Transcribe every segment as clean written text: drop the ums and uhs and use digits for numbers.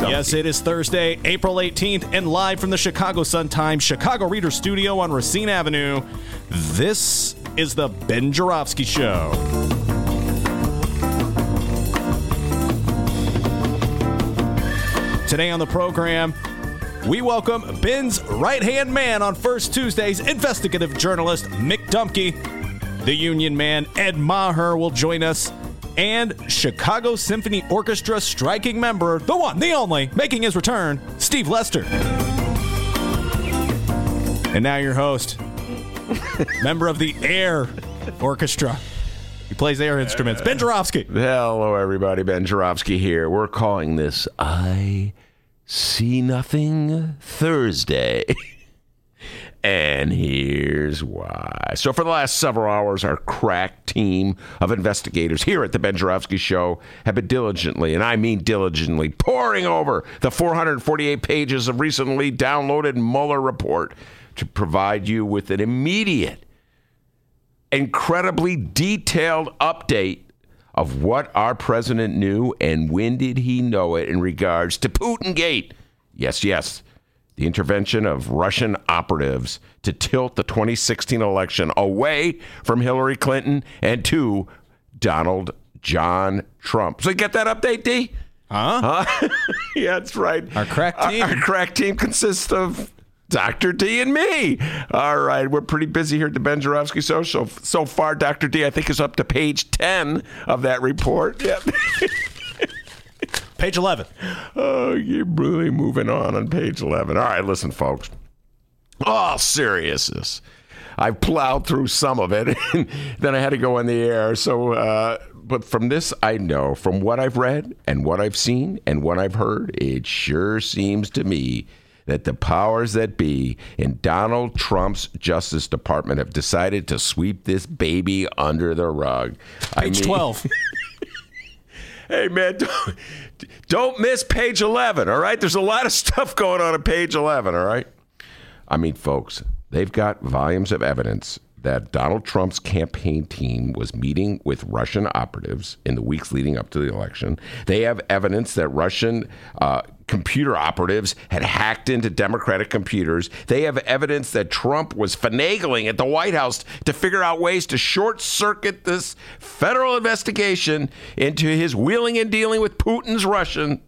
Yes, it is Thursday, April 18th, and live from the Chicago Sun-Times, Chicago Reader Studio on Racine Avenue, this is the Ben Joravsky Show. Today on the program, we welcome Ben's right-hand man on First Tuesdays, investigative journalist Mick Dumke. The union man Ed Maher will join us. And Chicago Symphony Orchestra striking member, the one, the only, making his return, Steve Lester. And now your host, member of the Air Orchestra. He plays air instruments, Ben Joravsky. Hello, everybody. Ben Joravsky here. We're calling this I See Nothing Thursday. And here's why. So for the last several hours, our crack team of investigators here at the Ben Joravsky Show have been diligently, and I mean diligently, poring over the 448 pages of recently downloaded Mueller report to provide you with an immediate, incredibly detailed update of what our president knew and when did he know it in regards to Putingate. Yes, yes. The intervention of Russian operatives to tilt the 2016 election away from Hillary Clinton and to Donald John Trump. So you get that update, D? Huh? Yeah, that's right. Our crack team. Our crack team consists of Dr. D and me. All right, we're pretty busy here at the Ben Joravsky Show. So far, Dr. D, I think, is up to page 10 of that report. Yep. Page 11. Oh, you're really moving on page 11. All right, listen, folks. All seriousness. I plowed through some of it, and then I had to go on the air. So, but from this, I know, from what I've read and what I've seen and what I've heard, it sure seems to me that the powers that be in Donald Trump's Justice Department have decided to sweep this baby under the rug. Page 12. Hey, man, don't miss page 11, all right? There's a lot of stuff going on page 11, all right? I mean, folks, they've got volumes of evidence that Donald Trump's campaign team was meeting with Russian operatives in the weeks leading up to the election. They have evidence that Russian computer operatives had hacked into Democratic computers. They have evidence that Trump was finagling at the White House to figure out ways to short-circuit this federal investigation into his wheeling and dealing with Putin's Russian.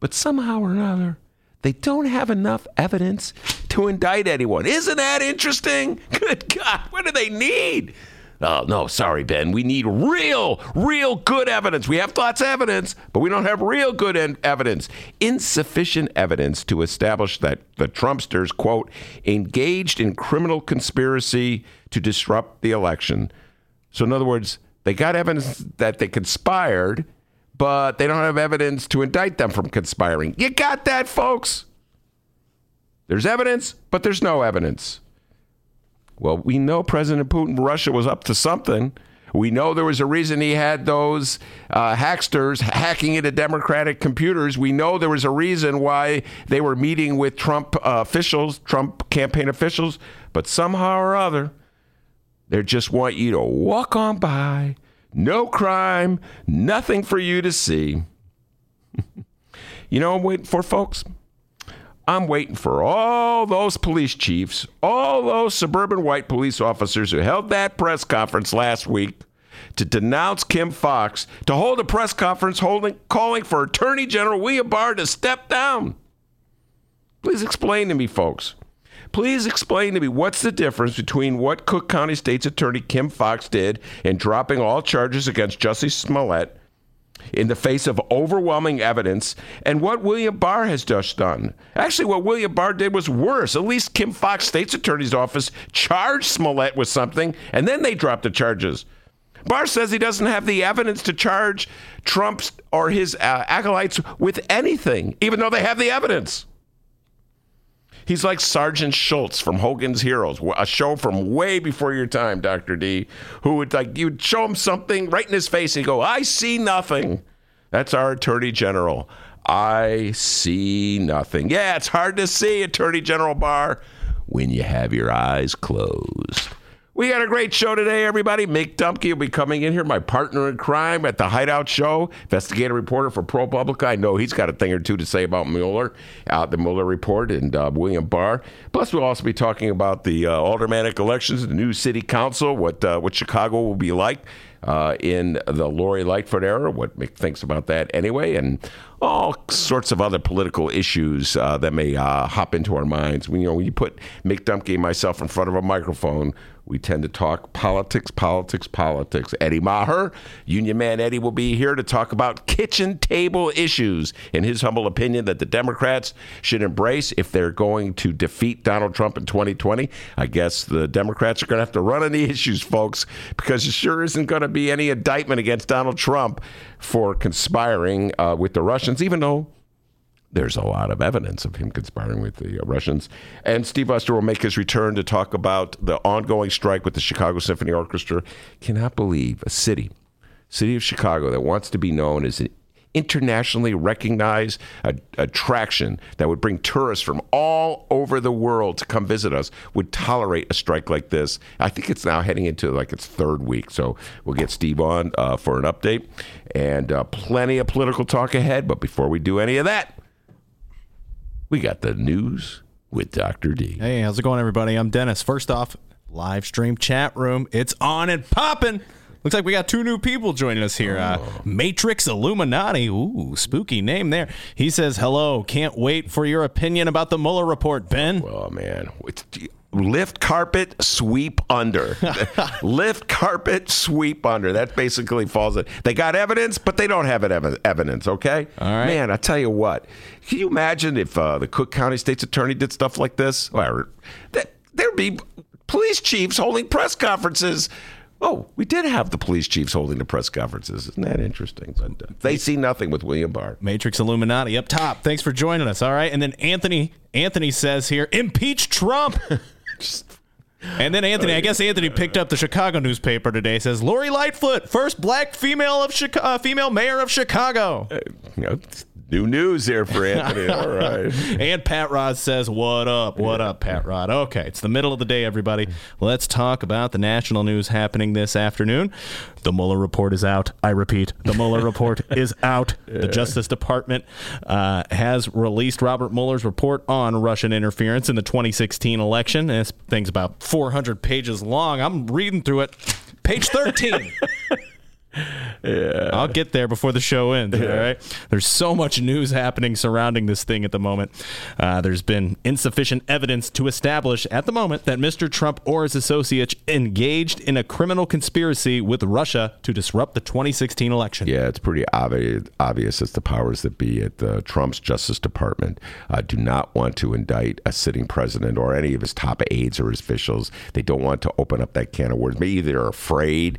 But somehow or another, they don't have enough evidence to indict anyone. Isn't that interesting? Good God, what do they need? Oh, no, sorry, Ben. We need real good evidence. We have lots of evidence, but we don't have real good evidence. Insufficient evidence to establish that the Trumpsters, quote, engaged in criminal conspiracy to disrupt the election. So in other words, they got evidence that they conspired, but they don't have evidence to indict them from conspiring. You got that, folks? There's evidence, but there's no evidence. Well, we know President Putin, Russia was up to something. We know there was a reason he had those hacksters hacking into Democratic computers. We know there was a reason why they were meeting with Trump officials, Trump campaign officials. But somehow or other, they just want you to walk on by. No crime, nothing for you to see. You know what I'm waiting for, folks? I'm waiting for all those police chiefs, all those suburban white police officers who held that press conference last week to denounce Kim Fox, to hold a press conference calling for Attorney General William Barr to step down. Please explain to me, folks. Please explain to me what's the difference between what Cook County State's Attorney Kim Fox did in dropping all charges against Jussie Smollett in the face of overwhelming evidence, and what William Barr has just done. Actually, what William Barr did was worse. At least Kim Fox, state's attorney's office, charged Smollett with something, and then they dropped the charges. Barr says he doesn't have the evidence to charge Trump or his acolytes with anything, even though they have the evidence. He's like Sergeant Schultz from Hogan's Heroes, a show from way before your time, Dr. D, who would, like, you'd show him something right in his face and he'd go, I see nothing. That's our Attorney General. I see nothing. Yeah, it's hard to see, Attorney General Barr, when you have your eyes closed. We got a great show today, everybody. Mick Dumke will be coming in here, my partner in crime at the Hideout Show, investigative reporter for ProPublica. I know he's got a thing or two to say about Mueller, the Mueller report, and William Barr. Plus, we'll also be talking about the aldermanic elections, the new city council, what Chicago will be like in the Lori Lightfoot era, what Mick thinks about that anyway, and all sorts of other political issues that may hop into our minds. When you put Mick Dumke and myself in front of a microphone, we tend to talk politics. Eddie Maher, Union Man Eddie, will be here to talk about kitchen table issues, in his humble opinion, that the Democrats should embrace if they're going to defeat Donald Trump in 2020. I guess the Democrats are going to have to run on the issues, folks, because there sure isn't going to be any indictment against Donald Trump for conspiring with the Russians, even though there's a lot of evidence of him conspiring with the Russians. And Steve Lester will make his return to talk about the ongoing strike with the Chicago Symphony Orchestra. Cannot believe a city of Chicago that wants to be known as an internationally recognized attraction that would bring tourists from all over the world to come visit us would tolerate a strike like this. I think it's now heading into like its third week, so we'll get Steve on for an update. And plenty of political talk ahead, but before we do any of that, we got the news with Dr. D. Hey, how's it going, everybody? I'm Dennis. First off, live stream chat room. It's on and popping. Looks like we got two new people joining us here. Matrix Illuminati. Ooh, spooky name there. He says, hello, can't wait for your opinion about the Mueller report, Ben. Oh, man. Lift, carpet, sweep under. Lift, carpet, sweep under. That basically falls in. They got evidence, but they don't have evidence, okay? All right. Man, I tell you what. Can you imagine if the Cook County State's Attorney did stuff like this? There'd be police chiefs holding press conferences. Oh, we did have the police chiefs holding the press conferences. Isn't that interesting? But they see nothing with William Barr. Matrix Illuminati up top. Thanks for joining us. All right. And then Anthony says here, impeach Trump. And then I guess Anthony picked up the Chicago newspaper today. Says Lori Lightfoot, first black female mayor of Chicago. New news here for Anthony. All right. And Pat Rod says, what up, Pat Rod? Okay, it's the middle of the day, everybody. Let's talk about the national news happening this afternoon. The Mueller report is out. I repeat, the Mueller report is out. Yeah. The Justice Department has released Robert Mueller's report on Russian interference in the 2016 election. And this thing's about 400 pages long. I'm reading through it. Page 13. Yeah. I'll get there before the show ends. Yeah. All right. There's so much news happening surrounding this thing at the moment. There's been insufficient evidence to establish at the moment that Mr. Trump or his associates engaged in a criminal conspiracy with Russia to disrupt the 2016 election. Yeah, it's pretty obvious as the powers that be at Trump's Justice Department do not want to indict a sitting president or any of his top aides or his officials. They don't want to open up that can of worms. Maybe they're afraid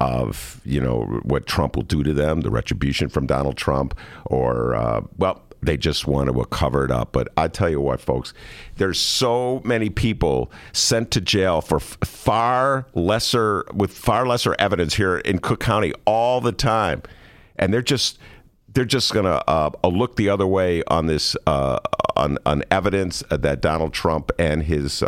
of, what Trump will do to them, the retribution from Donald Trump, or, they just want to cover it up. But I tell you what, folks, there's so many people sent to jail for far lesser evidence here in Cook County all the time. And they're just going to look the other way on this, on evidence that Donald Trump and his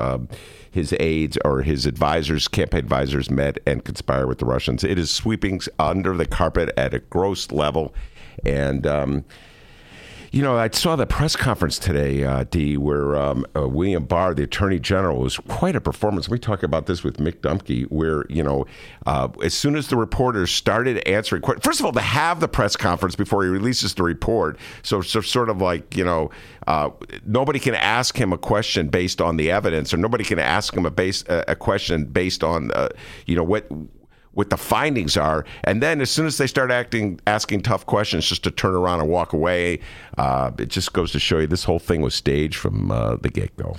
aides or his advisors, campaign advisors, met and conspired with the Russians. It is sweeping under the carpet at a gross level. And, I saw the press conference today, Dee, where William Barr, the Attorney General, was quite a performance. We talk about this with Mick Dumke, where, as soon as the reporters started answering questions, first of all, to have the press conference before he releases the report, so sort of like, nobody can ask him a question based on the evidence, or nobody can ask him a question based on, what what the findings are, and then as soon as they start asking tough questions, just to turn around and walk away. It just goes to show you this whole thing was staged from the get-go.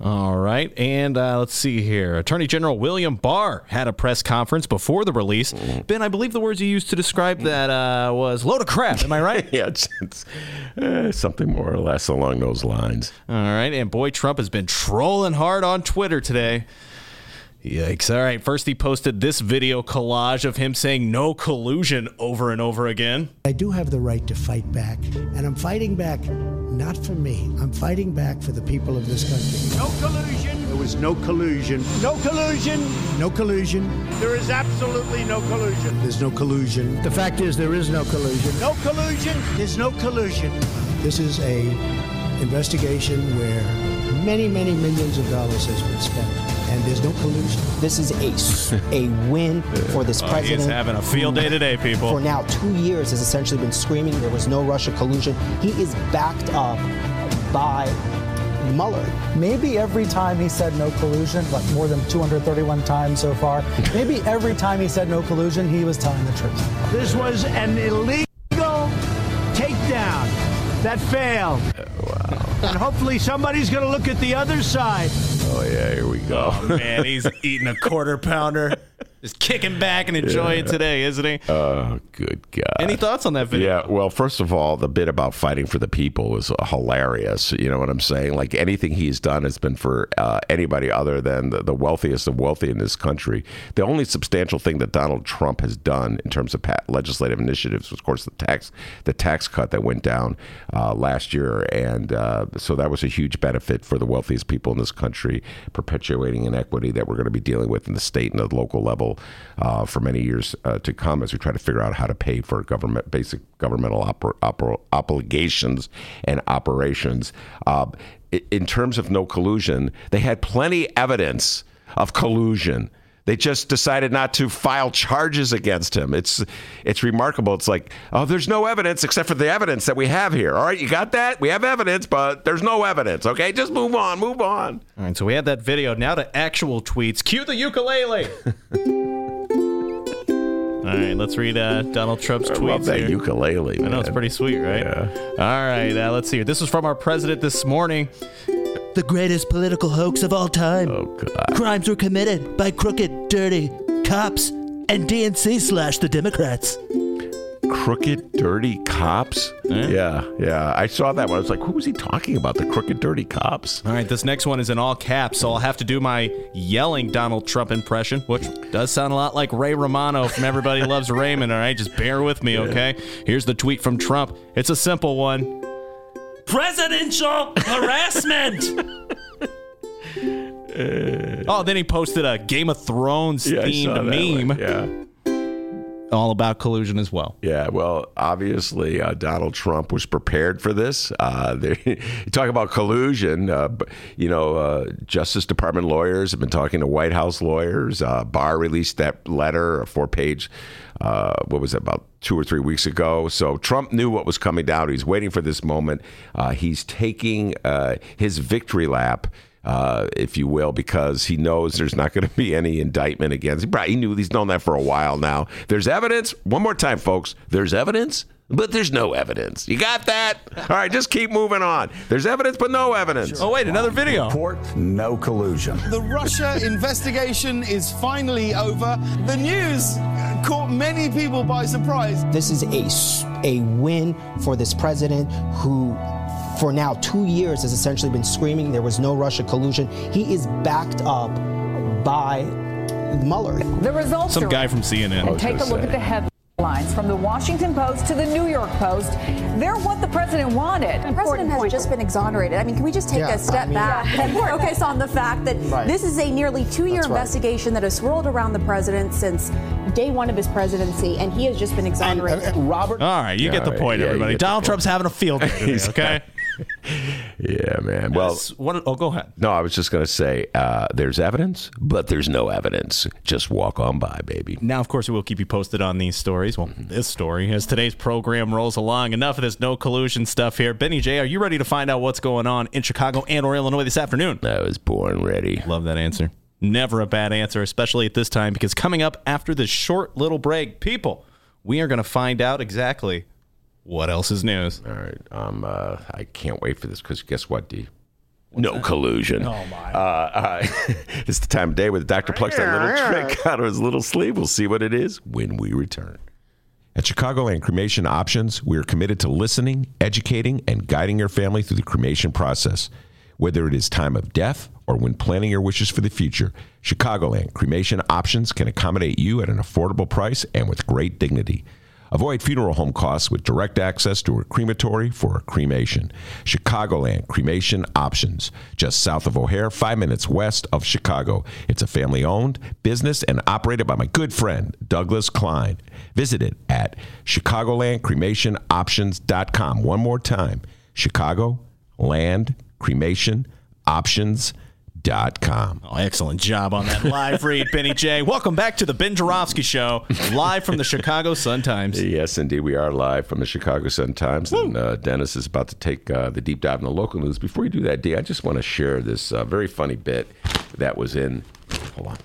All right, and let's see here. Attorney General William Barr had a press conference before the release. Ben, I believe the words you used to describe that was load of crap. Am I right? Yeah, it's something more or less along those lines. All right, and boy, Trump has been trolling hard on Twitter today. Yikes. All right, first he posted this video collage of him saying no collusion over and over again. I do have the right to fight back, and I'm fighting back not for me. I'm fighting back for the people of this country. No collusion. There was no collusion. No collusion. No collusion. There is absolutely no collusion. There's no collusion. The fact is there is no collusion. No collusion. There's no collusion. This is a investigation where many, many millions of dollars has been spent. And there's no collusion. This is a win for this president. He's having a field day today, people. For now, 2 years has essentially been screaming there was no Russia collusion. He is backed up by Mueller. Maybe every time he said no collusion, like more than 231 times so far, maybe every time he said no collusion, he was telling the truth. This was an illegal takedown that failed. Wow. And hopefully somebody's going to look at the other side. Oh, yeah, here we go. Oh, man, he's eating a quarter pounder. Just kicking back and enjoying it today, isn't he? Oh, good God. Any thoughts on that video? Yeah, well, first of all, the bit about fighting for the people is hilarious. You know what I'm saying? Like, anything he's done has been for anybody other than the wealthiest of wealthy in this country. The only substantial thing that Donald Trump has done in terms of legislative initiatives was, of course, the tax cut that went down last year. And so that was a huge benefit for the wealthiest people in this country, perpetuating inequity that we're going to be dealing with in the state and the local level. For many years to come, as we try to figure out how to pay for basic governmental obligations and operations. In terms of no collusion, they had plenty evidence of collusion. They just decided not to file charges against him. It's remarkable. It's like, oh, there's no evidence except for the evidence that we have here. All right, you got that? We have evidence, but there's no evidence. Okay, just move on. All right, so we had that video. Now to actual tweets. Cue the ukulele. All right, let's read Donald Trump's tweets. I love that ukulele, man. I know, it's pretty sweet, right? Yeah. All right, let's see here. This was from our president this morning. The greatest political hoax of all time. Oh, God. Crimes were committed by crooked, dirty cops and DNC / the Democrats. Crooked, dirty cops? Yeah. I saw that one. I was like, who was he talking about? The crooked, dirty cops. All right, this next one is in all caps, so I'll have to do my yelling Donald Trump impression, which does sound a lot like Ray Romano from Everybody Loves Raymond. All right, just bear with me, okay? Here's the tweet from Trump. It's a simple one. Presidential harassment. Then he posted a Game of Thrones themed meme. Yeah. All about collusion as well. Yeah, well, obviously Donald Trump was prepared for this. You talk about collusion. Justice Department lawyers have been talking to White House lawyers. Barr released that letter, a 4-page. What was it, about 2 or 3 weeks ago? So Trump knew what was coming down. He's waiting for this moment. He's taking his victory lap, if you will, because he knows there's not going to be any indictment against him. He's known that for a while now. There's evidence. One more time, folks. There's evidence, but there's no evidence. You got that? All right, just keep moving on. There's evidence, but no evidence. Oh, wait, another video. Report, no collusion. The Russia investigation is finally over. The news caught many people by surprise. This is a win for this president who, for now 2 years, has essentially been screaming there was no Russia collusion. He is backed up by Mueller. The results some guy from CNN. And take a look at the headlines. Lines from the Washington Post to the New York Post. They're what the president wanted. The president has just been exonerated. I mean, can we just take a step back and focus on the fact that this is a nearly 2-year investigation that has swirled around the president since day one of his presidency, and he has just been exonerated. Robert. All right, you get the point, everybody. Donald Trump's having a field day today, okay? Yeah, man. Well, go ahead. No, I was just going to say there's evidence, but there's no evidence. Just walk on by, baby. Now, of course, we will keep you posted on these stories. Well, this story, as today's program rolls along. Enough of this no collusion stuff here. Benny J, are you ready to find out what's going on in Chicago and or Illinois this afternoon? I was born ready. Love that answer. Never a bad answer, especially at this time, because coming up after this short little break, people, we are going to find out exactly what else is news. All right. I can't wait for this, because guess what, D? No collusion. Oh, my. It's the time of day where Dr. plucks that little trick out of his little sleeve. We'll see what it is when we return. At Chicagoland Cremation Options, we are committed to listening, educating, and guiding your family through the cremation process. Whether it is time of death or when planning your wishes for the future, Chicagoland Cremation Options can accommodate you at an affordable price and with great dignity. Avoid funeral home costs with direct access to a crematory for a cremation. Chicagoland Cremation Options, just south of O'Hare, 5 minutes west of Chicago. It's a family-owned business and operated by my good friend, Douglas Klein. Visit it at chicagolandcremationoptions.com. One more time, chicagolandcremationoptions.com. Oh, excellent job on that live read, Benny J. Welcome back to the Ben Joravsky Show, live from the Chicago Sun-Times. Yes, indeed, we are live from the Chicago Sun-Times. And Dennis is about to take the deep dive in the local news. Before you do that, D, I just want to share this very funny bit that was in... Hold on.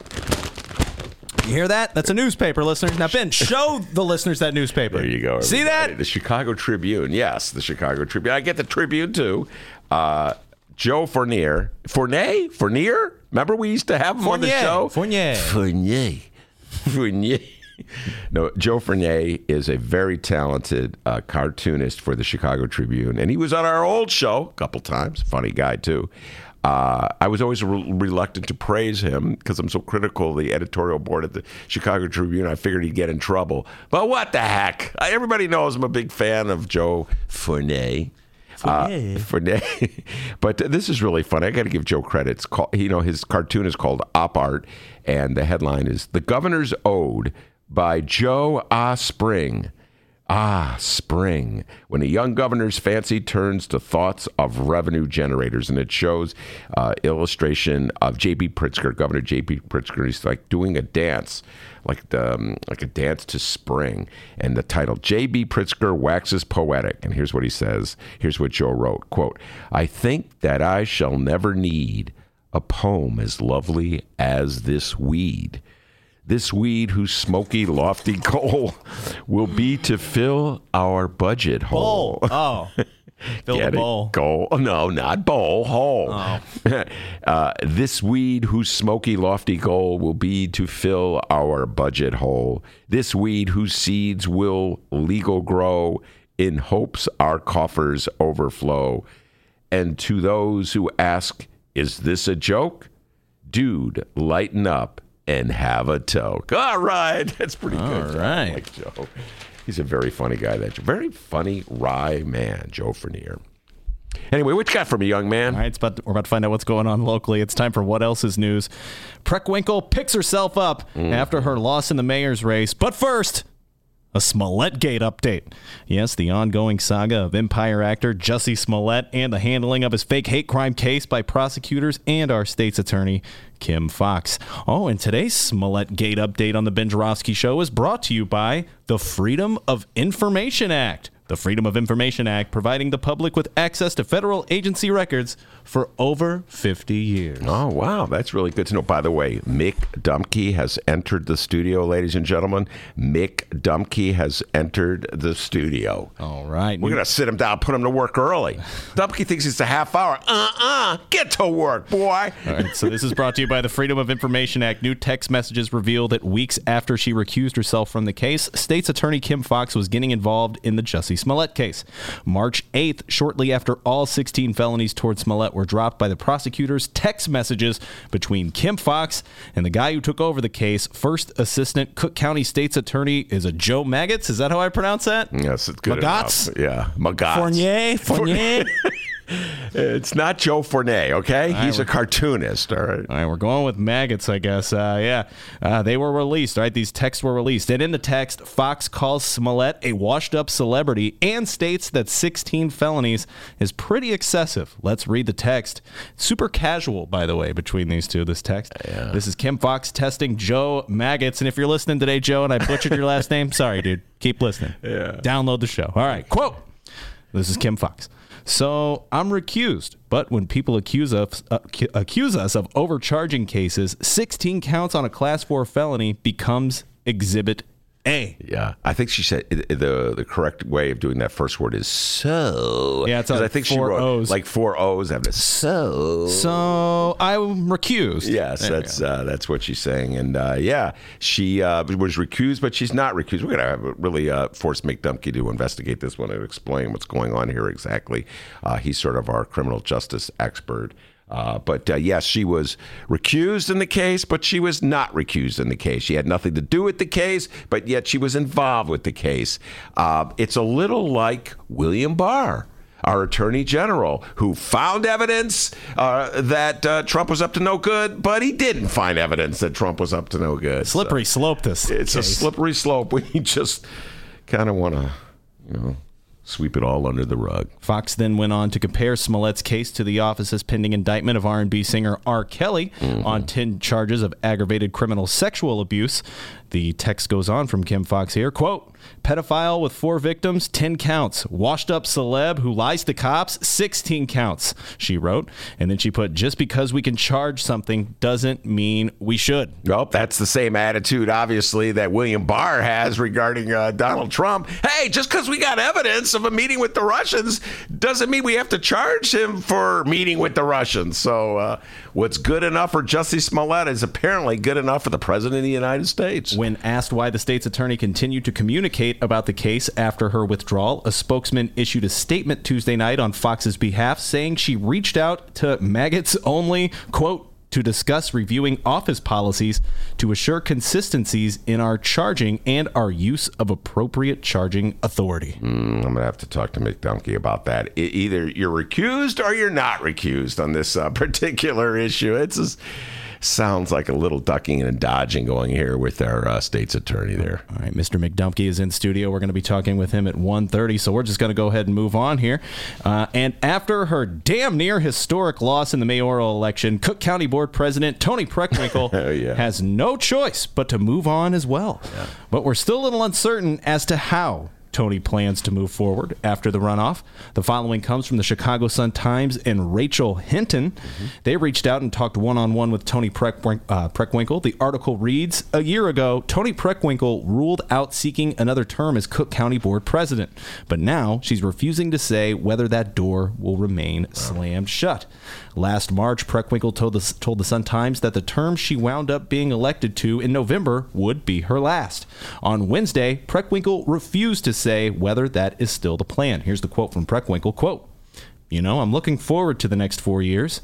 You hear that? That's a newspaper, listeners. Now, Ben, show the listeners that newspaper. There you go. Everybody. See that? The Chicago Tribune. Yes, the Chicago Tribune. I get the Tribune, too. Joe Fournier. Fournier? Remember we used to have him on the show? Fournier. No, Joe Fournier is a very talented cartoonist for the Chicago Tribune. And he was on our old show a couple times. Funny guy, too. I was always reluctant to praise him because I'm so critical of the editorial board at the Chicago Tribune. I figured he'd get in trouble. But what the heck? Everybody knows I'm a big fan of Joe Fournier. But this is really funny. I got to give Joe credit. It's called, you know, his cartoon is called Op Art, and the headline is "The Governor's Ode" by Joe Spring. Spring, when a young governor's fancy turns to thoughts of revenue generators. And it shows illustration of J.B. Pritzker, Governor J.B. Pritzker. He's like doing a dance, like a dance to spring. And the title, J.B. Pritzker Waxes Poetic. And here's what he says. Here's what Joe wrote. Quote, I think that I shall never need a poem as lovely as this weed. This weed whose smoky, lofty goal will be to fill our budget hole. Bowl. Oh, fill the bowl. Goal. No, not bowl, hole. Oh. This weed whose smoky, lofty goal will be to fill our budget hole. This weed whose seeds will legal grow in hopes our coffers overflow. And to those who ask, is this a joke? Dude, lighten up. And have a toke. All right. That's pretty good. All right. I like Joe. He's a very funny guy. That very funny, wry man, Joe Fournier. Anyway, what you got for me, young man? All right. We're about to find out what's going on locally. It's time for What Else is News. Preckwinkle picks herself up after her loss in the mayor's race. But first, a Smollett-gate update. Yes, the ongoing saga of Empire actor Jussie Smollett and the handling of his fake hate crime case by prosecutors and our state's attorney, Kim Fox. Oh, and today's Smollett-gate update on the Ben Joravsky Show is brought to you by the Freedom of Information Act. The Freedom of Information Act, providing the public with access to federal agency records for over 50 years. Oh, wow. That's really good to know. By the way, Mick Dumke has entered the studio, ladies and gentlemen. Mick Dumke has entered the studio. All right. We're going to sit him down, put him to work early. Dumke thinks it's a half hour. Get to work, boy. All right. So this is brought to you by the Freedom of Information Act. New text messages reveal that weeks after she recused herself from the case, state's attorney Kim Fox was getting involved in the Jussie Smollett case. March 8th, shortly after all 16 felonies toward Smollett were dropped by the prosecutors, text messages between Kim Fox and the guy who took over the case, first assistant Cook County State's Attorney, is a Joe Maggots. Is that how I pronounce that? Yes, it's good. Maggots? Yeah, Maggots. Fournier. It's not Joe Fournier, okay? He's a cartoonist, all right? All right, we're going with maggots, I guess. They were released, right? These texts were released. And in the text, Fox calls Smollett a washed-up celebrity and states that 16 felonies is pretty excessive. Let's read the text. Super casual, by the way, between these two, this text. Yeah. This is Kim Fox testing Joe Maggots. And if you're listening today, Joe, and I butchered your last name, sorry, dude. Keep listening. Yeah. Download the show. All right, quote. This is Kim Fox. So I'm recused. But when people accuse us of overcharging cases, 16 counts on a class 4 felony becomes Exhibit A. Yeah, I think she said the correct way of doing that first word is so. Yeah, it's like I think she wrote O's. Like 4 O's after so. So I'm recused. Yes, that's what she's saying, and she was recused, but she's not recused. We're gonna have really force Mick Dumke to investigate this one and explain what's going on here exactly. He's sort of our criminal justice expert. But she was recused in the case, but she was not recused in the case. She had nothing to do with the case, but yet she was involved with the case. It's a little like William Barr, our attorney general, who found evidence that Trump was up to no good, but he didn't find evidence that Trump was up to no good. Slippery slope this. It's case. A slippery slope. We just kind of want to, sweep it all under the rug. Fox then went on to compare Smollett's case to the office's pending indictment of R&B singer R. Kelly on 10 charges of aggravated criminal sexual abuse. The text goes on from Kim Fox here, quote, pedophile with 4 victims, 10 counts. Washed up celeb who lies to cops, 16 counts, she wrote. And then she put, just because we can charge something doesn't mean we should. Well, that's the same attitude, obviously, that William Barr has regarding Donald Trump. Hey, just because we got evidence of a meeting with the Russians doesn't mean we have to charge him for meeting with the Russians. So what's good enough for Jussie Smollett is apparently good enough for the President of the United States. When asked why the state's attorney continued to communicate about the case after her withdrawal, a spokesman issued a statement Tuesday night on Fox's behalf saying she reached out to Maggots Only, quote, to discuss reviewing office policies to assure consistencies in our charging and our use of appropriate charging authority. I'm going to have to talk to Mick Dumke about that. Either you're recused or you're not recused on this particular issue. It's just... sounds like a little ducking and dodging going here with our state's attorney there. All right, Mr. Mick Dumke is in studio. We're going to be talking with him at 1:30, so we're just going to go ahead and move on here. And after her damn near historic loss in the mayoral election, Cook County Board President Tony Preckwinkle has no choice but to move on as well. Yeah. But we're still a little uncertain as to how Tony plans to move forward after the runoff. The following comes from the Chicago Sun-Times and Rachel Hinton. They reached out and talked one-on-one with Tony Preckwinkle. The article reads, a year ago, Tony Preckwinkle ruled out seeking another term as Cook County Board President. But now she's refusing to say whether that door will remain slammed shut. Last March, Preckwinkle told the Sun-Times that the term she wound up being elected to in November would be her last. On Wednesday, Preckwinkle refused to say whether that is still the plan. Here's the quote from Preckwinkle, quote, I'm looking forward to the next 4 years.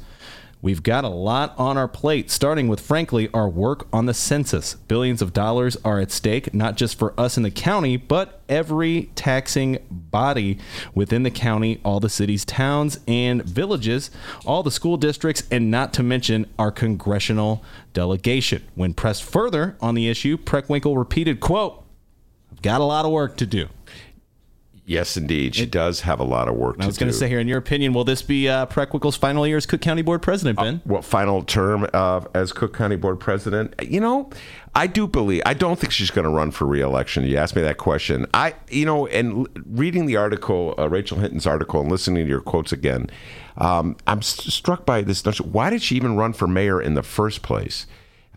We've got a lot on our plate, starting with, frankly, our work on the census. Billions of dollars are at stake, not just for us in the county, but every taxing body within the county, all the cities, towns, and villages, all the school districts, and not to mention our congressional delegation. When pressed further on the issue, Preckwinkle repeated, quote, I've got a lot of work to do. Yes, indeed. She does have a lot of work to do. I was going to say here, in your opinion, will this be Preckwinkle's final year as Cook County Board President, Ben? Final term as Cook County Board President? I don't think she's going to run for re-election. You asked me that question. And reading the article, Rachel Hinton's article, and listening to your quotes again, I'm struck by this. Why did she even run for mayor in the first place?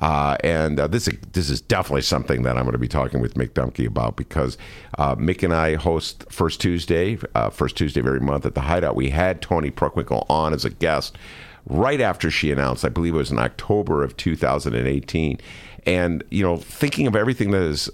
This is definitely something that I'm going to be talking with Mick Dumke about, because Mick and I host First Tuesday of every month at the Hideout. We had Tony Preckwinkle on as a guest right after she announced, I believe it was in October of 2018. And, thinking of everything that has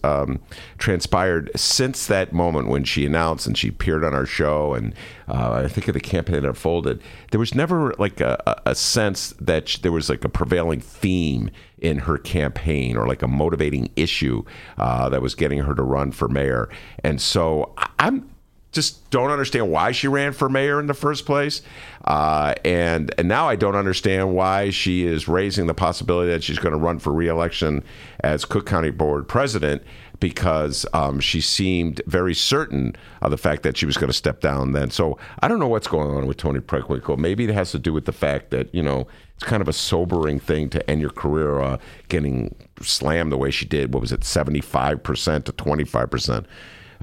transpired since that moment when she announced and she appeared on our show, and I think of the campaign that unfolded, there was never like a sense that there was like a prevailing theme in her campaign or like a motivating issue that was getting her to run for mayor. And so I'm just don't understand why she ran for mayor in the first place. And now I don't understand why she is raising the possibility that she's going to run for re-election as Cook County Board President, because she seemed very certain of the fact that she was going to step down then. So I don't know what's going on with Tony Preckwinkle. Maybe it has to do with the fact that, it's kind of a sobering thing to end your career getting slammed the way she did. What was it, 75% to 25%?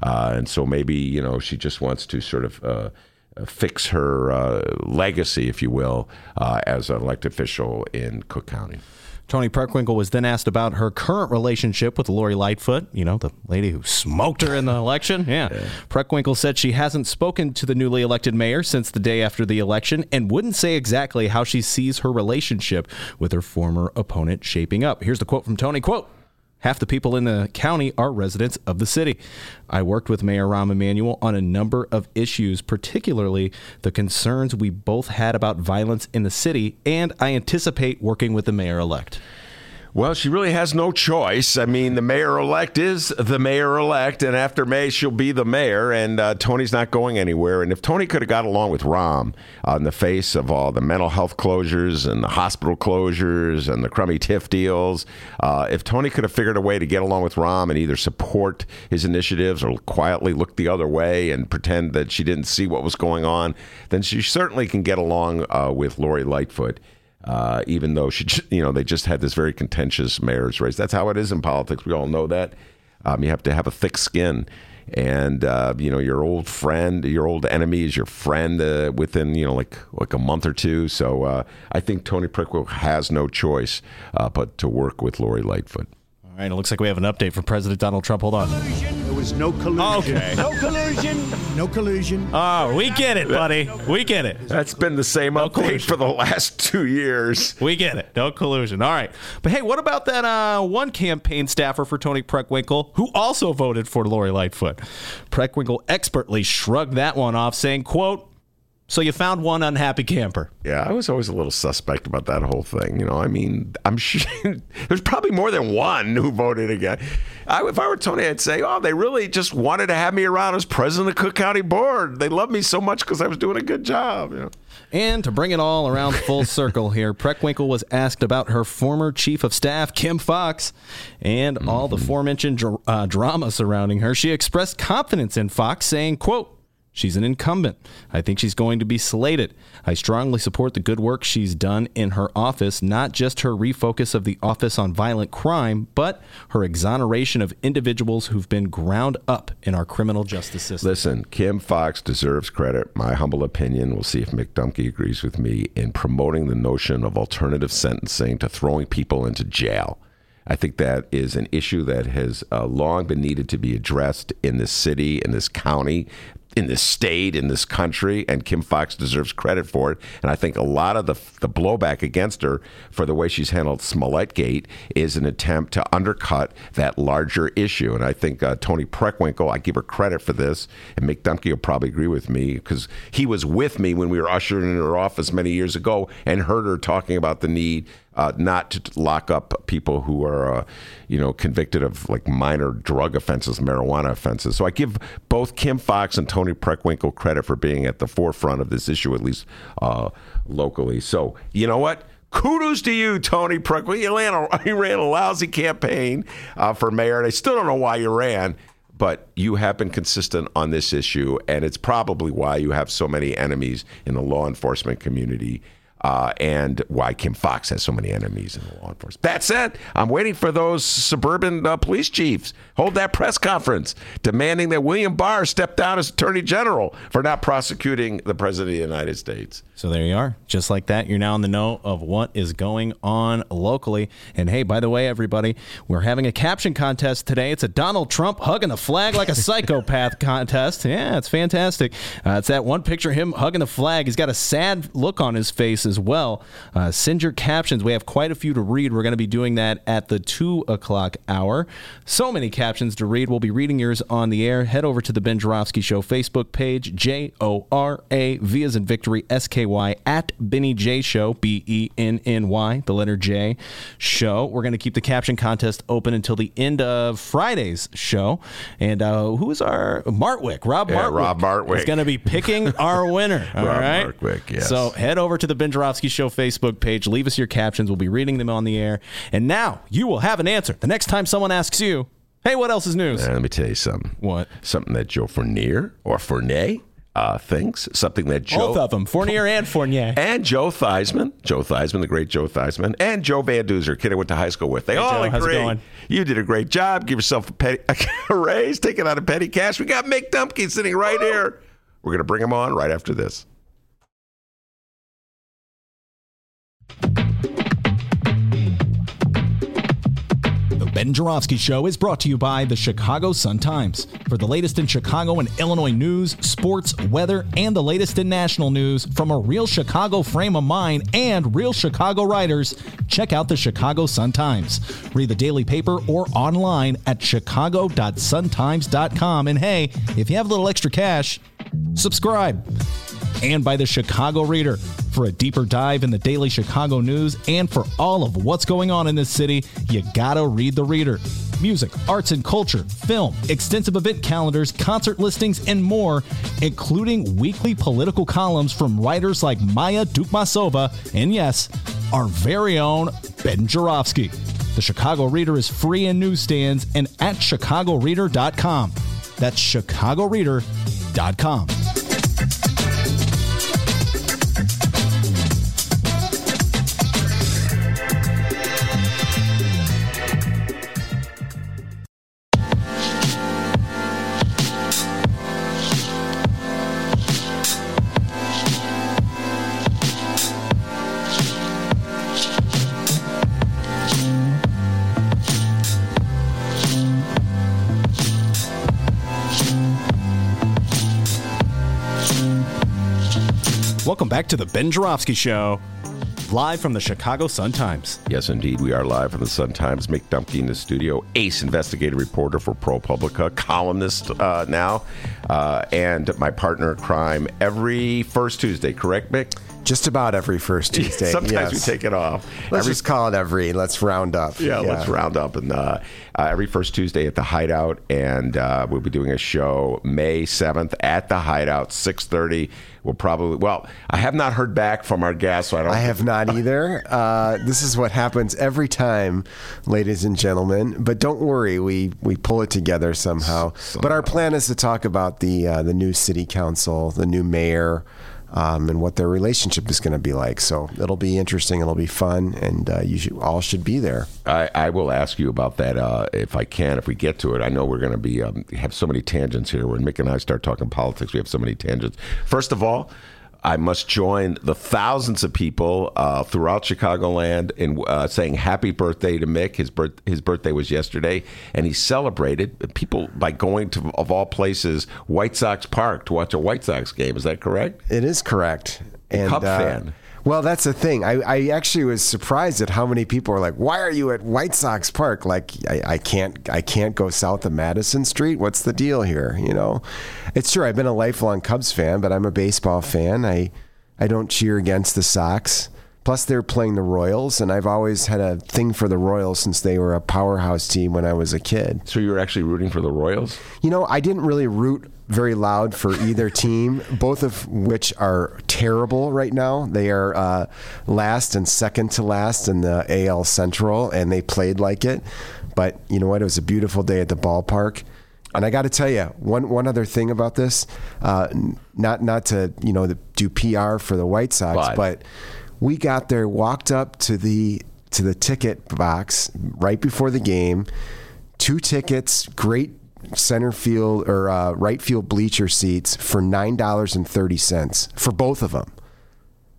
And so maybe, she just wants to sort of fix her legacy, if you will, as an elected official in Cook County. Tony Preckwinkle was then asked about her current relationship with Lori Lightfoot, you know, the lady who smoked her in the election. Yeah. Preckwinkle said she hasn't spoken to the newly elected mayor since the day after the election and wouldn't say exactly how she sees her relationship with her former opponent shaping up. Here's the quote from Tony, quote, "Half the people in the county are residents of the city. I worked with Mayor Rahm Emanuel on a number of issues, particularly the concerns we both had about violence in the city, and I anticipate working with the mayor-elect." Well, she really has no choice. I mean, the mayor-elect is the mayor-elect, and after May, she'll be the mayor, and Tony's not going anywhere. And if Tony could have got along with Rahm in the face of all the mental health closures and the hospital closures and the crummy TIF deals, if Tony could have figured a way to get along with Rahm and either support his initiatives or quietly look the other way and pretend that she didn't see what was going on, then she certainly can get along with Lori Lightfoot. Even though she, you know, they just had this very contentious mayor's race. That's how it is in politics. We all know that. You have to have a thick skin, and you know, your old friend, your old enemy is your friend within, you know, like a month or two. So I think Tony Preckwinkle has no choice but to work with Lori Lightfoot. All right, it looks like we have an update from President Donald Trump. Hold on. Collusion. There was no collusion. Okay. No collusion. Oh, we get it, buddy. We get it. That's been the same update for the last 2 years. We get it. No collusion. All right. But, hey, what about that one campaign staffer for Tony Preckwinkle who also voted for Lori Lightfoot? Preckwinkle expertly shrugged that one off, saying, quote, "So you found one unhappy camper." Yeah, I was always a little suspect about that whole thing. You know, I mean, I'm sure there's probably more than one who voted again. If I were Tony, I'd say, oh, they really just wanted to have me around as president of Cook County Board. They loved me so much because I was doing a good job. You know? And to bring it all around full circle here, Preckwinkle was asked about her former chief of staff, Kim Fox, and all the aforementioned drama surrounding her. She expressed confidence in Fox, saying, quote, "She's an incumbent. I think she's going to be slated. I strongly support the good work she's done in her office, not just her refocus of the office on violent crime, but her exoneration of individuals who've been ground up in our criminal justice system." Listen, Kim Fox deserves credit, my humble opinion, we'll see if Mick Dumke agrees with me, in promoting the notion of alternative sentencing to throwing people into jail. I think that is an issue that has long been needed to be addressed in this city, in this county, in this state, in this country, and Kim Fox deserves credit for it. And I think a lot of the blowback against her for the way she's handled Smollettgate is an attempt to undercut that larger issue. And I think Tony Preckwinkle, I give her credit for this, and Mick Dumke will probably agree with me because he was with me when we were ushered in her office many years ago and heard her talking about the need not to lock up people who are, you know, convicted of like minor drug offenses, marijuana offenses. So I give both Kim Fox and Tony Preckwinkle credit for being at the forefront of this issue, at least locally. So you know what? Kudos to you, Tony Preckwinkle. You ran a lousy campaign for mayor, and I still don't know why you ran. But you have been consistent on this issue, and it's probably why you have so many enemies in the law enforcement community. And why Kim Fox has so many enemies in the law enforcement. That's it. I'm waiting for those suburban police chiefs. Hold that press conference demanding that William Barr step down as attorney general for not prosecuting the president of the United States. So there you are. Just like that, you're now in the know of what is going on locally. And hey, by the way, everybody, we're having a caption contest today. It's a Donald Trump hugging the flag like a psychopath contest. Yeah, it's fantastic. It's that one picture of him hugging the flag. He's got a sad look on his face as well. Send your captions. We have quite a few to read. We're going to be doing that at the 2 o'clock hour. So many captions to read. We'll be reading yours on the air. Head over to the Ben Joravsky Show Facebook page, J-O-R-A-V as in victory, S-K-Y, at Benny J Show, B-E-N-N-Y, the letter J Show. We're going to keep the caption contest open until the end of Friday's show. And who's our Martwick? Rob Martwick is going to be picking our winner. All right? Rob Martwick, yes. So head over to the Ben Joravsky Show Facebook page. Leave us your captions. We'll be reading them on the air. And now you will have an answer the next time someone asks you, hey, what else is news? Let me tell you something. What? Something that Joe Fournier or Fournier thinks. Something that Joe. Both of them. Fournier and Fournier. And Joe Theismann. Joe Theismann, the great Joe Theismann. And Joe Van Duzer, kid I went to high school with. They all agree. How's it going? You did a great job. Give yourself a raise. Take it out of petty cash. We got Mick Dumke sitting right here. We're going to bring him on right after this. Ben Joravsky Show is brought to you by the Chicago Sun-Times. For the latest in Chicago and Illinois news, sports, weather, and the latest in national news from a real Chicago frame of mind and real Chicago writers, check out the Chicago Sun-Times. Read the daily paper or online at chicago.suntimes.com. And hey, if you have a little extra cash, subscribe. And by the Chicago Reader. For a deeper dive in the daily Chicago news and for all of what's going on in this city, you gotta read the Reader. Music, arts and culture, film, extensive event calendars, concert listings, and more, including weekly political columns from writers like Maya Dukmasova and, yes, our very own Ben Joravsky. The Chicago Reader is free in newsstands and at chicagoreader.com. That's chicagoreader.com. Welcome back to the Ben Joravsky Show, live from the Chicago Sun-Times. Yes, indeed. We are live from the Sun-Times. Mick Dumke in the studio, ace investigative reporter for ProPublica, columnist now, and my partner in crime every First Tuesday, correct, Mick? Just about every First Tuesday. Sometimes yes. We take it off. Let's round up. Yeah. Let's round up. And every First Tuesday at the Hideout, and we'll be doing a show May 7th at the Hideout, 6:30. We'll probably, I have not heard back from our guest, so I don't. I have not either. This is what happens every time, ladies and gentlemen. But don't worry, we pull it together somehow. But our plan is to talk about the new city council, the new mayor. And what their relationship is going to be like. So it'll be interesting. It'll be fun. And you all should be there. I will ask you about that if I can, if we get to it. I know we're going to be have so many tangents here. When Mick and I start talking politics, we have so many tangents. First of all, I must join the thousands of people throughout Chicagoland in saying happy birthday to Mick. His birthday was yesterday, and he celebrated people by going to, of all places, White Sox Park to watch a White Sox game. Is that correct? It is correct. And Cub fan. Well, that's the thing. I actually was surprised at how many people were like, why are you at White Sox Park? Like, I can't go south of Madison Street. What's the deal here? You know, it's true. I've been a lifelong Cubs fan, but I'm a baseball fan. I don't cheer against the Sox. Plus, they're playing the Royals, and I've always had a thing for the Royals since they were a powerhouse team when I was a kid. So you were actually rooting for the Royals? You know, I didn't really root very loud for either team, both of which are terrible right now. They are last and second to last in the AL Central, and they played like it. But you know what? It was a beautiful day at the ballpark. And I got to tell you, one other thing about this, not to do PR for the White Sox, but we got there, walked up to the ticket box right before the game, 2 tickets, great center field or right field bleacher seats for $9.30 for both of them.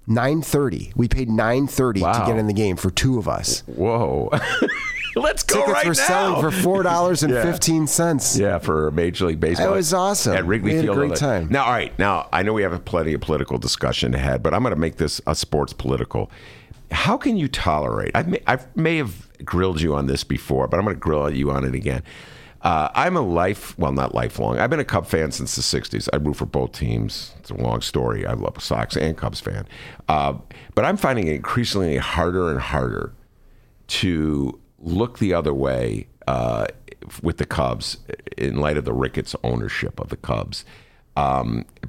$9.30. We paid $9.30 to get in the game for 2 of us. Whoa. Let's go right now. Tickets were selling for $4.15. Yeah, for Major League Baseball. That was awesome. At Wrigley Field. We had a great time. Now, all right. Now, I know we have plenty of political discussion ahead, but I'm going to make this a sports political. How can you tolerate? I may have grilled you on this before, but I'm going to grill you on it again. I'm not lifelong. I've been a Cub fan since the 60s. I root for both teams. It's a long story. I love Sox and Cubs fan. But I'm finding it increasingly harder and harder to look the other way with the Cubs in light of the Ricketts ownership of the Cubs,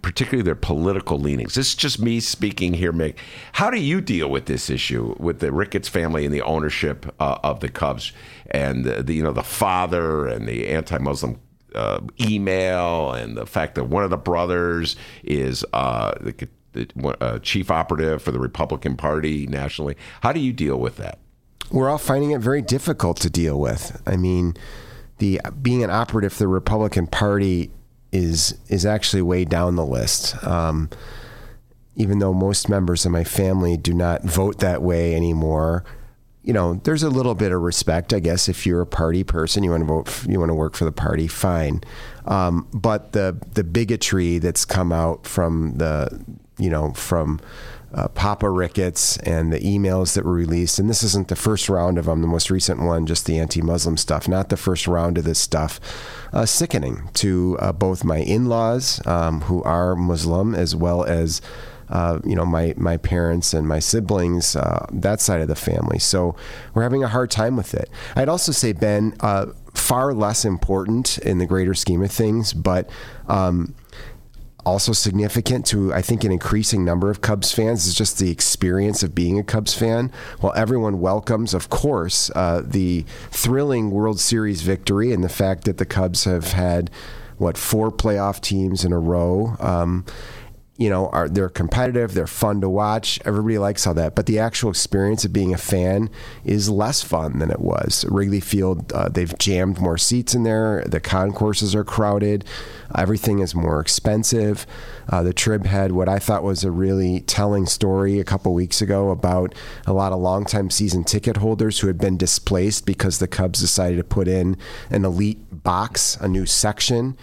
particularly their political leanings. This is just me speaking here, Mick. How do you deal with this issue with the Ricketts family and the ownership of the Cubs and the father and the anti-Muslim email and the fact that one of the brothers is the chief operative for the Republican Party nationally? How do you deal with that? We're all finding it very difficult to deal with. I mean, being an operative for the Republican Party is actually way down the list. Even though most members of my family do not vote that way anymore, you know, there's a little bit of respect, I guess. If you're a party person, you want to vote, you want to work for the party, fine. But the bigotry that's come out from the, you know, from Papa Ricketts and the emails that were released, and this isn't the first round of them, the most recent one, just the anti-Muslim stuff, not the first round of this stuff, sickening to both my in-laws who are Muslim, as well as you know, my parents and my siblings, that side of the family. So we're having a hard time with it. I'd also say, Ben, far less important in the greater scheme of things, but also significant to, I think, an increasing number of Cubs fans is just the experience of being a Cubs fan. While everyone welcomes, of course, the thrilling World Series victory and the fact that the Cubs have had, what, 4 playoff teams in a row, you know, they're competitive, they're fun to watch, everybody likes all that, but the actual experience of being a fan is less fun than it was. Wrigley Field, they've jammed more seats in there, the concourses are crowded, everything is more expensive. The Trib had what I thought was a really telling story a couple weeks ago about a lot of longtime season ticket holders who had been displaced because the Cubs decided to put in an elite box, a new section.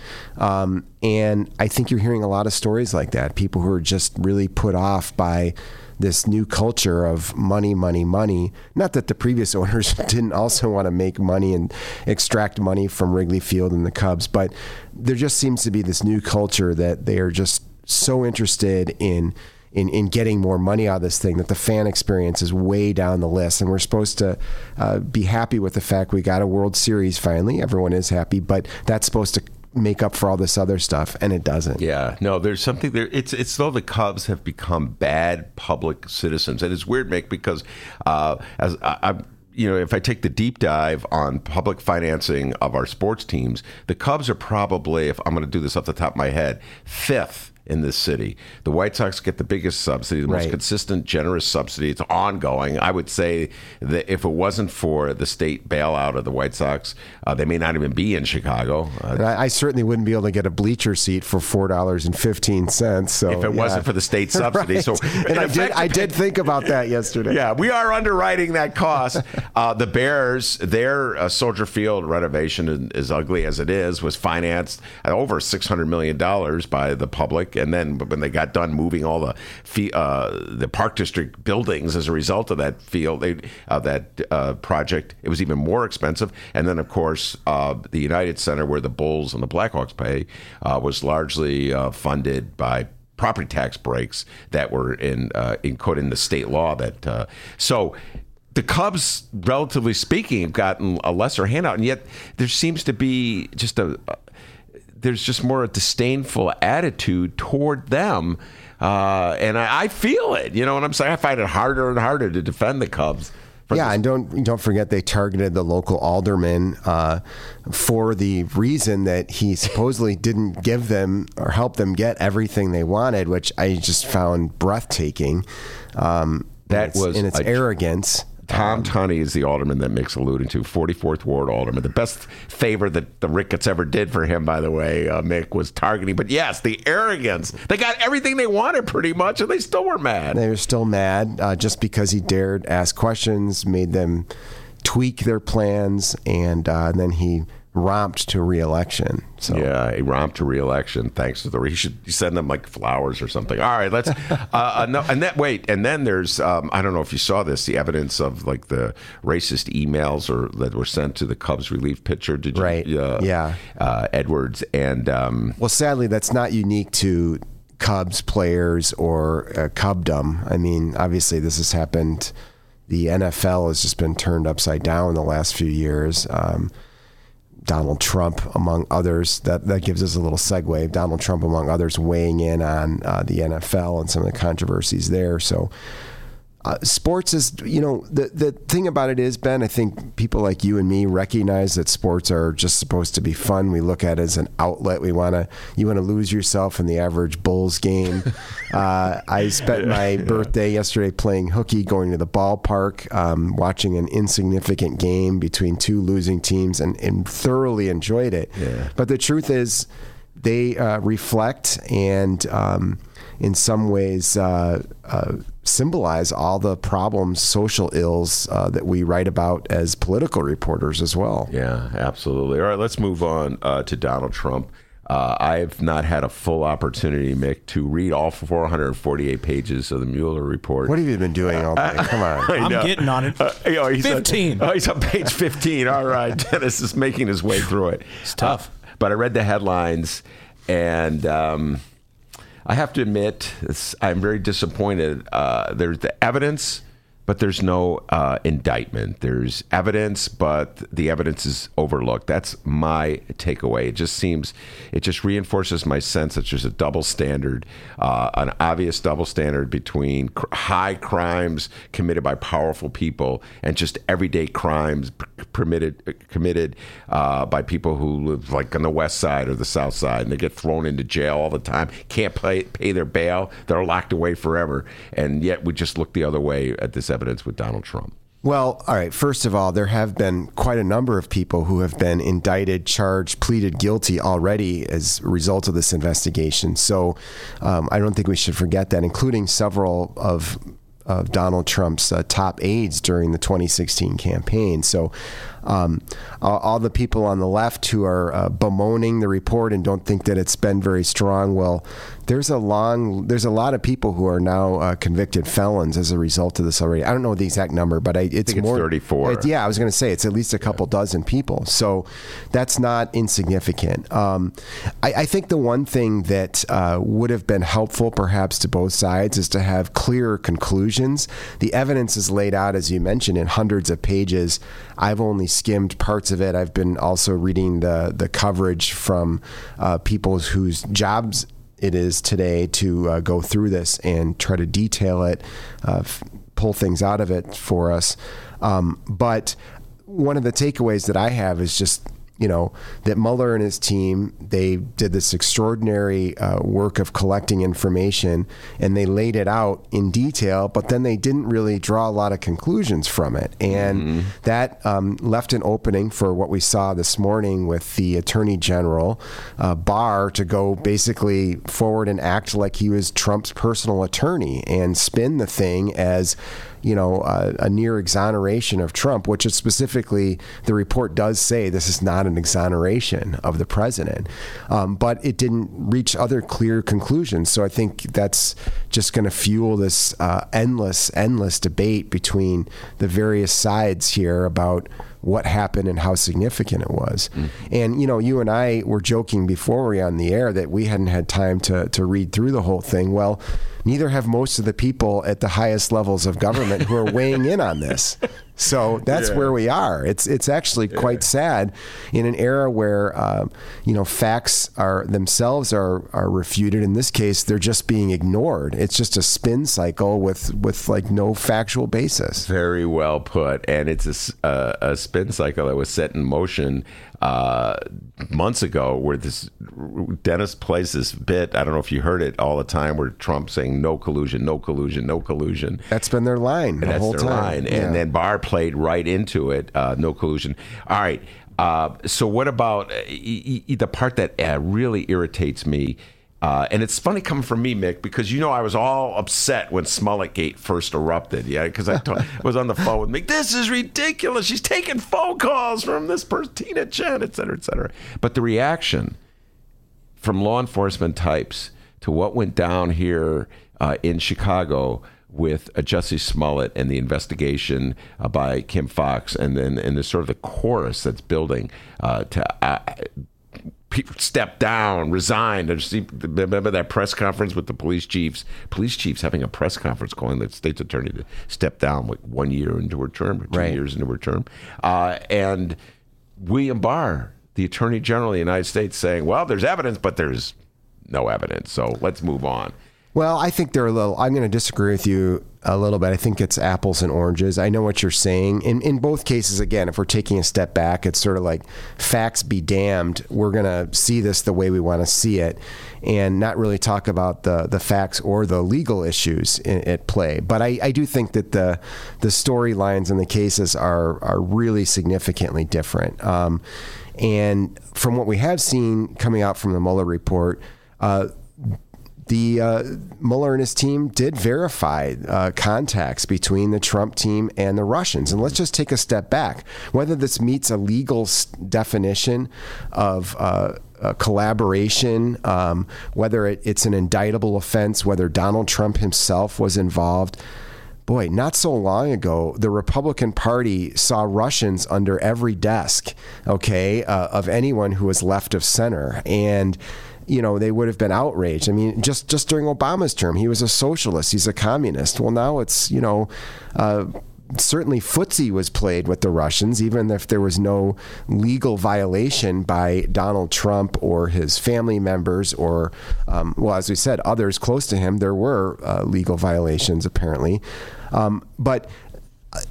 And I think you're hearing a lot of stories like that. People who are just really put off by this new culture of money, money, money. Not that the previous owners didn't also want to make money and extract money from Wrigley Field and the Cubs, but there just seems to be this new culture that they are just so interested in getting more money out of this thing that the fan experience is way down the list. And we're supposed to be happy with the fact we got a World Series finally. Everyone is happy, but that's supposed to make up for all this other stuff, and it doesn't. Yeah, no, there's something there. It's though the Cubs have become bad public citizens. And it's weird, Mick, because as I'm, you know, if I take the deep dive on public financing of our sports teams, the Cubs are probably, if I'm going to do this off the top of my head, 5th in this city. The White Sox get the biggest subsidy, the most consistent, generous subsidy. It's ongoing. I would say that if it wasn't for the state bailout of the White Sox, they may not even be in Chicago. I certainly wouldn't be able to get a bleacher seat for $4.15. So if it wasn't for the state subsidy, right. So and I did think about that yesterday. Yeah, we are underwriting that cost. The Bears, their Soldier Field renovation, as ugly as it is, was financed at over $600 million by the public. And then when they got done moving all the Park District buildings as a result of that field, that project, it was even more expensive. And then, of course, the United Center, where the Bulls and the Blackhawks play, was largely funded by property tax breaks that were encoded in the state law. That so the Cubs, relatively speaking, have gotten a lesser handout, and yet there seems to be just there's just more a disdainful attitude toward them. And I feel it, you know what I'm saying? I find it harder and harder to defend the Cubs. Yeah, and don't forget they targeted the local alderman for the reason that he supposedly didn't give them or help them get everything they wanted, which I just found breathtaking. That was in its arrogance. Tom Tunney is the alderman that Mick's alluding to, 44th Ward alderman. The best favor that the Ricketts ever did for him, by the way, Mick, was targeting. But yes, the arrogance. They got everything they wanted pretty much, and they still were mad. They were still mad just because he dared ask questions, made them tweak their plans, and then he romped to re-election. So. Yeah, he romped to re-election. Thanks to he should send them like flowers or something. All right, let's. And then there's I don't know if you saw this, the evidence of like the racist emails that were sent to the Cubs relief pitcher. Did you? Right. Yeah. Edwards and. Well, sadly, that's not unique to Cubs players or Cubdom. I mean, obviously, this has happened. The NFL has just been turned upside down in the last few years. Donald Trump, among others, that gives us a little segue. Donald Trump, among others, weighing in on the NFL and some of the controversies there. So sports is, you know, the thing about it is, Ben, I think people like you and me recognize that sports are just supposed to be fun. We look at it as an outlet. You want to lose yourself in the average Bulls game. I spent my birthday yesterday playing hooky, going to the ballpark, watching an insignificant game between two losing teams and thoroughly enjoyed it. Yeah. But the truth is, they reflect and in some ways symbolize all the problems, social ills that we write about as political reporters as well. Yeah, absolutely. All right, let's move on to Donald Trump. I've not had a full opportunity, Mick, to read all 448 pages of the Mueller report. What have you been doing all day? Come on. I'm getting on it. He's 15. He's on page 15. All right. Dennis is making his way through it. It's tough. But I read the headlines, and I have to admit, I'm very disappointed. There's the evidence, but there's no indictment. There's evidence, but the evidence is overlooked. That's my takeaway. It just reinforces my sense that there's a double standard, an obvious double standard between high crimes committed by powerful people and just everyday crimes committed by people who live like on the west side or the south side, and they get thrown into jail all the time, can't pay their bail, they're locked away forever, and yet we just look the other way at this evidence with Donald Trump. Well, all right. First of all, there have been quite a number of people who have been indicted, charged, pleaded guilty already as a result of this investigation. So I don't think we should forget that, including several of Donald Trump's top aides during the 2016 campaign. So all the people on the left who are bemoaning the report and don't think that it's been very strong, well, there's a lot of people who are now convicted felons as a result of this already. I don't know the exact number, but I think it's more 34. I was going to say it's at least a couple dozen people. So that's not insignificant. I think the one thing that would have been helpful perhaps to both sides is to have clearer conclusions. The evidence is laid out, as you mentioned, in hundreds of pages. I've only skimmed parts of it. I've been also reading the coverage from people whose jobs it is today to go through this and try to detail it, pull things out of it for us. But one of the takeaways that I have is just, that Mueller and his team, they did this extraordinary work of collecting information, and they laid it out in detail, but then they didn't really draw a lot of conclusions from it. And that left an opening for what we saw this morning with the Attorney General, Barr, to go basically forward and act like he was Trump's personal attorney and spin the thing as a near exoneration of Trump, which is specifically, the report does say this is not an exoneration of the president, but it didn't reach other clear conclusions. So I think that's just going to fuel this endless debate between the various sides here about what happened and how significant it was. And, you and I were joking before we were on the air that we hadn't had time to read through the whole thing. Well, neither have most of the people at the highest levels of government who are weighing in on this. So that's where we are. It's actually quite sad in an era where, facts are themselves refuted. In this case, they're just being ignored. It's just a spin cycle with like no factual basis. Very well put. And it's a spin cycle that was set in motion months ago, where this Dennis plays this bit. I don't know if you heard it all the time, where Trump saying no collusion, no collusion, no collusion. That's been their line the whole time. And then Barr played right into it. No collusion. All right. So what about the part that really irritates me? And it's funny coming from me, Mick, because I was all upset when Smollettgate first erupted, because I was on the phone with Mick. This is ridiculous. She's taking phone calls from this person, Tina Chen, et cetera, et cetera. But the reaction from law enforcement types to what went down here in Chicago with Jussie Smollett and the investigation by Kim Fox, and then and the sort of the chorus that's building to. People stepped down, resigned. Remember that press conference with the police chiefs having a press conference calling the state's attorney to step down with 1 year into her term, or 2 years into her term. And William Barr, the Attorney General of the United States, saying, well, there's evidence, but there's no evidence, so let's move on. Well, I think they're a little, I'm going to disagree with you a little bit. I think it's apples and oranges. I know what you're saying. In both cases, again, if we're taking a step back, it's sort of like facts be damned. We're going to see this the way we want to see it and not really talk about the facts or the legal issues at play. But I do think that the storylines in the cases are really significantly different. And from what we have seen coming out from the Mueller report, Mueller and his team did verify contacts between the Trump team and the Russians. And let's just take a step back. Whether this meets a legal definition of collaboration, whether it's an indictable offense, whether Donald Trump himself was involved. Boy, not so long ago, the Republican Party saw Russians under every desk, of anyone who was left of center. And you know, they would have been outraged. I mean, just during Obama's term, he was a socialist. He's a communist. Well, now it's, certainly footsie was played with the Russians, even if there was no legal violation by Donald Trump or his family members or, as we said, others close to him. There were legal violations, apparently. But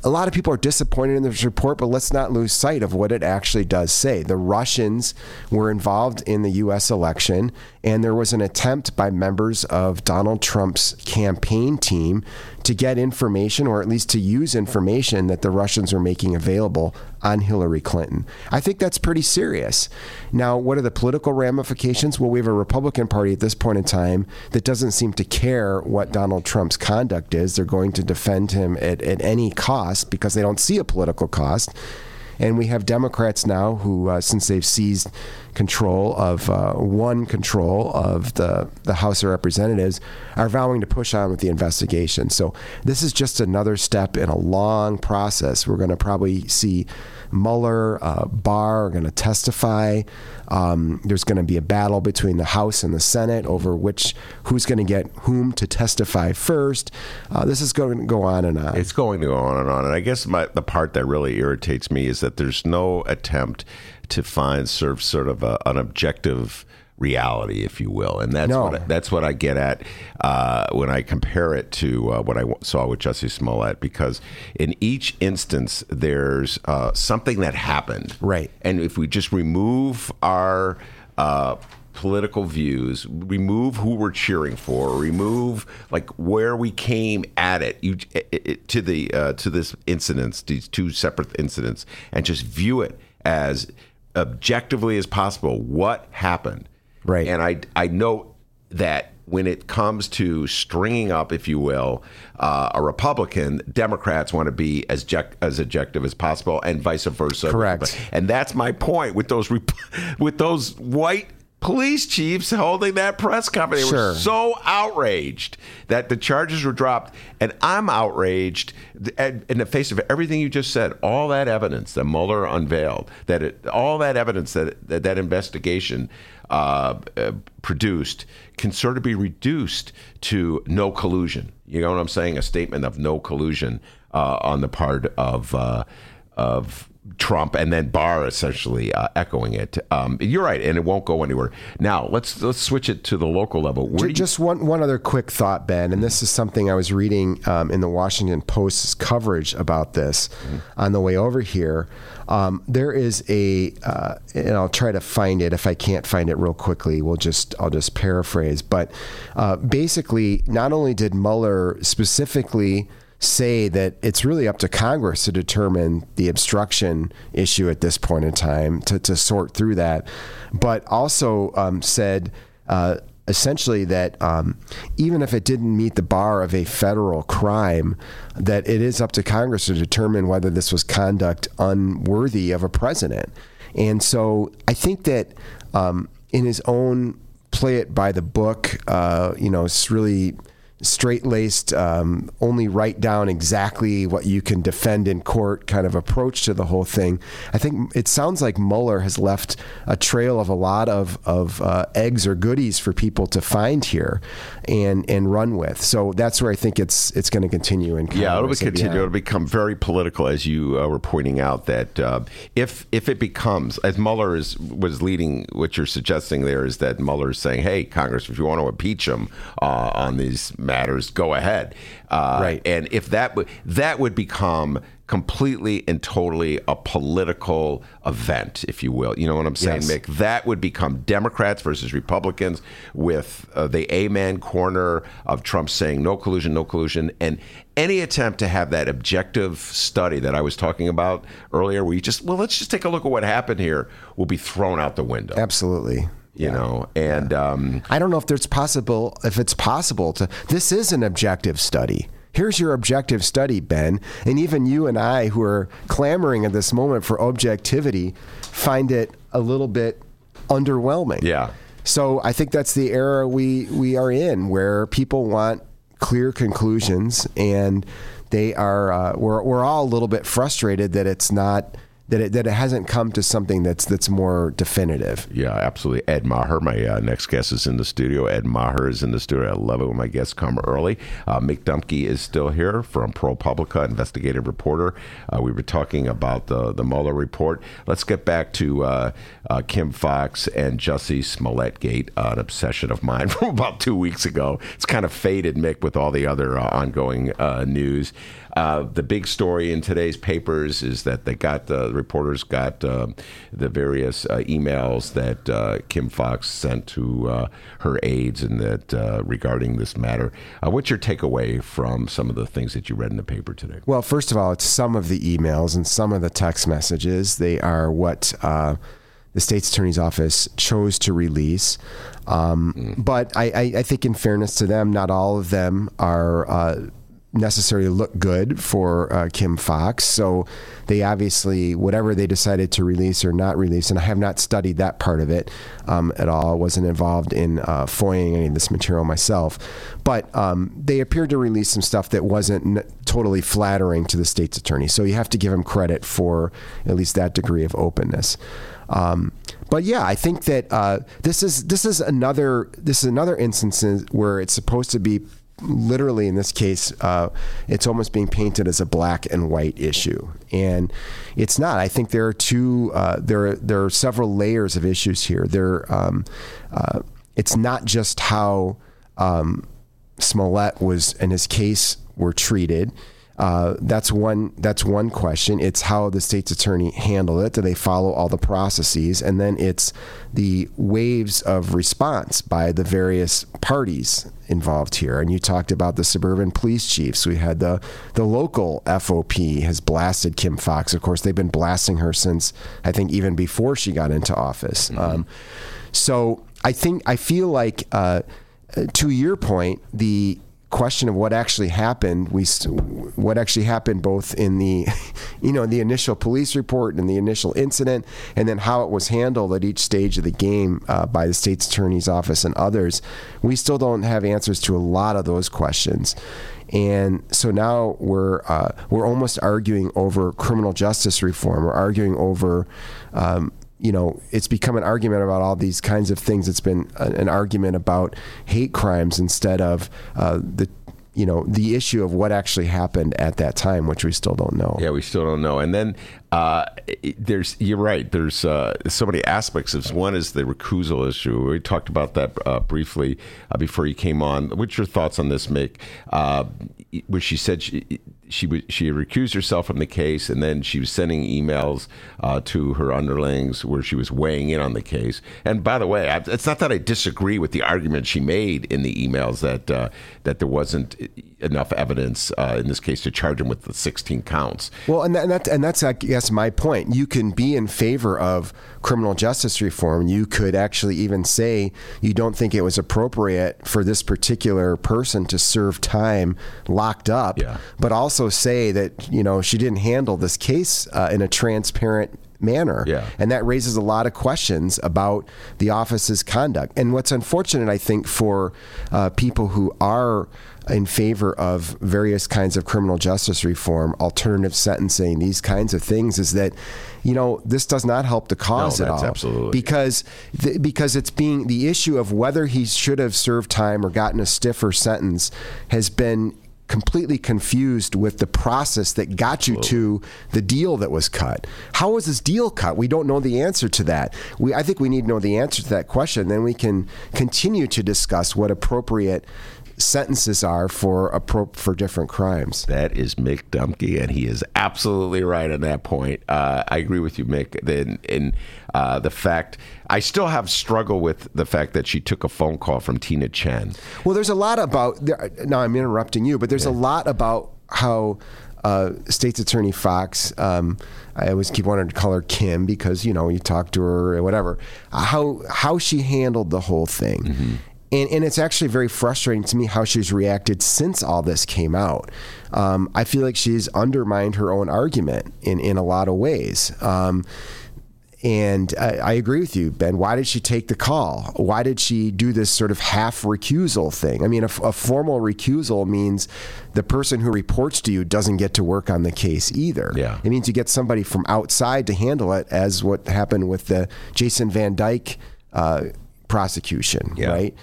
a lot of people are disappointed in this report, but let's not lose sight of what it actually does say. The Russians were involved in the U.S. election, and there was an attempt by members of Donald Trump's campaign team to get information, or at least to use information that the Russians were making available on Hillary Clinton. I think that's pretty serious. Now, what are the political ramifications? Well, we have a Republican Party at this point in time that doesn't seem to care what Donald Trump's conduct is. They're going to defend him at any cost because they don't see a political cost. And we have Democrats now who, since they've seized control of the House of Representatives, are vowing to push on with the investigation. So this is just another step in a long process. We're going to probably see Mueller, Barr are going to testify. There's going to be a battle between the House and the Senate over who's going to get whom to testify first. This is going to go on and on. It's going to go on and on. And I guess the part that really irritates me is that there's no attempt to find sort of an objective reality, if you will. And that's what I get at when I compare it to what I saw with Jussie Smollett, because in each instance, there's something that happened. Right. And if we just remove our political views, remove who we're cheering for, remove like where we came at it, to this incidents, these two separate incidents, and just view it as objectively as possible, what happened. Right. And I know that when it comes to stringing up, if you will, a Republican, Democrats want to be as objective as possible, and vice versa. Correct. And that's my point with those white police chiefs holding that press conference. They were so outraged that the charges were dropped, and I'm outraged in the face of everything you just said, all that evidence that Mueller unveiled, all that evidence that investigation produced can sort of be reduced to no collusion. You know what I'm saying? A statement of no collusion on the part of Trump, and then Barr essentially echoing it. You're right, and it won't go anywhere. Now let's switch it to the local level. Just one other quick thought, Ben, and this is something I was reading in the Washington Post's coverage about this on the way over here. There is and I'll try to find it. If I can't find it real quickly, I'll just paraphrase. But basically, not only did Mueller specifically say that it's really up to Congress to determine the obstruction issue at this point in time, to sort through that, but also said essentially that even if it didn't meet the bar of a federal crime, that it is up to Congress to determine whether this was conduct unworthy of a president. And so I think that in his own play it by the book, it's really straight-laced, only write down exactly what you can defend in court kind of approach to the whole thing. I think it sounds like Mueller has left a trail of a lot of eggs or goodies for people to find here and run with. So that's where I think it's going to continue. In Congress. Yeah, it'll continue. It'll become very political, as you were pointing out, that if it becomes, as Mueller was leading, what you're suggesting there is that Mueller's saying, hey, Congress, if you want to impeach him on these matters, go ahead. Right. And if that would become completely and totally a political event, if you will. You know what I'm saying, yes. Mick? That would become Democrats versus Republicans with the amen corner of Trump saying no collusion, no collusion. And any attempt to have that objective study that I was talking about earlier, where you just, well, let's just take a look at what happened here, will be thrown out the window. Absolutely. You know, and I don't know if there's possible, if it's possible to, this is an objective study. Here's your objective study, Ben. And even you and I, who are clamoring at this moment for objectivity, find it a little bit underwhelming. Yeah. So I think that's the era we are in, where people want clear conclusions, and they are we're all a little bit frustrated that it's not. That it hasn't come to something that's more definitive. Yeah, absolutely. Ed Maher, my next guest, is in the studio. Ed Maher is in the studio. I love it when my guests come early. Mick Dumke is still here from ProPublica, investigative reporter. We were talking about the Mueller report. Let's get back to Kim Fox and Jussie Smollett Gate, an obsession of mine from about 2 weeks ago. It's kind of faded, Mick, with all the other ongoing news. The big story in today's papers is that they got the reporters got the various emails that Kim Fox sent to her aides, and that regarding this matter. What's your takeaway from some of the things that you read in the paper today? Well, first of all, it's some of the emails and some of the text messages. They are what the state's attorney's office chose to release. But I think, in fairness to them, not all of them are necessarily look good for Kim Fox. So they obviously, whatever they decided to release or not release, and I have not studied that part of it at all. I wasn't involved in FOIAing any of this material myself. But they appeared to release some stuff that wasn't totally flattering to the state's attorney. So you have to give him credit for at least that degree of openness. But yeah, I think that this is another instance where it's supposed to be, literally in this case, it's almost being painted as a black and white issue, and it's not. I think there are there are several layers of issues here. It's not just how Smollett was and his case were treated. That's one question. It's how the state's attorney handled it. Do they follow all the processes? And then it's the waves of response by the various parties involved here. And you talked about the suburban police chiefs. We had the local FOP has blasted Kim Fox. Of course, they've been blasting her since, I think, even before she got into office. Mm-hmm. So I feel like to your point, the question of what actually happened both in the the initial police report and the initial incident, and then how it was handled at each stage of the game by the state's attorney's office and others. We still don't have answers to a lot of those questions, and so now we're almost arguing over criminal justice reform. We're arguing over it's become an argument about all these kinds of things. It's been an argument about hate crimes instead of the issue of what actually happened at that time, which we still don't know. Yeah, we still don't know. And then you're right. There's so many aspects of this. One is the recusal issue. We talked about that briefly before you came on. What's your thoughts on this, Mick? Where she said she recused herself from the case, and then she was sending emails to her underlings where she was weighing in on the case. And by the way, it's not that I disagree with the argument she made in the emails that there wasn't enough evidence in this case to charge him with the 16 counts. Well, and that's I guess my point. You can be in favor of criminal justice reform. You could actually even say you don't think it was appropriate for this particular person to serve time locked up, yeah. But also say that she didn't handle this case in a transparent manner. Yeah. And that raises a lot of questions about the office's conduct. And what's unfortunate, I think, for people who are in favor of various kinds of criminal justice reform, alternative sentencing, these kinds of things, is that, you know, this does not help the cause at all. Absolutely. Because it's being, the issue of whether he should have served time or gotten a stiffer sentence has been completely confused with the process that got you to the deal that was cut. How was this deal cut? We don't know the answer to that. I think we need to know the answer to that question. Then we can continue to discuss what appropriate sentences are for different crimes. That is Mick Dumke, and he is absolutely right on that point. I agree with you, Mick. The fact, I still have struggle with the fact that she took a phone call from Tina Chen. Well, there's a lot about, now I'm interrupting you, but there's a lot about how State's Attorney Fox, I always keep wanting to call her Kim because, you know, you talk to her or whatever, how she handled the whole thing. Mm-hmm. And it's actually very frustrating to me how she's reacted since all this came out. I feel like she's undermined her own argument in a lot of ways. And I agree with you, Ben. Why did she take the call? Why did she do this sort of half recusal thing? I mean, a formal recusal means the person who reports to you doesn't get to work on the case either. Yeah. It means you get somebody from outside to handle it, as what happened with the Jason Van Dyke prosecution, yeah. Right?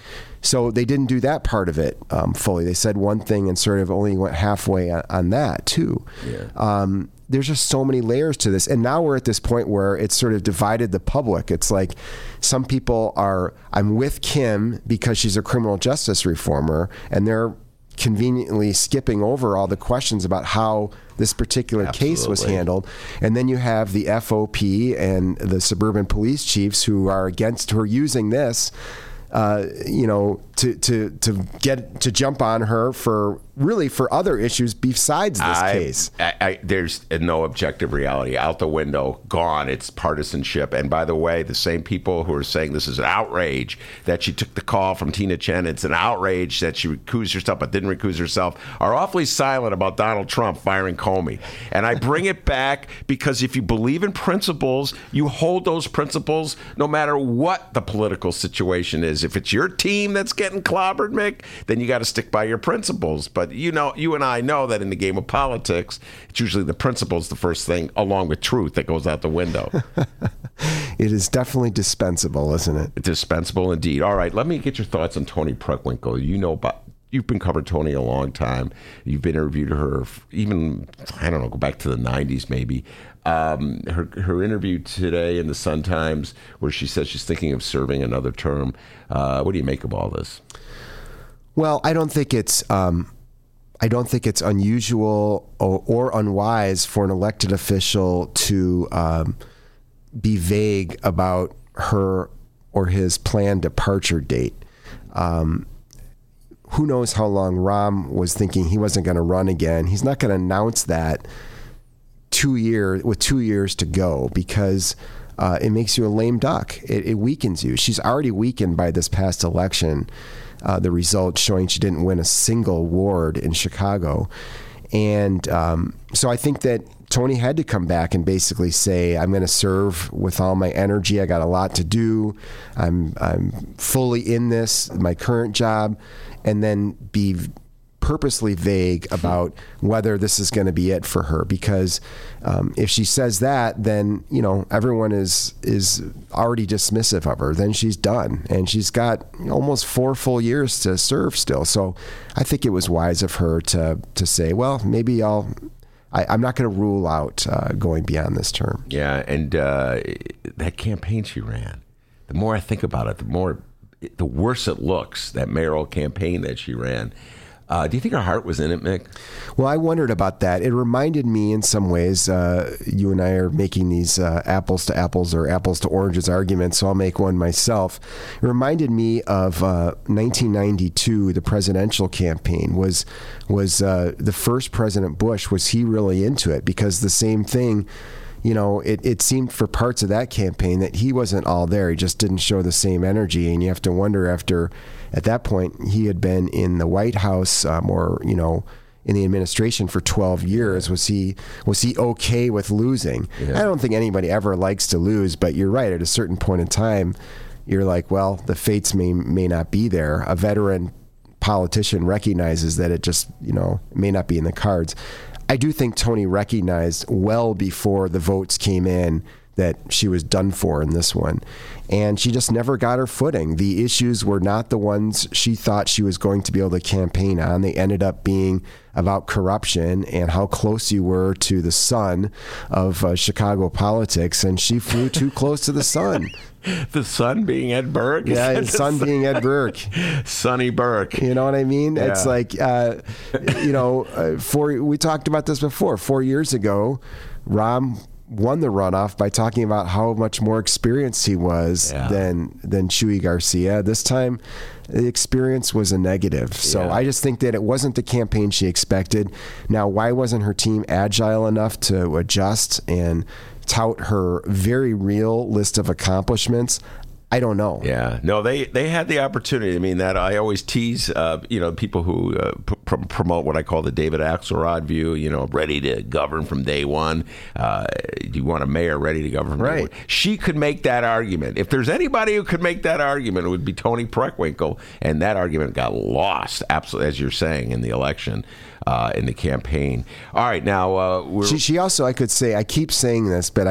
So they didn't do that part of it fully. They said one thing and sort of only went halfway on that too. Yeah. There's just so many layers to this. And now we're at this point where it's sort of divided the public. It's like some people are, I'm with Kim because she's a criminal justice reformer, and they're conveniently skipping over all the questions about how this particular case was handled. And then you have the FOP and the suburban police chiefs who are against her using this, you know, to get to jump on her for other issues besides this case. There's no objective reality. Out the window, gone. It's partisanship. And by the way, the same people who are saying this is an outrage that she took the call from Tina Chen, it's an outrage that she recused herself but didn't recuse herself, are awfully silent about Donald Trump firing Comey. And I bring it back because if you believe in principles, you hold those principles no matter what the political situation is. If it's your team that's getting clobbered, Mick, then you got to stick by your principles. But you know, you and I know that in the game of politics, it's usually the principles, the first thing, along with truth, that goes out the window. It is definitely dispensable, isn't it? Dispensable indeed. All right, let me get your thoughts on Tony Preckwinkle. You know about, you've been covering Tony a long time. You've been interviewed her, even, I don't know, go back to the 90s maybe. Her interview today in the Sun-Times where she says she's thinking of serving another term. What do you make of all this? Well, I don't think it's unusual or unwise for an elected official to be vague about her or his planned departure date. Who knows how long Rahm was thinking he wasn't going to run again. He's not going to announce that with 2 years to go, because it makes you a lame duck. It weakens you. She's already weakened by this past election. The results showing she didn't win a single ward in Chicago. And so I think that Tony had to come back and basically say, I'm going to serve with all my energy. I got a lot to do. I'm fully in this, my current job, and then be purposely vague about whether this is going to be it for her, because if she says that, then, you know, everyone is already dismissive of her. Then she's done, and she's got almost 4 full years to serve still. So I think it was wise of her to say, well, maybe I'm not going to rule out going beyond this term. Yeah, and that campaign she ran, the more I think about it, the worse it looks, that mayoral campaign that she ran. Do you think her heart was in it, Mick? Well, I wondered about that. It reminded me in some ways, you and I are making these apples to apples or apples to oranges arguments, so I'll make one myself. It reminded me of 1992, the presidential campaign. Was the first President Bush, was he really into it? Because the same thing, you know, it seemed for parts of that campaign that he wasn't all there. He just didn't show the same energy, and you have to wonder after... At that point, he had been in the White House, or, you know, in the administration for 12 years? Was he okay with losing? Yeah. I don't think anybody ever likes to lose, but you're right. At a certain point in time, you're like, well, the fates may not be there. A veteran politician recognizes that it just, you know, may not be in the cards. I do think Tony recognized well before the votes came in that she was done for in this one. And she just never got her footing. The issues were not the ones she thought she was going to be able to campaign on. They ended up being about corruption and how close you were to the sun of Chicago politics. And she flew too close to the sun. The sun being Ed Burke? Yeah, the sun being Ed Burke. Sonny Burke. You know what I mean? Yeah. It's like, you know, we talked about this before. 4 years ago, Rahm won the runoff by talking about how much more experienced he was than Chuy Garcia. This time, the experience was a negative. So I just think that it wasn't the campaign she expected. Now, why wasn't her team agile enough to adjust and tout her very real list of accomplishments? I don't know. Yeah. No, they had the opportunity. I mean, that I always tease, you know, people who promote what I call the David Axelrod view, you know, ready to govern from day one. You want a mayor ready to govern from day one. She could make that argument. If there's anybody who could make that argument, it would be Tony Preckwinkle. And that argument got lost, absolutely, as you're saying, in the election, in the campaign. All right. Now, she also, I could say, I keep saying this, but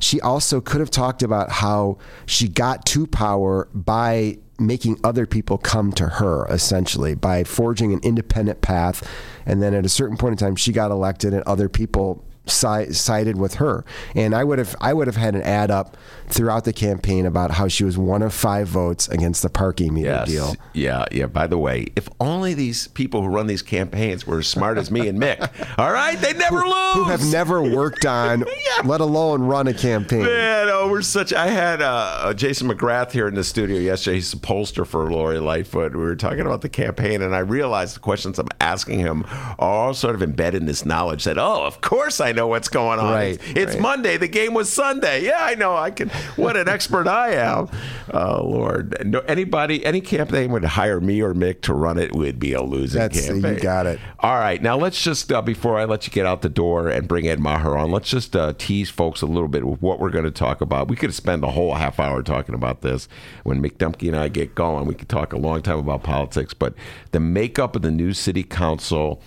she also could have talked about how she got to power by making other people come to her, essentially, by forging an independent path. And then at a certain point in time, she got elected and other people sided with her. And I would have had an ad up throughout the campaign about how she was one of 5 votes against the parking meter deal. Yeah, yeah. By the way, if only these people who run these campaigns were as smart as me and Mick. All right, they'd never lose. Who have never worked on, let alone run a campaign. Man, I had Jason McGrath here in the studio yesterday. He's a pollster for Lori Lightfoot. We were talking about the campaign, and I realized the questions I'm asking him are all sort of embedded in this knowledge that, oh, of course I know what's going on. It's Monday. The game was Sunday. Yeah, I know. I can. What an expert I am. Oh, Lord. No, any campaign would hire me or Mick to run it would be a losing campaign. You got it. All right. Now, let's just, before I let you get out the door and bring Ed Maher on, let's just tease folks a little bit with what we're going to talk about. We could spend a whole half hour talking about this. When Mick Dumke and I get going, we could talk a long time about politics, but the makeup of the new city council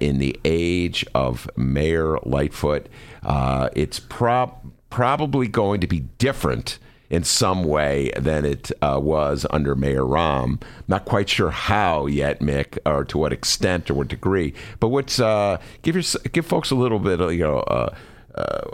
in the age of Mayor Lightfoot, it's probably going to be different in some way than it was under Mayor Rahm. Not quite sure how yet, Mick, or to what extent or what degree. But give folks a little bit of, you know,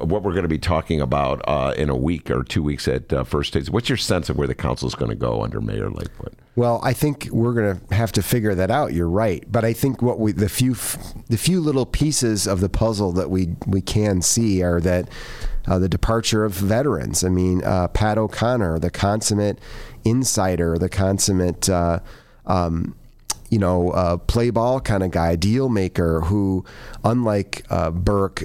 what we're going to be talking about in a week or 2 weeks at First Tuesday. What's your sense of where the council is going to go under Mayor Lightfoot? Well, I think we're going to have to figure that out. You're right, but I think what the few little pieces of the puzzle that we can see are that the departure of veterans. I mean, Pat O'Connor, the consummate insider, the consummate play ball kind of guy, deal maker, who, unlike Burke,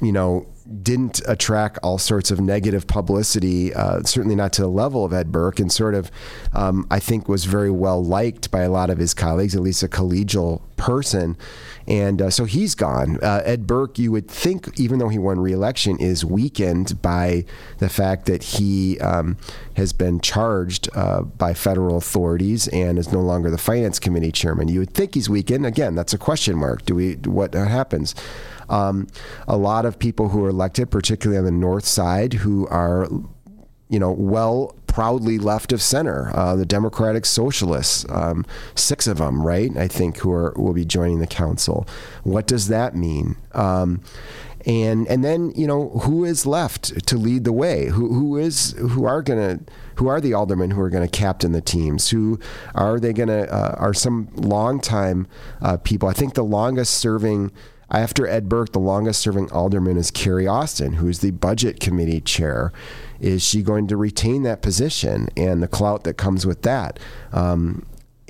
you know, didn't attract all sorts of negative publicity, certainly not to the level of Ed Burke, and sort of, I think, was very well liked by a lot of his colleagues, at least a collegial person. And so he's gone. Ed Burke, you would think, even though he won re-election, is weakened by the fact that he has been charged by federal authorities and is no longer the Finance Committee chairman. You would think he's weakened. Again, that's a question mark. What happens? A lot of people who are elected, particularly on the north side, who are, you know, proudly left of center, the Democratic Socialists, 6 of them, right? I think will be joining the council. What does that mean? And then, you know, who is left to lead the way? Who are the aldermen who are going to captain the teams? Who are they going to? Are some longtime people? I think the longest serving. After Ed Burke, the longest-serving alderman is Carrie Austin, who's the Budget Committee chair. Is she going to retain that position and the clout that comes with that?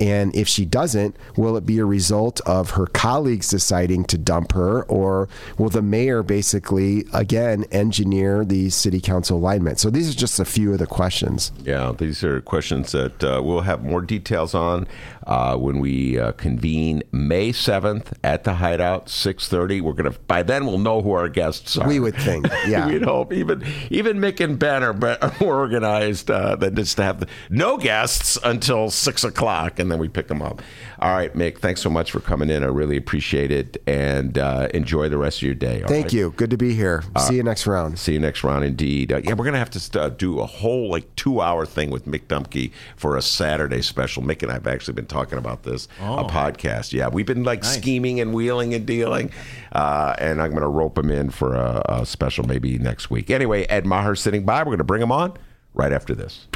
And if she doesn't, will it be a result of her colleagues deciding to dump her, or will the mayor basically, again, engineer the city council alignment? So these are just a few of the questions. Yeah, these are questions that we'll have more details on when we convene May 7th at the Hideout, 6:30. We're going to, by then we'll know who our guests are. We would think, yeah. We'd hope. Even Mick and Ben are more organized than just to have no guests until 6 o'clock, and then we pick them up. All right, Mick, thanks so much for coming in. I really appreciate it, and enjoy the rest of your day. Thank you. Good to be here. See you next round. See you next round, indeed. Yeah, we're going to have to do a whole, 2-hour thing with Mick Dumke for a Saturday special. Mick and I have actually been talking about this, a podcast. Yeah, we've been, nice. Scheming and wheeling and dealing, and I'm going to rope him in for a special maybe next week. Anyway, Ed Maher sitting by. We're going to bring him on right after this.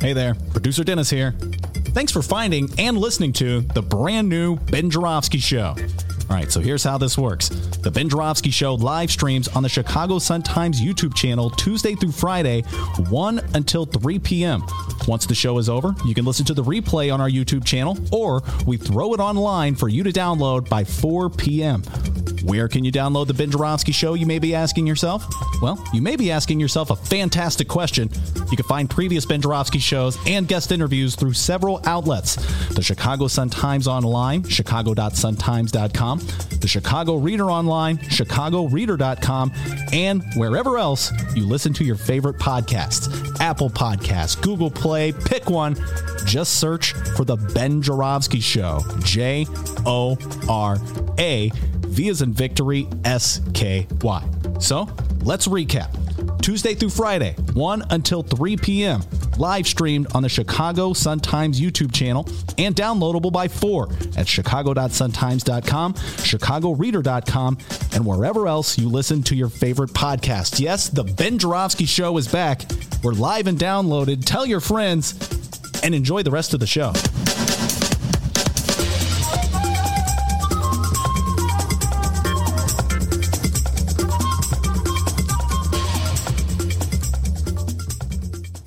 Hey there, producer Dennis here. Thanks for finding and listening to the brand new Ben Joravsky Show. All right, so here's how this works. The Ben Joravsky Show live streams on the Chicago Sun-Times YouTube channel Tuesday through Friday, 1 until 3 p.m. Once the show is over, you can listen to the replay on our YouTube channel, or we throw it online for you to download by 4 p.m. Where can you download the Ben Joravsky Show, you may be asking yourself? Well, you may be asking yourself a fantastic question. You can find previous Ben Joravsky shows and guest interviews through several outlets. The Chicago Sun-Times online, chicago.suntimes.com. The Chicago Reader online, chicagoreader.com. And wherever else you listen to your favorite podcasts. Apple Podcasts, Google Play, pick one. Just search for The Ben Joravsky Show. J-O-R-A. V as in victory, S-K-Y. So let's recap. Tuesday through Friday, 1 until 3 p.m., live streamed on the Chicago Sun-Times YouTube channel and downloadable by 4 at chicago.suntimes.com, chicagoreader.com, and wherever else you listen to your favorite podcast. Yes, The Ben Joravsky Show is back. We're live and downloaded. Tell your friends and enjoy the rest of the show.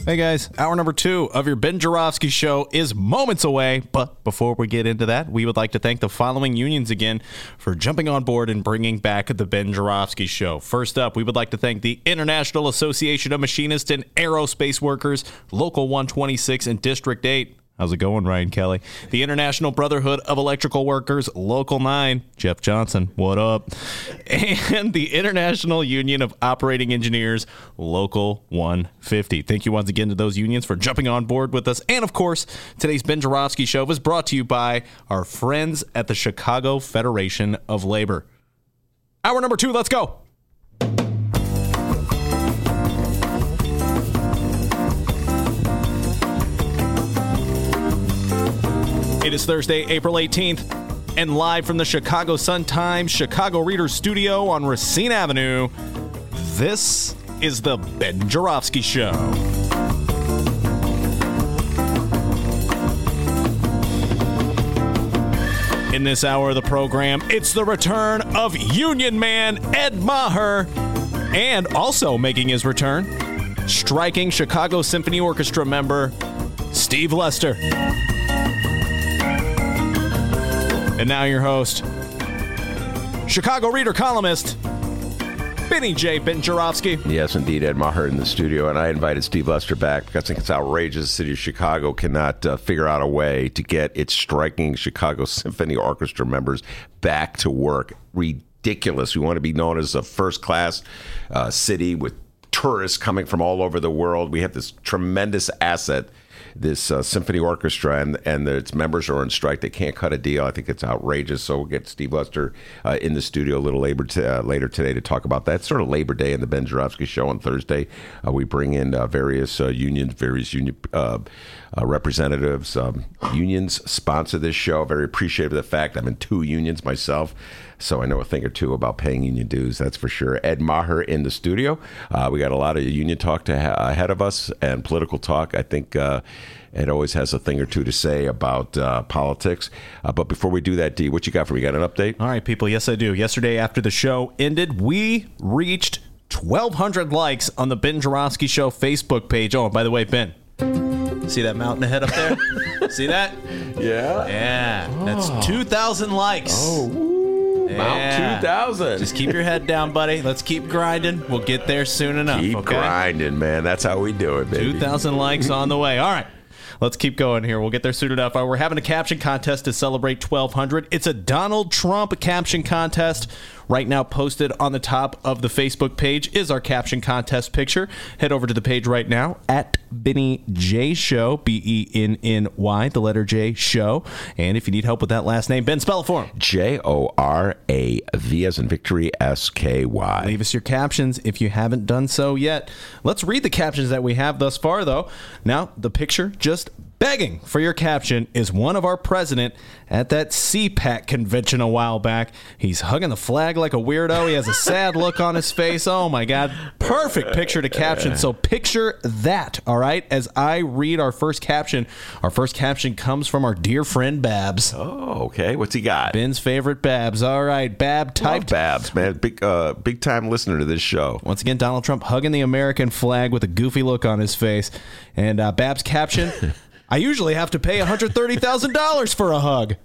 Hey guys, hour number 2 of your Ben Joravsky Show is moments away, but before we get into that, we would like to thank the following unions again for jumping on board and bringing back the Ben Joravsky Show. First up, we would like to thank the International Association of Machinists and Aerospace Workers, Local 126 and District 8. How's it going, Ryan Kelly? The International Brotherhood of Electrical Workers, Local 9. Jeff Johnson, what up? And the International Union of Operating Engineers, Local 150. Thank you once again to those unions for jumping on board with us. And, of course, today's Ben Joravsky Show was brought to you by our friends at the Chicago Federation of Labor. Hour number 2, let's go. It is Thursday, April 18th, and live from the Chicago Sun-Times, Chicago Reader Studio on Racine Avenue, this is the Ben Joravsky Show. In this hour of the program, it's the return of Union Man Ed Maher, and also making his return, striking Chicago Symphony Orchestra member Steve Lester. And now your host, Chicago Reader columnist, Benny J. Ben Joravsky. Yes, indeed, Ed Maher in the studio. And I invited Steve Lester back because I think it's outrageous the city of Chicago cannot figure out a way to get its striking Chicago Symphony Orchestra members back to work. Ridiculous. We want to be known as a first-class city with tourists coming from all over the world. We have this tremendous asset, this symphony orchestra, and its members are on strike. They can't cut a deal. I think it's outrageous. So we'll get Steve Lester in the studio a little later today to talk about that. It's sort of Labor Day in the Ben Joravsky Show on Thursday. We bring in various union representatives. Unions sponsor this show. Very appreciative of the fact I'm in 2 unions myself, so I know a thing or two about paying union dues, that's for sure. Ed Maher in the studio. We got a lot of union talk ahead of us and political talk. I think Ed always has a thing or two to say about politics. But before we do that, Dee, what you got for me? You got an update? All right, people. Yes, I do. Yesterday, after the show ended, we reached 1,200 likes on the Ben Joravsky Show Facebook page. Oh, and by the way, Ben, see that mountain ahead up there? See that? Yeah. Yeah. Oh. That's 2,000 likes. Oh, yeah. Mount 2,000. Just keep your head down, buddy. Let's keep grinding. We'll get there soon enough. Keep grinding, man. That's how we do it, baby. 2,000 likes on the way. All right. Let's keep going here. We'll get there soon enough. We're having a caption contest to celebrate 1,200. It's a Donald Trump caption contest. Right now, posted on the top of the Facebook page is our caption contest picture. Head over to the page right now, at Benny J Show, B-E-N-N-Y, the letter J, Show. And if you need help with that last name, Ben, spell it for him. J-O-R-A-V as in victory, S-K-Y. Leave us your captions if you haven't done so yet. Let's read the captions that we have thus far, though. Now, the picture just begging for your caption is one of our president at that CPAC convention a while back. He's hugging the flag like a weirdo. He has a sad look on his face. Oh, my God. Perfect picture to caption. So picture that, all right, as I read our first caption. Our first caption comes from our dear friend Babs. Oh, okay. What's he got? Ben's favorite Babs. All right. Bab typed. Love Babs, man. Big time listener to this show. Once again, Donald Trump hugging the American flag with a goofy look on his face. And Babs' caption... I usually have to pay $130,000 for a hug.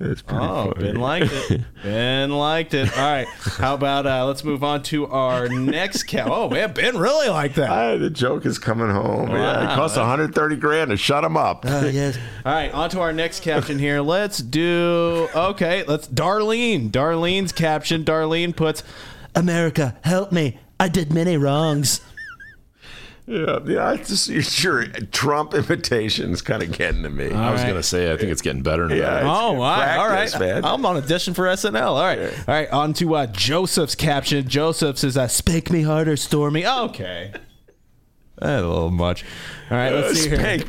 That's pretty funny. Ben liked it. Ben liked it. All right. How about let's move on to our next cap. Oh, man, Ben really liked that. The joke is coming home. Wow. Yeah, it costs $130,000 to shut him up. Yes. All right. On to our next caption here. Let's do. Okay. Let's Darlene. Darlene's caption. Darlene puts, America, help me. I did many wrongs. Yeah, I just, your Trump imitation is kind of getting to me. I was going to say, I think it's getting better now. Yeah, oh, wow. Practice, all right. Man. I'm on audition for SNL. All right. Yeah. All right. On to Joseph's caption. Joseph says, Spake me harder, Stormy. Okay. That's a little much. All right, let's see here.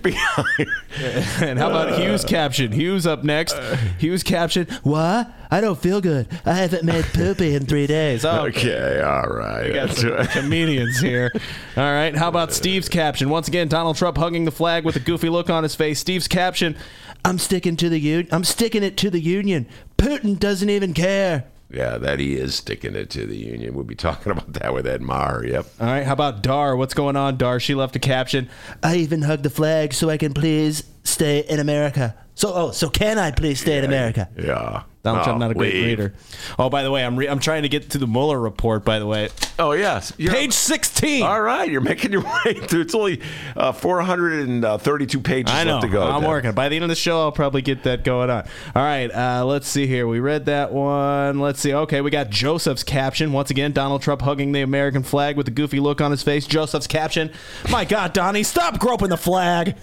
And how about Hugh's caption? Hugh's up next. Hugh's caption, what? I don't feel good. I haven't made poopy in 3 days. Okay, all right. We got some comedians here. All right, how about Steve's caption? Once again, Donald Trump hugging the flag with a goofy look on his face. Steve's caption, I'm sticking it to the union. Putin doesn't even care. Yeah, that he is sticking it to the union. We'll be talking about that with Ed Maher, yep. All right, how about Dar? What's going on, Dar? She left a caption. I even hugged the flag so I can please stay in America. So can I please stay in America? Yeah. Donald Trump, not a great reader. Oh, by the way, I'm trying to get to the Mueller report, by the way. Oh, yes. Page 16. All right. You're making your way through. It's only 432 pages left to go. I'm working. By the end of the show, I'll probably get that going on. All right. Let's see here. We read that one. Let's see. Okay. We got Joseph's caption. Once again, Donald Trump hugging the American flag with a goofy look on his face. Joseph's caption. My God, Donnie, stop groping the flag.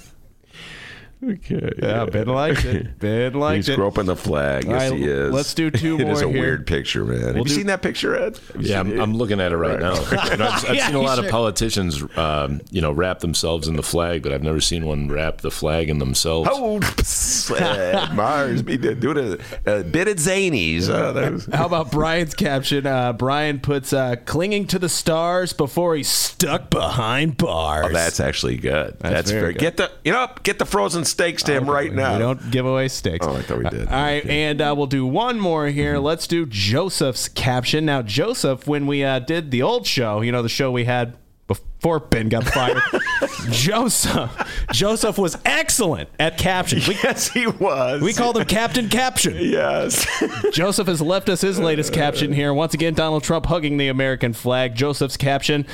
Okay. Yeah, Ben likes it. Ben likes it. He's groping the flag. Yes, right, he is. Let's do two more. It is a weird picture, man. Have you seen that picture, Ed? Yeah, I'm looking at it right now. I've seen a lot of politicians, wrap themselves in the flag, but I've never seen one wrap the flag in themselves. Oh, Mars, do it a bit of zanies. How about Brian's caption? Brian puts clinging to the stars before he's stuck behind bars. Oh, that's actually good. That's very good. Get the frozen steaks to him right now. We don't give away steaks. Oh, I thought we did. All right, and we'll do one more here. Let's do Joseph's caption. Now, Joseph, when we did the old show, the show we had before Ben got fired, Joseph was excellent at captions. Yes, he was. We called him Captain Caption. Yes. Joseph has left us his latest caption here. Once again, Donald Trump hugging the American flag. Joseph's caption,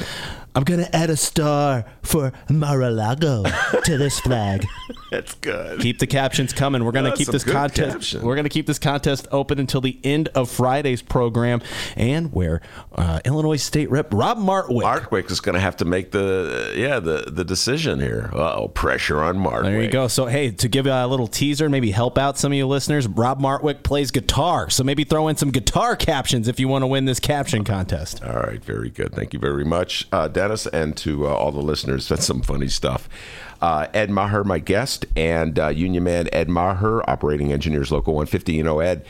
I'm going to add a star for Mar-a-Lago to this flag. That's good. Keep the captions coming. We're going to keep this contest. We're going to keep this contest open until the end of Friday's program, and where Illinois State Rep Rob Martwick is going to have to make the decision here. Pressure on Martwick. There you go. So hey, to give a little teaser, maybe help out some of you listeners. Rob Martwick plays guitar, so maybe throw in some guitar captions if you want to win this caption contest. All right, very good. Thank you very much, Dennis, and to all the listeners. That's some funny stuff. Ed Maher, my guest, and union man Ed Maher, Operating Engineers Local 150. You know, Ed,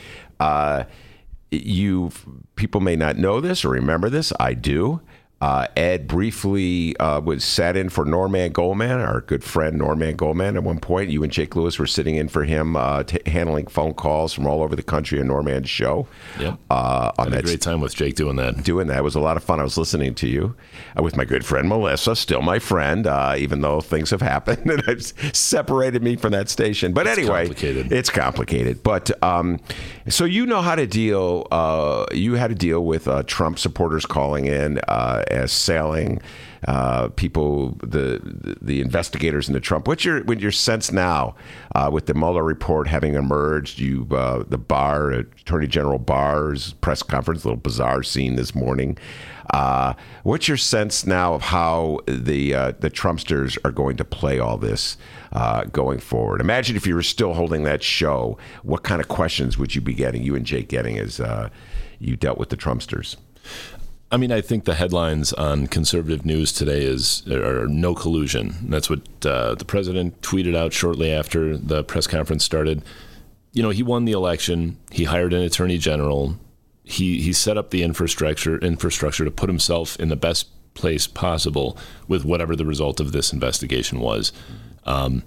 people may not know this or remember this. I do. Ed briefly was sat in for Norman Goldman, our good friend Norman Goldman. At one point, you and Jake Lewis were sitting in for him, handling phone calls from all over the country on Norman's show. Yep. Had a great time with Jake doing that. It was a lot of fun. I was listening to you with my good friend Melissa, still my friend, even though things have happened and have separated me from that station. But anyway, it's complicated. But so you know how to deal. You had to deal with Trump supporters calling in. As selling people, the investigators into Trump. What's your sense now with the Mueller report having emerged? The Barr, Attorney General Barr's press conference, a little bizarre scene this morning. What's your sense now of how the Trumpsters are going to play all this going forward? Imagine if you were still holding that show, what kind of questions would you be getting, you and Jake getting, as you dealt with the Trumpsters? I mean, I think the headlines on conservative news today are no collusion. That's what the president tweeted out shortly after the press conference started. You know, he won the election. He hired an attorney general. He set up the infrastructure to put himself in the best place possible with whatever the result of this investigation was. I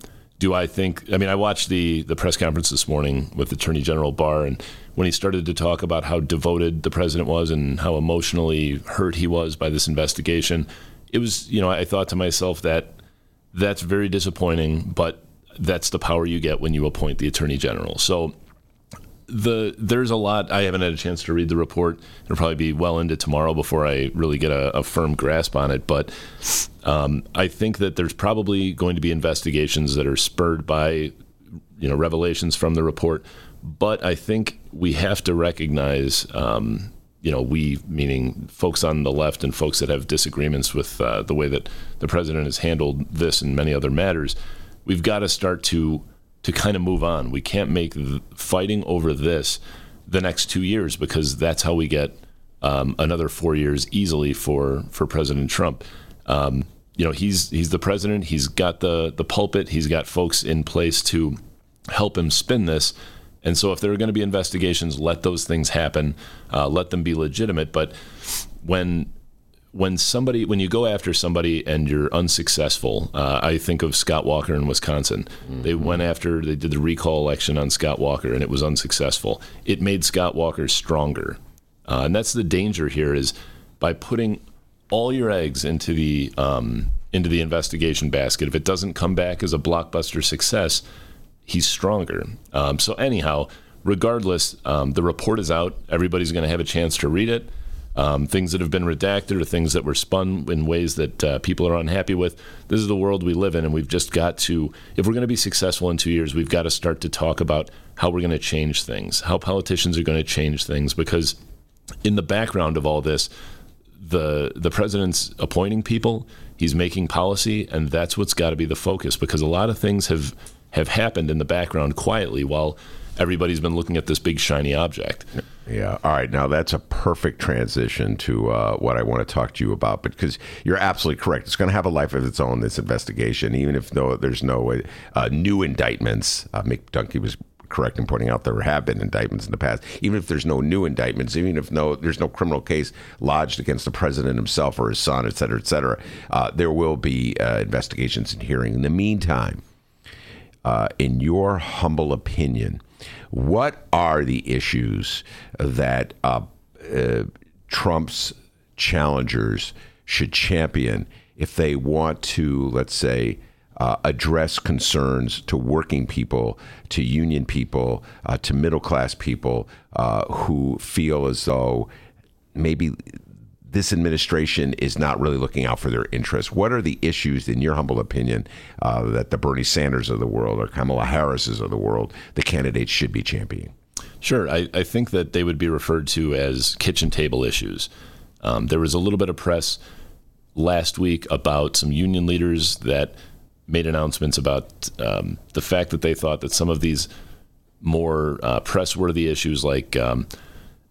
watched the press conference this morning with Attorney General Barr, and when he started to talk about how devoted the president was and how emotionally hurt he was by this investigation, it was, you know, I thought to myself that's very disappointing, but that's the power you get when you appoint the attorney general. So there's a lot. I haven't had a chance to read the report. It'll probably be well into tomorrow before I really get a firm grasp on it. But I think that there's probably going to be investigations that are spurred by, you know, revelations from the report. But I think we have to recognize, we, meaning folks on the left and folks that have disagreements with the way that the president has handled this and many other matters, we've got to start to kind of move on. We can't make fighting over this the next 2 years, because that's how we get another 4 years easily for President Trump. He's the president. He's got the pulpit. He's got folks in place to help him spin this. And so if there are going to be investigations, let those things happen. Let them be legitimate. But when you go after somebody and you're unsuccessful, I think of Scott Walker in Wisconsin. Mm-hmm. They did the recall election on Scott Walker, and it was unsuccessful. It made Scott Walker stronger. And that's the danger here, is by putting all your eggs into the investigation basket, if it doesn't come back as a blockbuster success, he's stronger. So anyhow, regardless, the report is out. Everybody's going to have a chance to read it. Things that have been redacted or things that were spun in ways that people are unhappy with. This is the world we live in, and we've just got to, if we're going to be successful in 2 years, we've got to start to talk about how we're going to change things, how politicians are going to change things, because in the background of all this, the president's appointing people, he's making policy, and that's what's got to be the focus, because a lot of things have happened in the background quietly while everybody's been looking at this big shiny object. Yeah. All right. Now that's a perfect transition to what I want to talk to you about, because you're absolutely correct. It's going to have a life of its own, this investigation, even if there's no new indictments. Mick Dumke was correct in pointing out there have been indictments in the past. Even if there's no new indictments, even if there's no criminal case lodged against the president himself or his son, et cetera, there will be investigations and hearings. In the meantime, in your humble opinion, what are the issues that Trump's challengers should champion if they want to, let's say, address concerns to working people, to union people, to middle class people who feel as though maybe this administration is not really looking out for their interests? What are the issues, in your humble opinion, that the Bernie Sanders of the world or Kamala Harris's of the world, the candidates should be championing? Sure. I think that they would be referred to as kitchen table issues. There was a little bit of press last week about some union leaders that made announcements about the fact that they thought that some of these more press-worthy issues, like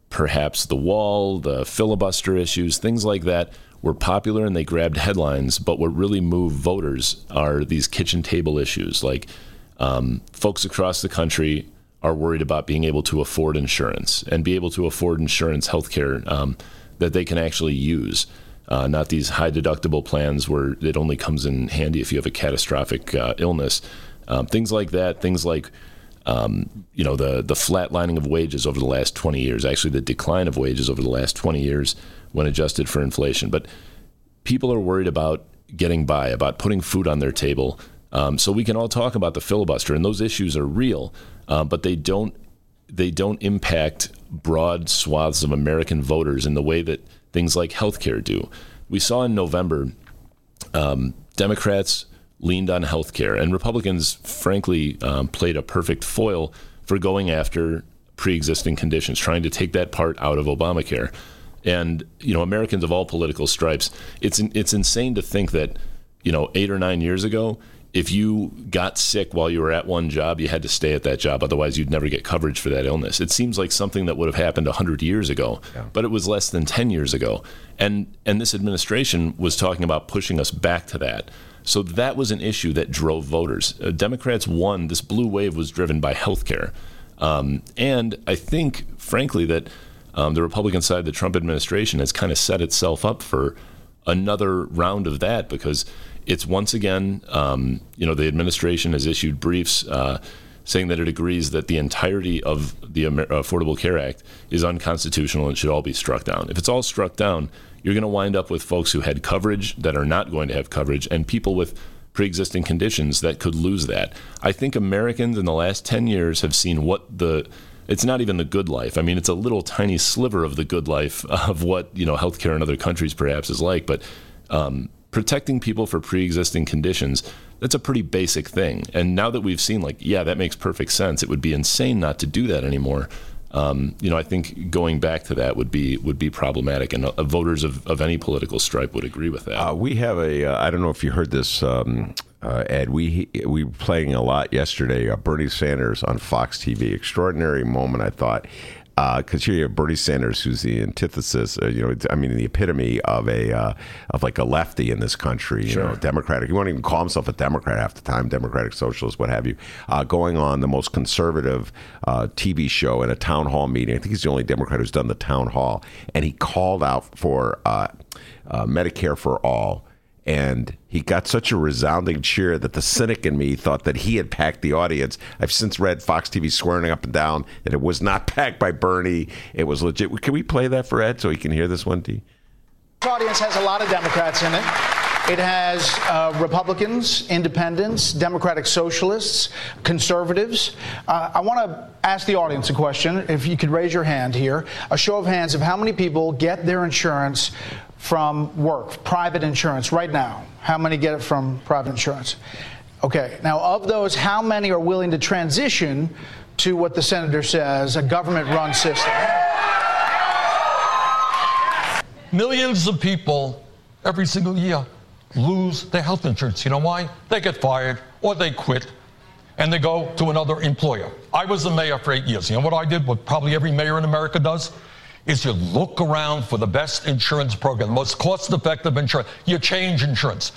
perhaps the wall, the filibuster issues, things like that, were popular and they grabbed headlines. But what really moved voters are these kitchen table issues, like folks across the country are worried about being able to afford insurance, healthcare that they can actually use. Not these high deductible plans where it only comes in handy if you have a catastrophic illness. Things like that, things like the flatlining of wages over the last 20 years, actually the decline of wages over the last 20 years when adjusted for inflation. But people are worried about getting by, about putting food on their table. So we can all talk about the filibuster, and those issues are real, but they don't impact broad swaths of American voters in the way that things like healthcare do. We saw in November, Democrats leaned on healthcare, and Republicans, frankly, played a perfect foil for going after pre-existing conditions, trying to take that part out of Obamacare. And, Americans of all political stripes, it's insane to think that, 8 or 9 years ago, if you got sick while you were at one job, you had to stay at that job. Otherwise, you'd never get coverage for that illness. It seems like something that would have happened 100 years ago, yeah. But it was less than 10 years ago. And this administration was talking about pushing us back to that. So that was an issue that drove voters. Democrats won. This blue wave was driven by health care. And I think, frankly, that the Republican side of the Trump administration has kind of set itself up for another round of that, because it's once again, the administration has issued briefs saying that it agrees that the entirety of the Affordable Care Act is unconstitutional and should all be struck down. If it's all struck down, you're going to wind up with folks who had coverage that are not going to have coverage, and people with pre-existing conditions that could lose that. I think Americans in the last 10 years have seen it's not even the good life. I mean, it's a little tiny sliver of the good life of what, healthcare in other countries perhaps is like, but protecting people for pre-existing conditions, that's a pretty basic thing. And now that we've seen, that makes perfect sense. It would be insane not to do that anymore. I think going back to that would be problematic, and voters of any political stripe would agree with that. We have I don't know if you heard this, Ed. We were playing a lot yesterday. Bernie Sanders on Fox TV. Extraordinary moment, I thought. Because here you have Bernie Sanders, who's the antithesis, the epitome of a lefty in this country, sure. Democratic. He won't even call himself a Democrat half the time, Democratic Socialist, what have you, going on the most conservative TV show in a town hall meeting. I think he's the only Democrat who's done the town hall. And he called out for Medicare for All. And he got such a resounding cheer that the cynic in me thought that he had packed the audience. I've since read Fox TV swearing up and down that it was not packed by Bernie. It was legit. Can we play that for Ed so he can hear this one, D? The audience has a lot of Democrats in it. It has Republicans, independents, Democratic Socialists, conservatives. I want to ask the audience a question, if you could raise your hand here. A show of hands of how many people get their insurance from work, private insurance right now. How many get it from private insurance? Okay, now of those, how many are willing to transition to what the senator says, a government-run system? Millions of people every single year lose their health insurance. You know why? They get fired or they quit and they go to another employer. I was the mayor for 8 years. You know what I did, what probably every mayor in America does? Is you look around for the best insurance program, the most cost-effective insurance. You change insurance.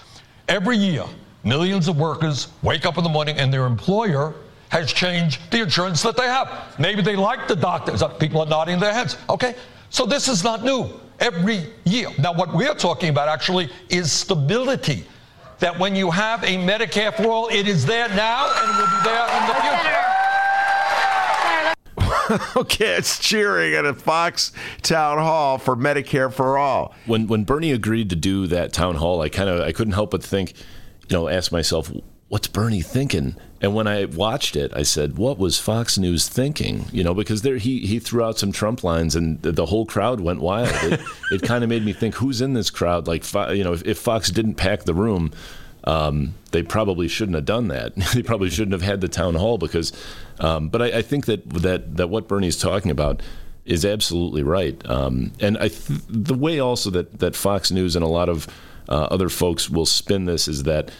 Every year, millions of workers wake up in the morning and their employer has changed the insurance that they have. Maybe they like the doctors. People are nodding their heads. Okay, so this is not new. Every year. Now, what we're talking about actually is stability. That when you have a Medicare for all, it is there now and will be there in the future. Okay, it's cheering at a Fox town hall for Medicare for All. When Bernie agreed to do that town hall, I couldn't help but think, ask myself, what's Bernie thinking? And when I watched it, I said, what was Fox News thinking? Because there he threw out some Trump lines and the whole crowd went wild. It kind of made me think, who's in this crowd? If Fox didn't pack the room, they probably shouldn't have done that. They probably shouldn't have had the town hall because, but I think that what Bernie's talking about is absolutely right. And the way also that Fox News and a lot of other folks will spin this is that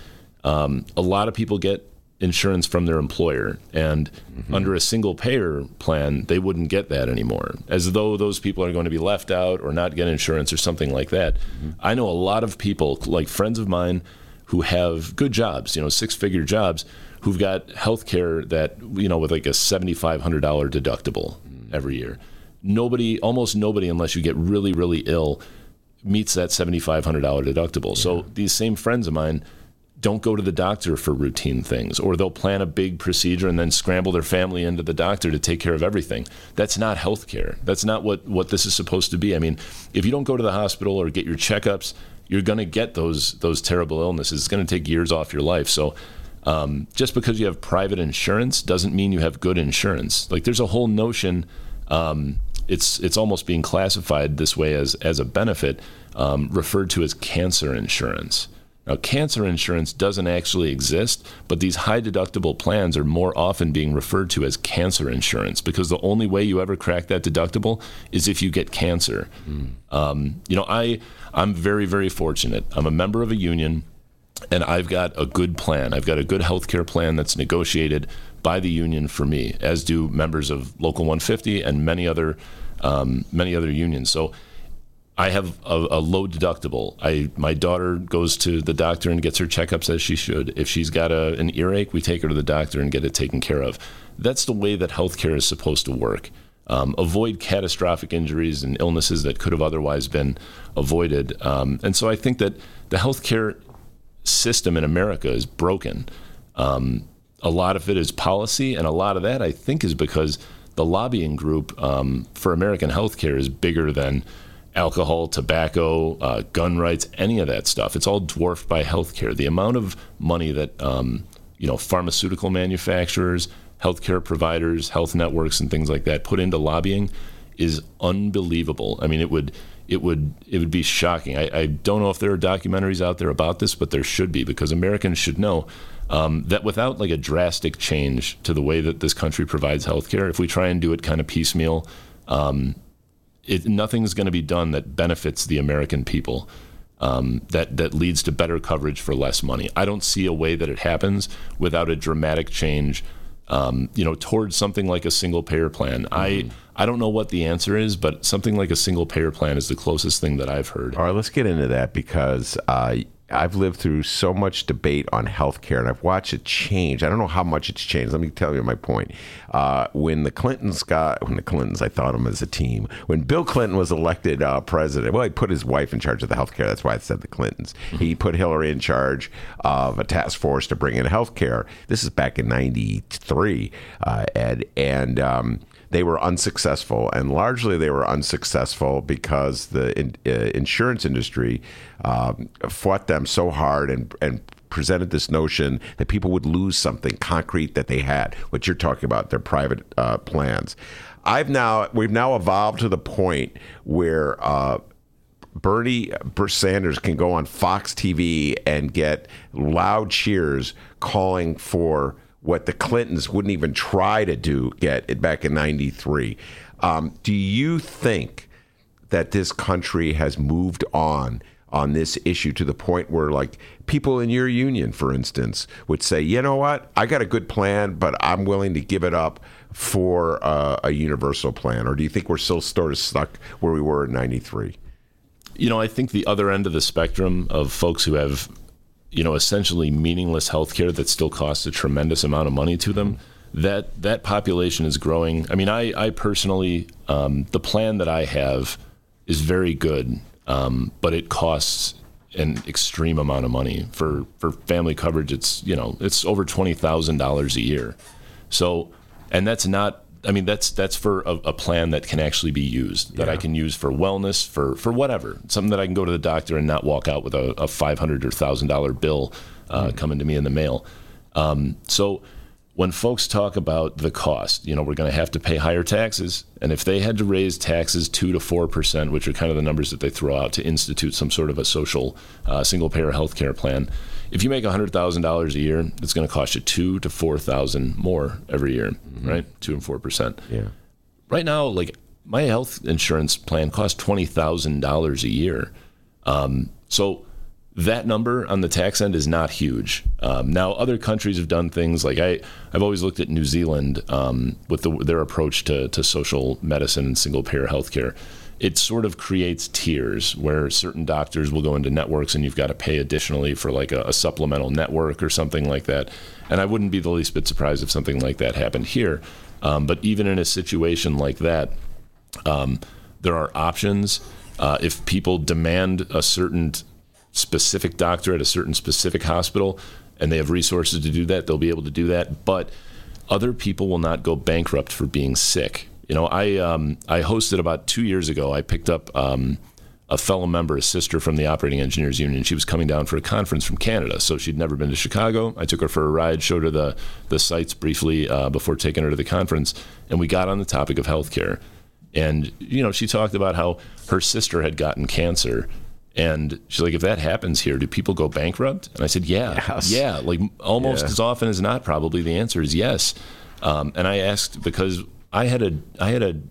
a lot of people get insurance from their employer, and mm-hmm. under a single payer plan, they wouldn't get that anymore, as though those people are going to be left out or not get insurance or something like that. Mm-hmm. I know a lot of people, like friends of mine, who have good jobs, six-figure jobs, who've got health care that, with like a $7,500 deductible every year. Almost nobody, unless you get really, really ill, meets that $7,500 deductible. Yeah. So these same friends of mine don't go to the doctor for routine things, or they'll plan a big procedure and then scramble their family into the doctor to take care of everything. That's not healthcare. That's not what this is supposed to be. I mean, if you don't go to the hospital or get your checkups, you're going to get those terrible illnesses. It's going to take years off your life. So just because you have private insurance doesn't mean you have good insurance. Like, there's a whole notion, it's almost being classified this way as a benefit, referred to as cancer insurance. Now, cancer insurance doesn't actually exist, but these high-deductible plans are more often being referred to as cancer insurance, because the only way you ever crack that deductible is if you get cancer. Mm. I'm very, very fortunate. I'm a member of a union, and I've got a good plan. I've got a good health care plan that's negotiated by the union for me, as do members of Local 150 and many other unions. So I have a low deductible. My daughter goes to the doctor and gets her checkups as she should. If she's got an earache, we take her to the doctor and get it taken care of. That's the way that healthcare is supposed to work. Avoid catastrophic injuries and illnesses that could have otherwise been avoided. And so I think that the healthcare system in America is broken. A lot of it is policy, and a lot of that, I think, is because the lobbying group for American healthcare is bigger than alcohol, tobacco, gun rights, any of that stuff. It's all dwarfed by healthcare. The amount of money that pharmaceutical manufacturers, healthcare providers, health networks, and things like that put into lobbying is unbelievable. I mean, it would be shocking. I don't know if there are documentaries out there about this, but there should be, because Americans should know that without like a drastic change to the way that this country provides healthcare, if we try and do it kind of piecemeal, nothing's going to be done that benefits the American people, that leads to better coverage for less money. I don't see a way that it happens without a dramatic change, towards something like a single-payer plan. Mm-hmm. I don't know what the answer is, but something like a single-payer plan is the closest thing that I've heard. All right, let's get into that, because I've lived through so much debate on healthcare, and I've watched it change. I don't know how much it's changed. Let me tell you my point. When the Clintons, I thought of them as a team. When Bill Clinton was elected president, well, he put his wife in charge of the healthcare. That's why I said the Clintons. Mm-hmm. He put Hillary in charge of a task force to bring in healthcare. This is back in 93, Ed. And they were unsuccessful, and largely they were unsuccessful because the insurance industry fought them so hard and presented this notion that people would lose something concrete that they had, what you're talking about, their private plans. We've now evolved to the point where Bernie Sanders can go on Fox TV and get loud cheers calling for what the Clintons wouldn't even try to do get it back in 93. Do you think that this country has moved on this issue to the point where, like, people in your union, for instance, would say, you know what, I got a good plan, but I'm willing to give it up for a universal plan? Or do you think we're still sort of stuck where we were in 93? You know, I think the other end of the spectrum of folks who have essentially meaningless healthcare that still costs a tremendous amount of money to them, that population is growing. I mean, I personally, the plan that I have is very good, but it costs an extreme amount of money. For family coverage, it's over $20,000 a year. So, and that's not, I mean, that's for a plan that can actually be used, that I can use for wellness, for whatever, something that I can go to the doctor and not walk out with a $500 or $1,000 bill coming to me in the mail. So when folks talk about the cost, we're going to have to pay higher taxes. And if they had to raise taxes 2 to 4%, which are kind of the numbers that they throw out to institute some sort of a social single-payer health care plan, if you make $100,000 a year, it's going to cost you $2,000 to $4,000 more every year, right? 2 and 4%. Yeah. Right now, like, my health insurance plan costs $20,000 a year. So that number on the tax end is not huge. Now, other countries have done things like I've always looked at New Zealand with their approach to social medicine and single-payer healthcare. It sort of creates tiers where certain doctors will go into networks and you've got to pay additionally for like a supplemental network or something like that. And I wouldn't be the least bit surprised if something like that happened here. But even in a situation like that, there are options. If people demand a certain specific doctor at a certain specific hospital and they have resources to do that, they'll be able to do that. But other people will not go bankrupt for being sick. You know, I hosted about 2 years ago. I picked up a fellow member, a sister from the Operating Engineers Union. She was coming down for a conference from Canada, so she'd never been to Chicago. I took her for a ride, showed her the sights briefly before taking her to the conference, and we got on the topic of healthcare. And, you know, she talked about how her sister had gotten cancer. And she's like, if that happens here, do people go bankrupt? And I said, yeah, like almost as often as not, probably the answer is yes. And I asked because I had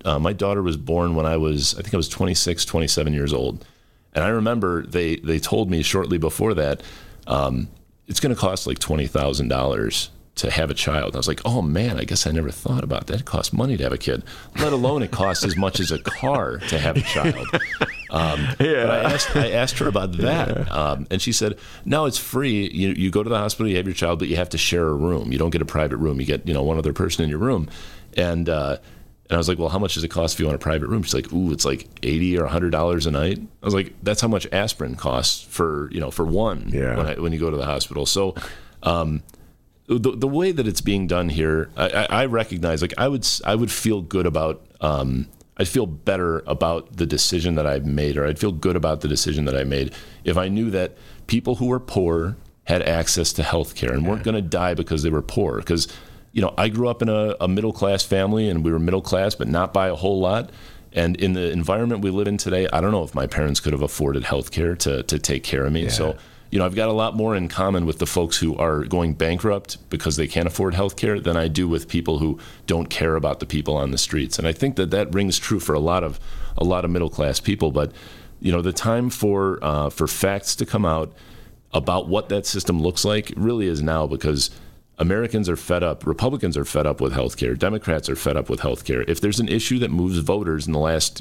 my daughter was born when I think I was 26, 27 years old. And I remember they told me shortly before that, it's going to cost like $20,000 to have a child. I was like, oh man, I guess I never thought about that. It costs money to have a kid, let alone it costs as much as a car to have a child. But I asked her about that. And she said, no, it's free. You go to the hospital, you have your child, but you have to share a room. You don't get a private room. You get, one other person in your room. And I was like, well, how much does it cost if you want a private room? She's like, ooh, it's like $80 or $100 a night. I was like, that's how much aspirin costs for one when you go to the hospital. So, the way that it's being done here, I recognize, like, I would feel good about, I'd feel better about the decision that I've made, or I'd feel good about the decision that I made if I knew that people who were poor had access to health care and weren't going to die because they were poor. Because, I grew up in a middle-class family, and we were middle-class, but not by a whole lot. And in the environment we live in today, I don't know if my parents could have afforded health care to take care of me. Yeah. So, I've got a lot more in common with the folks who are going bankrupt because they can't afford health care than I do with people who don't care about the people on the streets. And I think that rings true for a lot of middle class people. But the time for facts to come out about what that system looks like really is now, because Americans are fed up. Republicans are fed up with health care. Democrats are fed up with health care. If there's an issue that moves voters in the last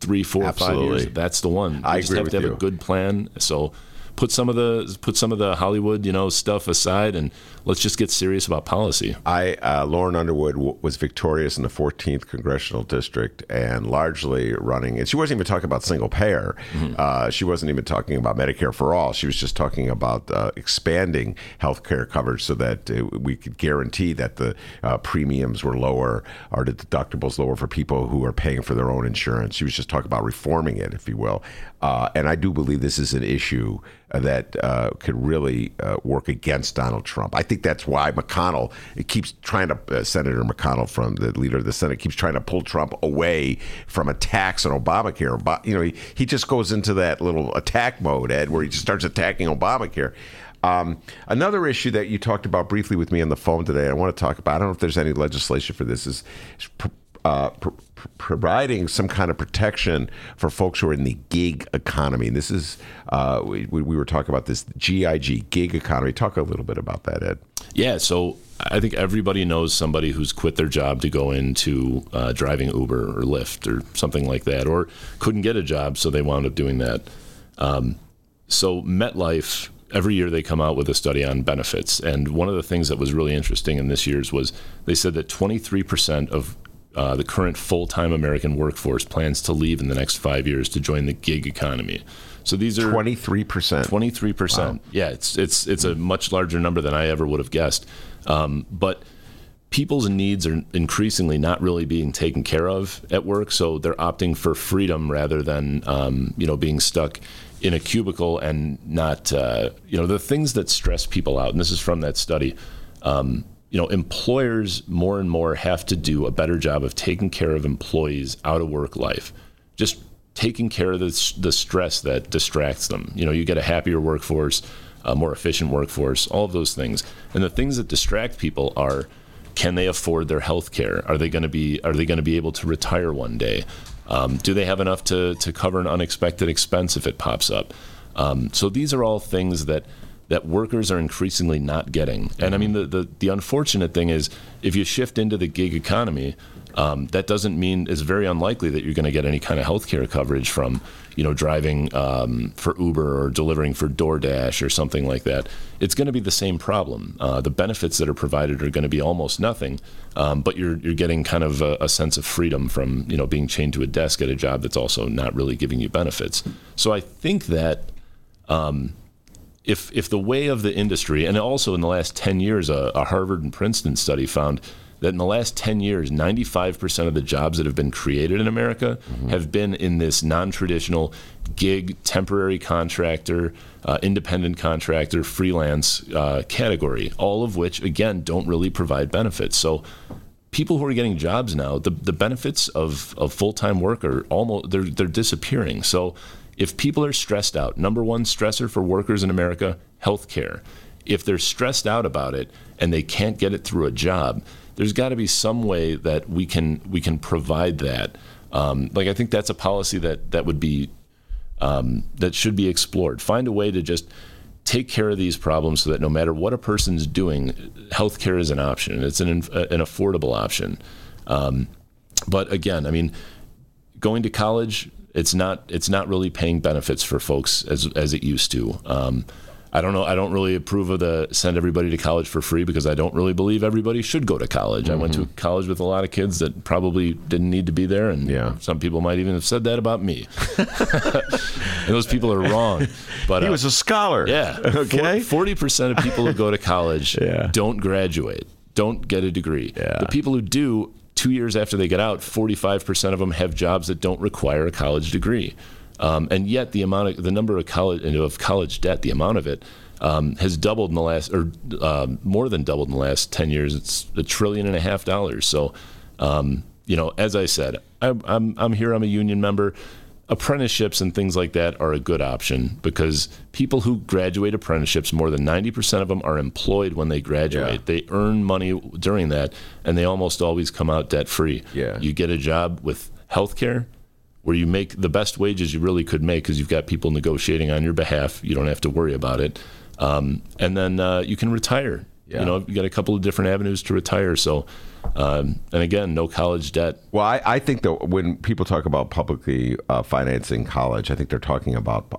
3, 4, 5 years, that's the one. I agree with you. Just have to have a good plan. So. Put some of the Hollywood, stuff aside, and let's just get serious about policy. Lauren Underwood was victorious in the 14th congressional district and largely running. And she wasn't even talking about single payer. Mm-hmm. She wasn't even talking about Medicare for all. She was just talking about expanding health care coverage so that we could guarantee that the premiums were lower, or the deductibles lower for people who are paying for their own insurance. She was just talking about reforming it, if you will. And I do believe this is an issue that could really work against Donald Trump. I think that's why McConnell keeps trying to, Senator McConnell, from the leader of the Senate, keeps trying to pull Trump away from attacks on Obamacare. But, he just goes into that little attack mode, Ed, where he just starts attacking Obamacare. Another issue that you talked about briefly with me on the phone today, I want to talk about, I don't know if there's any legislation for this, is providing some kind of protection for folks who are in the gig economy. And this is, we were talking about this GIG, gig economy. Talk a little bit about that, Ed. Yeah, so I think everybody knows somebody who's quit their job to go into driving Uber or Lyft or something like that, or couldn't get a job, so they wound up doing that. So MetLife, every year they come out with a study on benefits. And one of the things that was really interesting in this year's was they said that 23% of the current full-time American workforce plans to leave in the next 5 years to join the gig economy. So these are 23%. 23%. Wow. Yeah, it's a much larger number than I ever would have guessed. But people's needs are increasingly not really being taken care of at work, so they're opting for freedom rather than being stuck in a cubicle and not the things that stress people out. And this is from that study. Employers more and more have to do a better job of taking care of employees out of work life, just taking care of the stress that distracts them. You get a happier workforce, a more efficient workforce, all of those things. And the things that distract people are, can they afford their health care? Are they going to be able to retire one day? Do they have enough to cover an unexpected expense if it pops up? So these are all things that that workers are increasingly not getting. And I mean, the unfortunate thing is, if you shift into the gig economy, that doesn't mean, it's very unlikely that you're going to get any kind of healthcare coverage from, you know, driving for Uber or delivering for DoorDash or something like that. It's going to be the same problem. The benefits that are provided are going to be almost nothing, but you're getting kind of a sense of freedom from, you know, being chained to a desk at a job that's also not really giving you benefits. So I think that if the way of the industry, and also in the last 10 years, a Harvard and Princeton study found that in the last 10 years, 95% of the jobs that have been created in America have been in this non-traditional gig, temporary contractor, independent contractor, freelance category, all of which, again, don't really provide benefits. So people who are getting jobs now, the benefits of full-time work are almost, they're disappearing. So if people are stressed out, number one stressor for workers in America, healthcare. If they're stressed out about it and they can't get it through a job, there's got to be some way that we can provide that. I think that's a policy that would be that should be explored. Find a way to just take care of these problems so that no matter what a person's doing, healthcare is an option. It's an affordable option. But again, I mean, going to college, it's not really paying benefits for folks as it used to. I don't know. I don't really approve of the send everybody to college for free, because I don't really believe everybody should go to college. Mm-hmm. I went to college with a lot of kids that probably didn't need to be there. And some people might even have said that about me. And those people are wrong. But he was a scholar. Yeah. Okay. 40% of people who go to college don't graduate, don't get a degree. Yeah. The people who do, 2 years after they get out, 45% of them have jobs that don't require a college degree. And yet, the number of college debt, the amount of it, has doubled in the last, or more than doubled in the last 10 years. It's $1.5 trillion. So, as I said, I'm here. I'm a union member. Apprenticeships and things like that are a good option, because people who graduate apprenticeships, more than 90% of them are employed when they graduate. Yeah. They earn money during that, and they almost always come out debt free. Yeah. You get a job with healthcare, where you make the best wages you really could make because you've got people negotiating on your behalf. You don't have to worry about it. And then you can retire. Yeah. You know, you've got a couple of different avenues to retire. So, and again, no college debt. Well, I think that when people talk about publicly financing college, I think they're talking about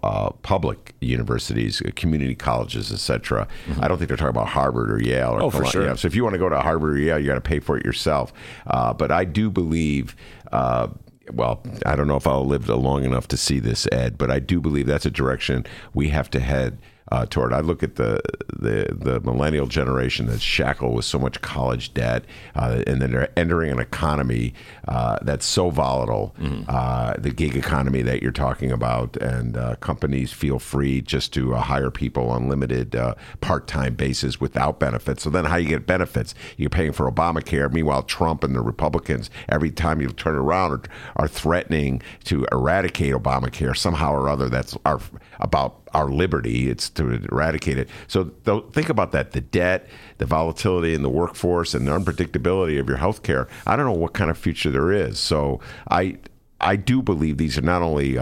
public universities, community colleges, et cetera. Mm-hmm. I don't think they're talking about Harvard or Yale. Or for sure. You know, so if you want to go to Harvard or Yale, you got to pay for it yourself. But I do believe... well, I don't know if I'll live long enough to see this, Ed, but I do believe that's a direction we have to head toward. I look at the millennial generation that's shackled with so much college debt, and then they're entering an economy that's so volatile, the gig economy that you're talking about, and companies feel free just to hire people on limited part-time basis without benefits. So then how you get benefits? You're paying for Obamacare. Meanwhile, Trump and the Republicans, every time you turn around, are threatening to eradicate Obamacare somehow or other. That's about our liberty. It's to eradicate it. So think about that, the debt, the volatility in the workforce, and the unpredictability of your health care. I don't know what kind of future there is. So I do believe these are not only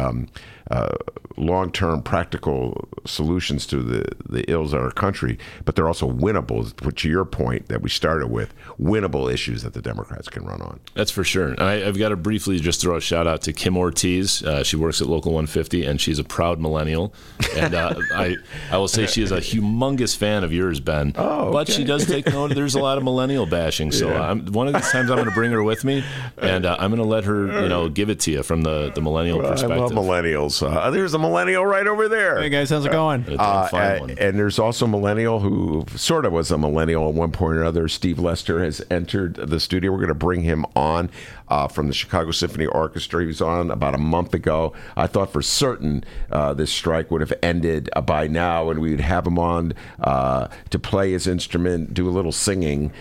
long-term practical solutions to the ills of our country, but they're also winnable, which to your point that we started with, winnable issues that the Democrats can run on. That's for sure. I've got to briefly just throw a shout-out to Kim Ortiz. She works at Local 150, and she's a proud millennial. And I will say she is a humongous fan of yours, Ben. Oh, okay. But she does take note there's a lot of millennial bashing. So one of these times I'm going to bring her with me, and I'm going to let her give it to you from the millennial perspective. I love millennials. There's a millennial right over there. Hey guys, how's it going? And there's also a millennial who sort of was a millennial at one point or another. Steve Lester has entered the studio. We're going to bring him on from the Chicago Symphony Orchestra. He was on about a month ago. I thought for certain this strike would have ended by now, and we'd have him on to play his instrument, do a little singing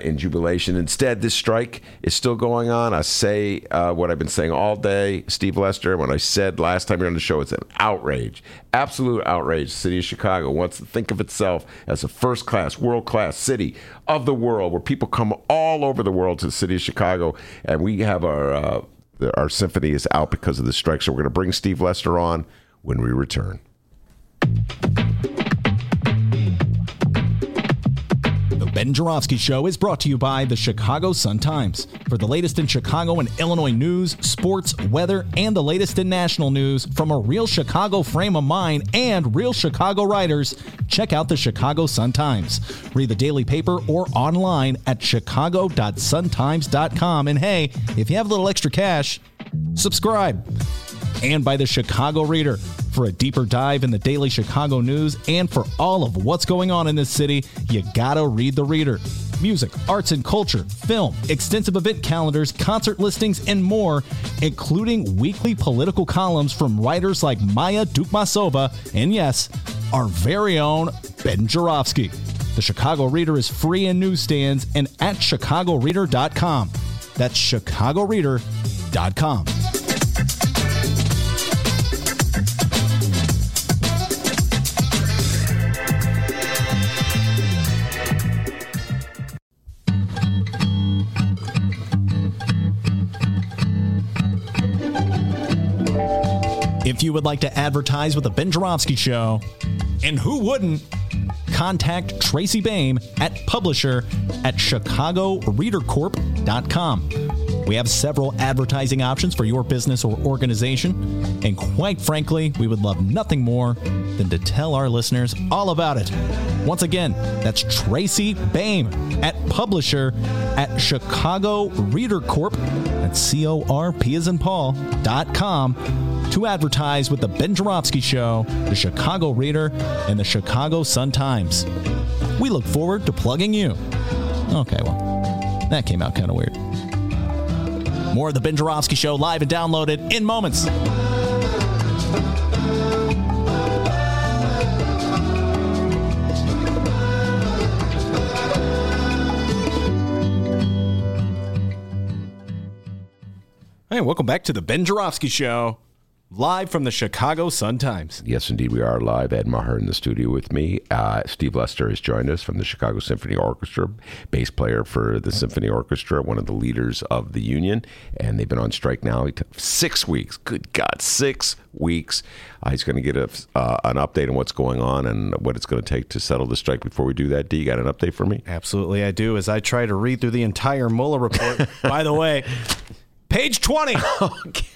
in jubilation. Instead, this strike is still going on. I say what I've been saying all day, Steve Lester, when I said last time you're on the show, it's an outrage, absolute outrage. The city of Chicago wants to think of itself as a first-class, world-class city of the world, where people come all over the world to the city of Chicago, and we have our symphony is out because of the strike. So we're going to bring Steve Lester on when we return. Ben Joravsky Show is brought to you by the Chicago Sun-Times. For the latest in Chicago and Illinois news, sports, weather, and the latest in national news from a real Chicago frame of mind and real Chicago writers, check out the Chicago Sun-Times. Read the daily paper or online at chicago.suntimes.com. And hey, if you have a little extra cash, subscribe. And by the Chicago Reader. For a deeper dive in the daily Chicago news and for all of what's going on in this city, you gotta read the Reader. Music, arts and culture, film, extensive event calendars, concert listings, and more, including weekly political columns from writers like Maya Dukmasova and, yes, our very own Ben Joravsky. The Chicago Reader is free in newsstands and at chicagoreader.com. That's chicagoreader.com. If you would like to advertise with the Ben Joravsky Show, and who wouldn't, contact Tracy Boehm at publisher@chicagoreadercorp.com. We have several advertising options for your business or organization, and quite frankly, we would love nothing more than to tell our listeners all about it. Once again, that's Tracy Boehm at publisher@chicagoreadercorp, that's C-O-R-P as in Paul.com. to advertise with the Ben Joravsky Show, the Chicago Reader, and the Chicago Sun-Times. We look forward to plugging you. Okay, well, that came out kind of weird. More of the Ben Joravsky Show live and downloaded in moments. Hey, welcome back to the Ben Joravsky Show. Live from the Chicago Sun-Times. Yes, indeed, we are live. Ed Maher in the studio with me. Steve Lester has joined us from the Chicago Symphony Orchestra, bass player for the Symphony Orchestra, one of the leaders of the union. And they've been on strike now 6 weeks. Good God, 6 weeks. He's going to get an update on what's going on and what it's going to take to settle the strike. Before we do that, D, you got an update for me? Absolutely, I do. As I try to read through the entire Mueller report, by the way, page 20. Okay.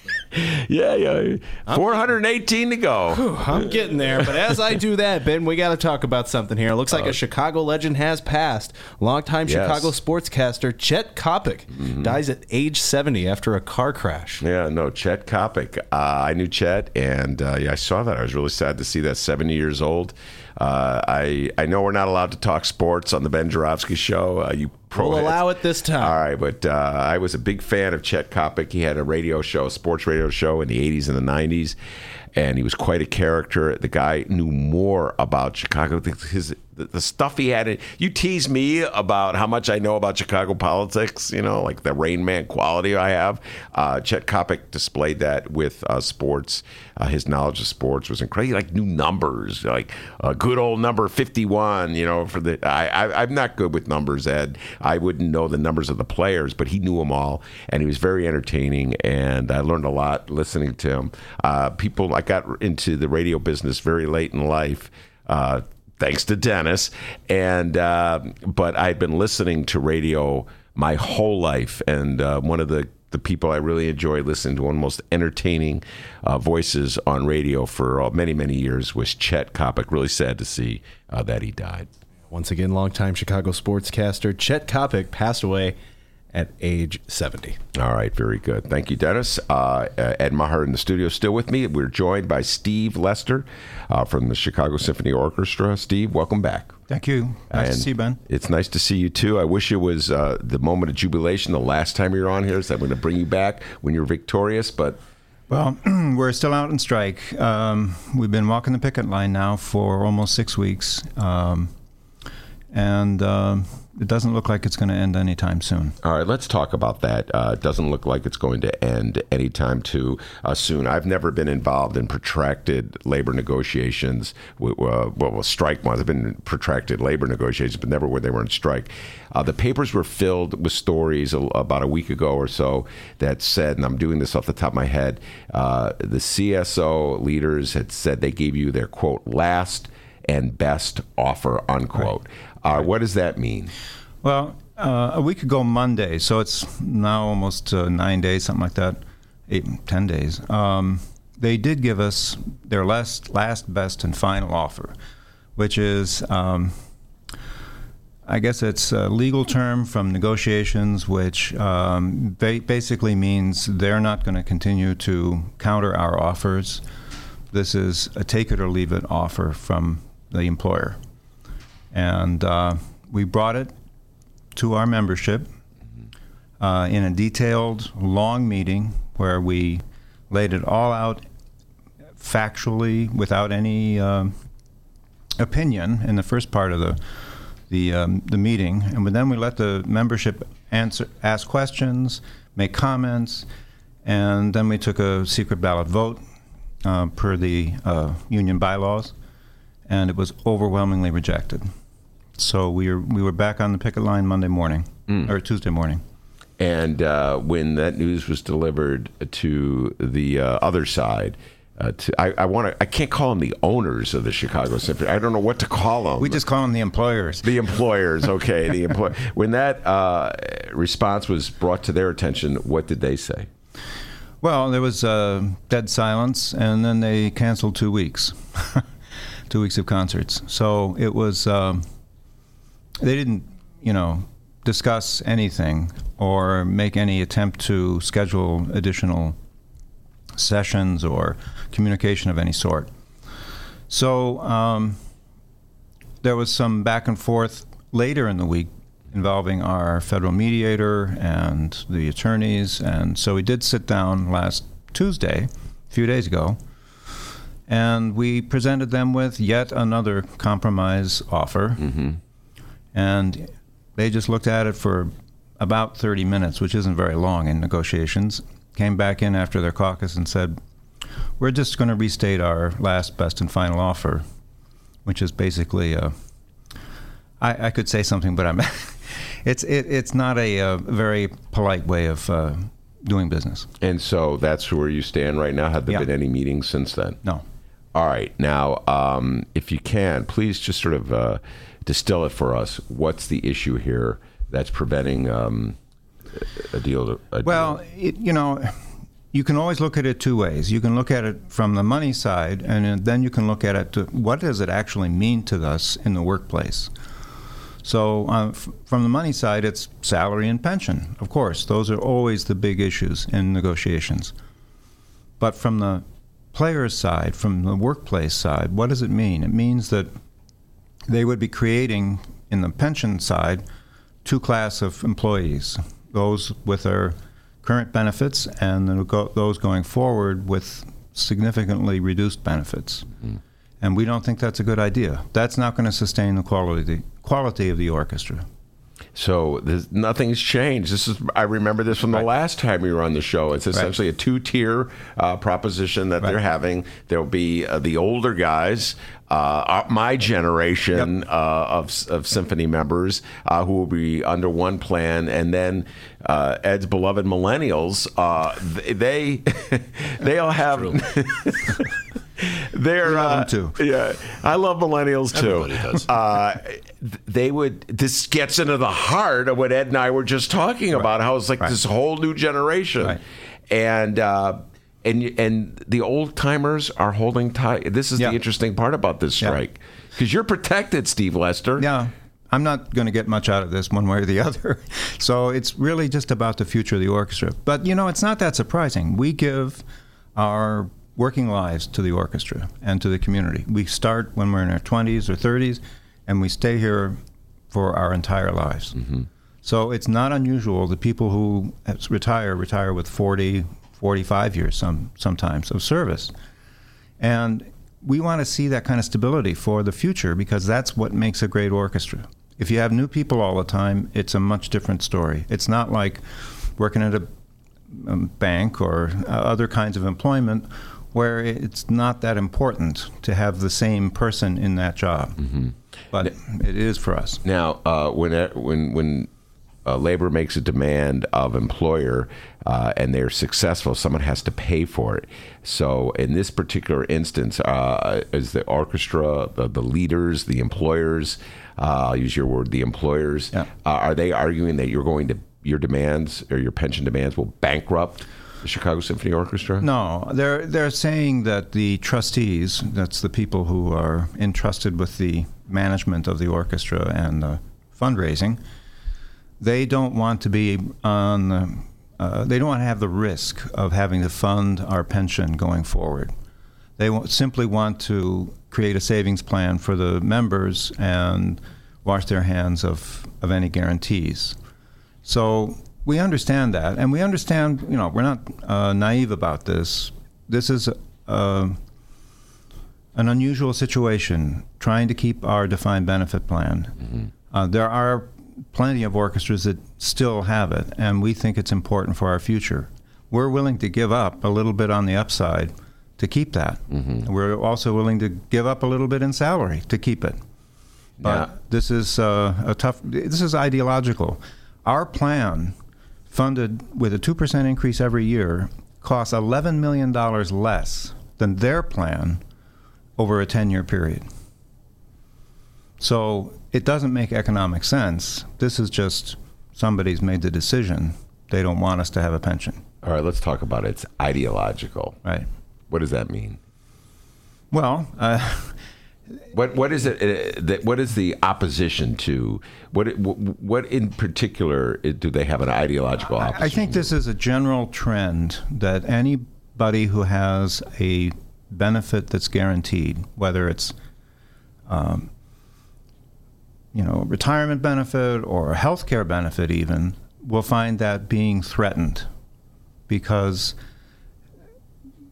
Yeah. 418 to go. Whew, I'm getting there. But as I do that, Ben, we got to talk about something here. It looks like a Chicago legend has passed. Longtime Chicago sportscaster Chet Coppock dies at age 70 after a car crash. Yeah, no, Chet Coppock. I knew Chet, and I saw that. I was really sad to see that, 70 years old. I know we're not allowed to talk sports on the Ben Joravsky Show. We'll allow it this time. All right, but I was a big fan of Chet Coppock. He had a radio show, sports radio show in the 80s and the 90s, and he was quite a character. The guy knew more about Chicago. The stuff he had. You tease me about how much I know about Chicago politics, like the Rain Man quality I have. Chet Coppock displayed that with sports. His knowledge of sports was incredible. He knew numbers, like good old number 51, for the I'm not good with numbers, Ed. I wouldn't know the numbers of the players, but he knew them all, and he was very entertaining, and I learned a lot listening to him. I got into the radio business very late in life, thanks to Dennis, and but I'd been listening to radio my whole life, and one of the people I really enjoyed listening to, one of the most entertaining voices on radio for many, many years was Chet Coppock. Really sad to see that he died. Once again, longtime Chicago sportscaster Chet Coppock passed away at age 70. All right, very good. Thank you, Dennis. Ed Maher in the studio still with me. We're joined by Steve Lester from the Chicago Symphony Orchestra. Steve, welcome back. Thank you. Nice to see you, Ben. It's nice to see you, too. I wish it was the moment of jubilation the last time you were on here, so I'm going to bring you back when you're victorious, but... Well, we're still out on strike. We've been walking the picket line now for almost 6 weeks, it doesn't look like it's going to end anytime soon. All right, let's talk about that. It doesn't look like it's going to end anytime too soon. I've never been involved in protracted labor negotiations. Strike ones. I've been in protracted labor negotiations, but never where they were on strike. The papers were filled with stories about a week ago or so that said, and I'm doing this off the top of my head, the CSO leaders had said they gave you their, quote, last and best offer, unquote. Right. What does that mean? Well, a week ago Monday, so it's now almost 9 days, something like that, 8, 10 days, they did give us their last, best, and final offer, which is, I guess it's a legal term from negotiations, which basically means they're not going to continue to counter our offers. This is a take-it-or-leave-it offer from the employer. And we brought it to our membership in a detailed, long meeting where we laid it all out factually without any opinion in the first part of the meeting. And then we let the membership ask questions, make comments, and then we took a secret ballot vote per the union bylaws, and it was overwhelmingly rejected. So we were back on the picket line Monday morning, or Tuesday morning. And when that news was delivered to the other side, I can't call them the owners of the Chicago Symphony. I don't know what to call them. We just call them the employers. The employers, okay. When that response was brought to their attention, what did they say? Well, there was dead silence, and then they canceled 2 weeks. 2 weeks of concerts. So it was, they didn't, discuss anything or make any attempt to schedule additional sessions or communication of any sort. So there was some back and forth later in the week involving our federal mediator and the attorneys, and so we did sit down last Tuesday, a few days ago, and we presented them with yet another compromise offer, and they just looked at it for about 30 minutes, which isn't very long in negotiations, came back in after their caucus and said, we're just going to restate our last, best, and final offer, which is basically, I could say something, but it's not a very polite way of doing business. And so that's where you stand right now? Have there been any meetings since then? No. All right. Now, if you can, please just sort of distill it for us. What's the issue here that's preventing a deal? Well, you can always look at it two ways. You can look at it from the money side, and then you can look at it to what does it actually mean to us in the workplace. So from the money side, it's salary and pension. Of course, those are always the big issues in negotiations. But from the player's side, from the workplace side, what does it mean? It means that they would be creating, in the pension side, two class of employees, those with their current benefits and those going forward with significantly reduced benefits. And we don't think that's a good idea. That's not going to sustain the quality of the orchestra. So nothing's changed. I remember this from the last time we were on the show. It's essentially a two-tier proposition that they're having. There'll be the older guys, my generation of symphony members, who will be under one plan, and then Ed's beloved millennials. They'll have. They're too. Yeah, I love millennials too. Everybody does. This gets into the heart of what Ed and I were just talking about, how it's like this whole new generation. Right. And the old timers are holding tight. This is the interesting part about this strike. Because you're protected, Steve Lester. Yeah. I'm not going to get much out of this one way or the other. So it's really just about the future of the orchestra. But it's not that surprising. We give our working lives to the orchestra and to the community. We start when we're in our 20s or 30s, and we stay here for our entire lives. So it's not unusual that people who retire with 40, 45 years sometimes of service. And we want to see that kind of stability for the future, because that's what makes a great orchestra. If you have new people all the time, it's a much different story. It's not like working at a bank or other kinds of employment where it's not that important to have the same person in that job. But it is for us. Now, when labor makes a demand of employer and they're successful, someone has to pay for it. So in this particular instance, as the orchestra, the leaders, the employers, I'll use your word, the employers, are they arguing that you're going to, your demands or your pension demands will bankrupt the Chicago Symphony Orchestra? No, they're saying that the trustees, that's the people who are entrusted with the management of the orchestra and the fundraising, they don't want to be on, they don't want to have the risk of having to fund our pension going forward. They simply want to create a savings plan for the members and wash their hands of any guarantees. So we understand that, and we understand, you know, we're not naive about this. This is an unusual situation, trying to keep our defined benefit plan. Mm-hmm. There are plenty of orchestras that still have it, and we think it's important for our future. We're willing to give up a little bit on the upside to keep that. Mm-hmm. We're also willing to give up a little bit in salary to keep it. But this is a tough, this is ideological. Our plan, funded with a 2% increase every year, costs $11 million less than their plan over a 10-year period. So it doesn't make economic sense. This is just somebody's made the decision. They don't want us to have a pension. All right, let's talk about it. It's ideological. Right. What does that mean? Well, what is it? What is the opposition to? What in particular do they have an ideological opposition? I think this is a general trend that anybody who has a benefit that's guaranteed, whether it's you know, retirement benefit or health care benefit even, will find that being threatened because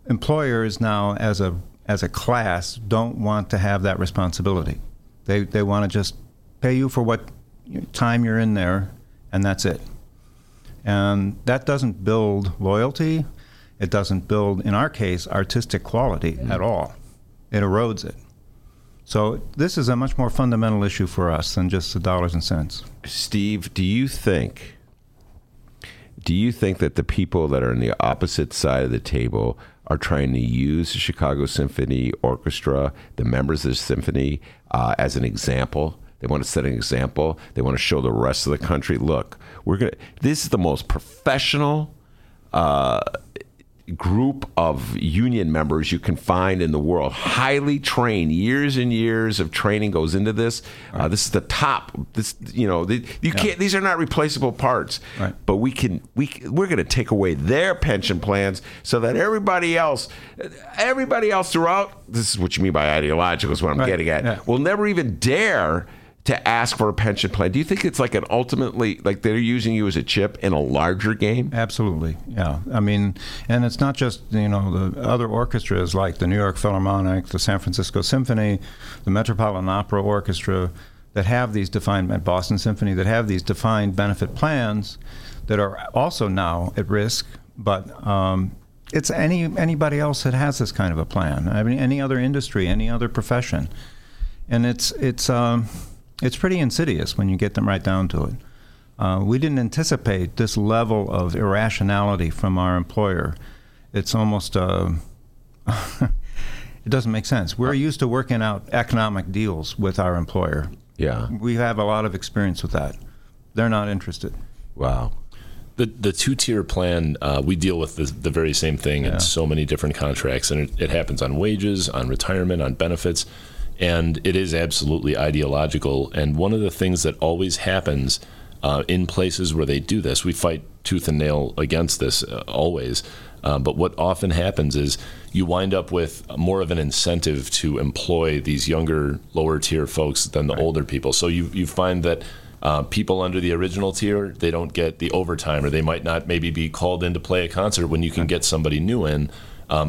employers now as a class don't want to have that responsibility. They want to just pay you for what time you're in there, and that's it. And that doesn't build loyalty. It doesn't build, in our case, artistic quality at all. It erodes it. So this is a much more fundamental issue for us than just the dollars and cents. Steve, do you think that the people that are on the opposite side of the table are trying to use the Chicago Symphony Orchestra, the members of the symphony, as an example? They want to set an example. They want to show the rest of the country, look, this is the most professional group of union members you can find in the world, highly trained. Years and years of training goes into this. Right. This is the top. This, you know, you can't. These are not replaceable parts. Right. But we can. We're going to take away their pension plans so that everybody else throughout. This is what you mean by ideological. Is what I'm getting at. Yeah. Will never even dare to ask for a pension plan. Do you think it's like an ultimately, like they're using you as a chip in a larger game? Absolutely, yeah. I mean, and it's not just, you know, the other orchestras like the New York Philharmonic, the San Francisco Symphony, the Metropolitan Opera Orchestra that have these defined, Boston Symphony, that have these defined benefit plans that are also now at risk, but it's anybody else that has this kind of a plan. I mean, any other industry, any other profession. And it's pretty insidious when you get them right down to it. We didn't anticipate this level of irrationality from our employer. It's almost, it doesn't make sense. We're used to working out economic deals with our employer. Yeah. We have a lot of experience with that. They're not interested. Wow. The two-tier plan, we deal with the very same thing in so many different contracts, and it happens on wages, on retirement, on benefits. And it is absolutely ideological. And one of the things that always happens in places where they do this, we fight tooth and nail against this always. But what often happens is you wind up with more of an incentive to employ these younger, lower tier folks than the older people. So you find that people under the original tier, they don't get the overtime, or they might not maybe be called in to play a concert when you can get somebody new in.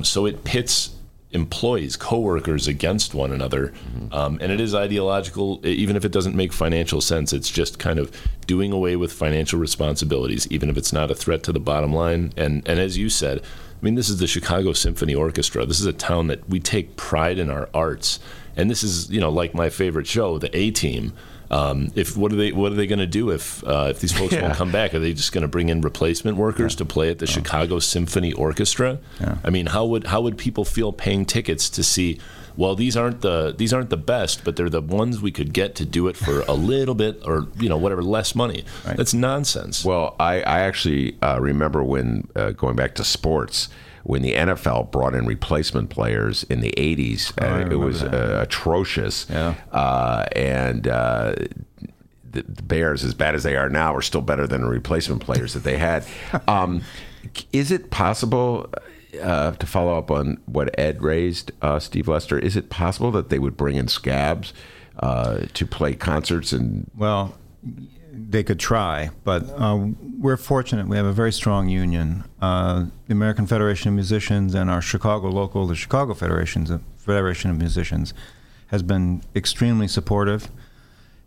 So it pits employees, coworkers against one another, and it is ideological, even if it doesn't make financial sense. It's just kind of doing away with financial responsibilities, even if it's not a threat to the bottom line. And as you said, I mean, this is the Chicago Symphony Orchestra. This is a town that we take pride in our arts. And this is, you know, like my favorite show, The A-Team. What are they going to do if these folks won't come back? Are they just going to bring in replacement workers to play at the Chicago Symphony Orchestra? Yeah. I mean, how would people feel paying tickets to see? Well, these aren't the best, but they're the ones we could get to do it for a little bit, or whatever, less money. Right. That's nonsense. Well, I actually remember when going back to sports, when the NFL brought in replacement players in the 80s, and it was atrocious. Yeah. The Bears, as bad as they are now, are still better than the replacement players that they had. Is it possible, to follow up on what Ed raised, Steve Lester, is it possible that they would bring in scabs to play concerts? Well, they could try, but we're fortunate. We have a very strong union. The American Federation of Musicians and our Chicago local, the Chicago Federation of Musicians, has been extremely supportive.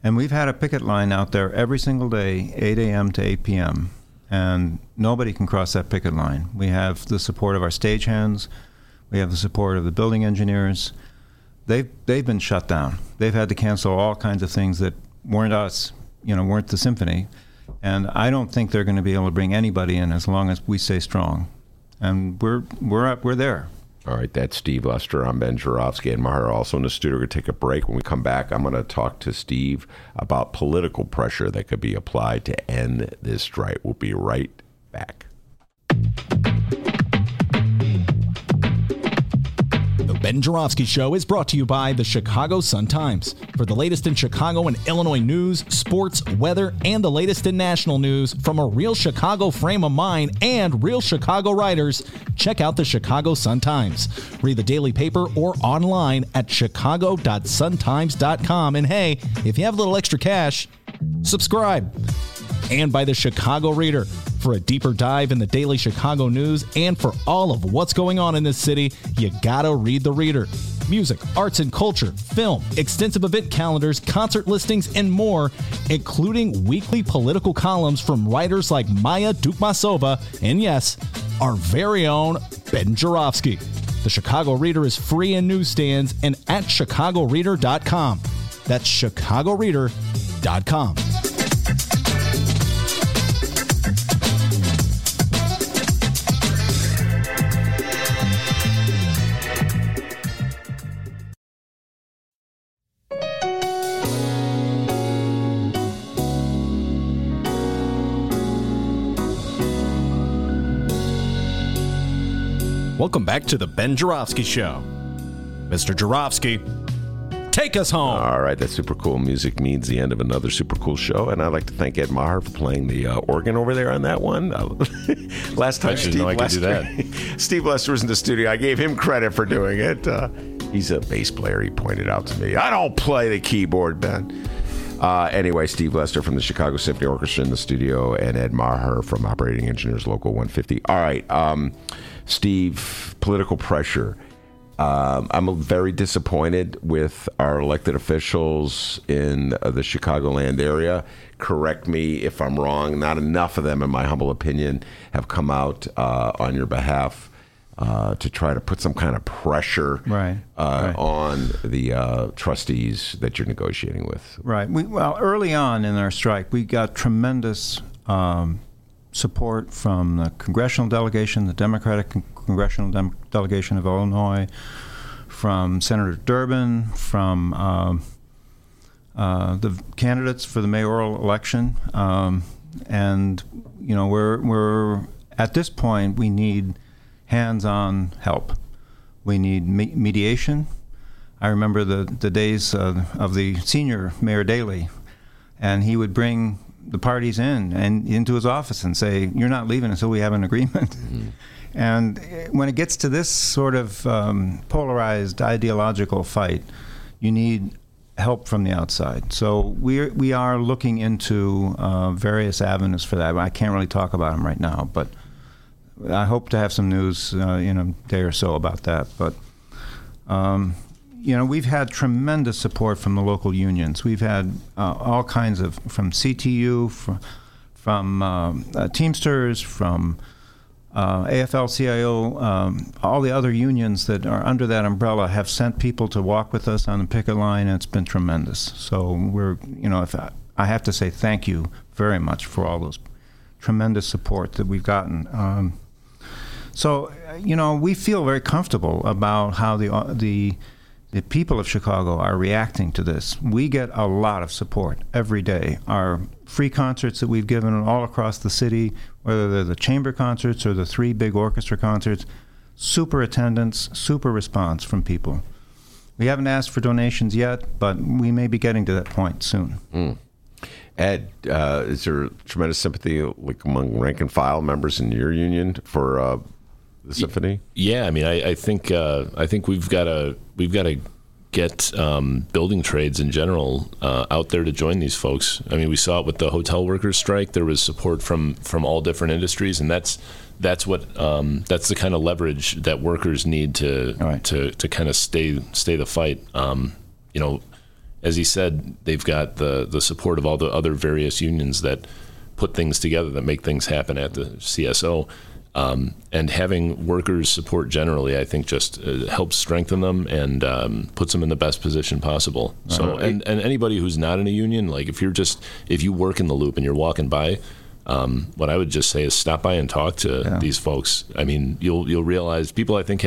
And we've had a picket line out there every single day, 8 a.m. to 8 p.m., and nobody can cross that picket line. We have the support of our stagehands. We have the support of the building engineers. They've been shut down. They've had to cancel all kinds of things that weren't us, weren't the symphony. And I don't think they're going to be able to bring anybody in as long as we stay strong. And we're there. All right, that's Steve Lester. I'm Ben Joravsky, and Maher also in the studio. We're going to take a break. When we come back, I'm going to talk to Steve about political pressure that could be applied to end this strike. We'll be right back. The Ben Joravsky Show is brought to you by the Chicago Sun-Times. For the latest in Chicago and Illinois news, sports, weather, and the latest in national news from a real Chicago frame of mind and real Chicago writers, check out the Chicago Sun-Times. Read the daily paper or online at chicago.suntimes.com. And hey, if you have a little extra cash, subscribe. And by the Chicago Reader. For a deeper dive in the daily Chicago news and for all of what's going on in this city, you gotta read the Reader. Music, arts and culture, film, extensive event calendars, concert listings, and more, including weekly political columns from writers like Maya Dukmasova and, yes, our very own Ben Joravsky. The Chicago Reader is free in newsstands and at chicagoreader.com. That's chicagoreader.com. Welcome back to the Ben Joravsky Show. Mr. Joravsky, take us home. All right, that super cool music means the end of another super cool show, and I'd like to thank Ed Maher for playing the organ over there on that one. Last time Steve Lester was in the studio, I gave him credit for doing it. He's a bass player, he pointed out to me. I don't play the keyboard, Ben. Anyway, Steve Lester from the Chicago Symphony Orchestra in the studio, and Ed Maher from Operating Engineers Local 150. All right, Steve, political pressure. I'm very disappointed with our elected officials in the Chicagoland area. Correct me if I'm wrong. Not enough of them, in my humble opinion, have come out on your behalf to try to put some kind of pressure on the trustees that you're negotiating with. Right. Well, early on in our strike, we got tremendous support from the congressional delegation, the Democratic congressional delegation of Illinois, from Senator Durbin, from the candidates for the mayoral election, and we're at this point we need hands-on help. We need mediation. I remember the days of the senior Mayor Daley, and he would bring the parties in and into his office and say, "You're not leaving until we have an agreement." Mm-hmm. And when it gets to this sort of polarized ideological fight, you need help from the outside. So we are looking into various avenues for that. I can't really talk about them right now, but I hope to have some news in a day or so about that. But we've had tremendous support from the local unions. We've had all kinds of, from CTU, from Teamsters, from AFL-CIO, all the other unions that are under that umbrella have sent people to walk with us on the picket line, and it's been tremendous. So we're, you know, if I have to say thank you very much for all those tremendous support that we've gotten. So, you know, we feel very comfortable about how the people of Chicago are reacting to this. We get a lot of support every day. Our free concerts that we've given all across the city, whether they're the chamber concerts or the three big orchestra concerts, super attendance, super response from people. We haven't asked for donations yet, but we may be getting to that point soon. Mm. Ed, is there tremendous sympathy like among rank and file members in your union for the symphony? Yeah, I mean, I think we've got to get building trades in general out there to join these folks. I mean, we saw it with the hotel workers strike. There was support from all different industries, and that's the kind of leverage that workers need to kind of stay the fight. You know, as he said, they've got the support of all the other various unions that put things together that make things happen at the CSO. And having workers support generally, I think, just helps strengthen them and puts them in the best position possible. Uh-huh. So, and anybody who's not in a union, like if you work in the Loop and you're walking by, what I would just say is stop by and talk to these folks. I mean, you'll realize people, I think,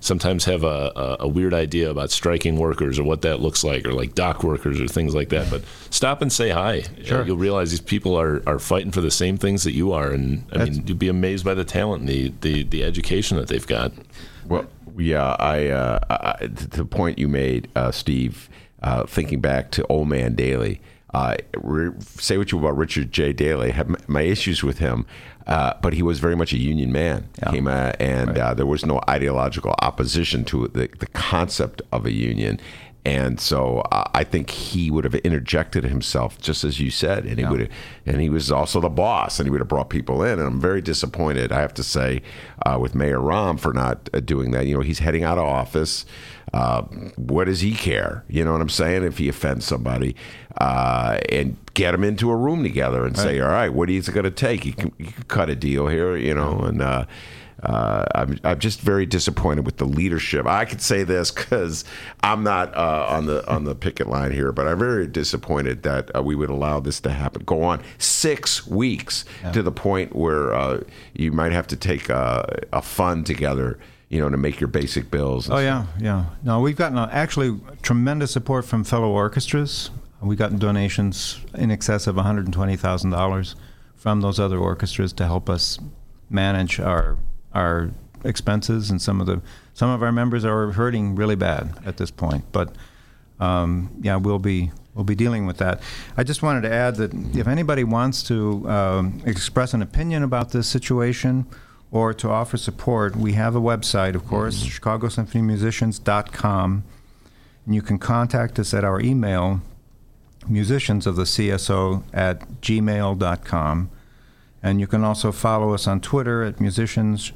sometimes have a weird idea about striking workers or what that looks like, or like dock workers or things like that. But stop and say hi. Sure. You'll realize these people are fighting for the same things that you are. And I mean, you'll be amazed by the talent and the education that they've got. Well, yeah, I the point you made, Steve, thinking back to Old Man Daley, say what you about Richard J. Daley, had my issues with him, but he was very much a union man. Yeah. There was no ideological opposition to the concept of a union. And so I think he would have interjected himself, just as you said, and he was also the boss, and he would have brought people in. And I'm very disappointed, I have to say, with Mayor Rahm for not doing that. You know, he's heading out of office. What does he care? You know what I'm saying? If he offends somebody, and get him into a room together and say, all right, what is it going to take? You can cut a deal here, you know, and I'm just very disappointed with the leadership. I could say this because I'm not on the picket line here, but I'm very disappointed that we would allow this to happen. Go on 6 weeks to the point where you might have to take a fund together, you know, to make your basic bills. Yeah. No, we've gotten actually tremendous support from fellow orchestras. We've gotten donations in excess of $120,000 from those other orchestras to help us manage our expenses, and some of our members are hurting really bad at this point. But we'll be dealing with that. I just wanted to add that if anybody wants to express an opinion about this situation or to offer support, we have a website, of course, ChicagoSymphonyMusicians.com, and you can contact us at our email, musiciansofthecso@gmail.com. And you can also follow us on Twitter at musiciansshysim,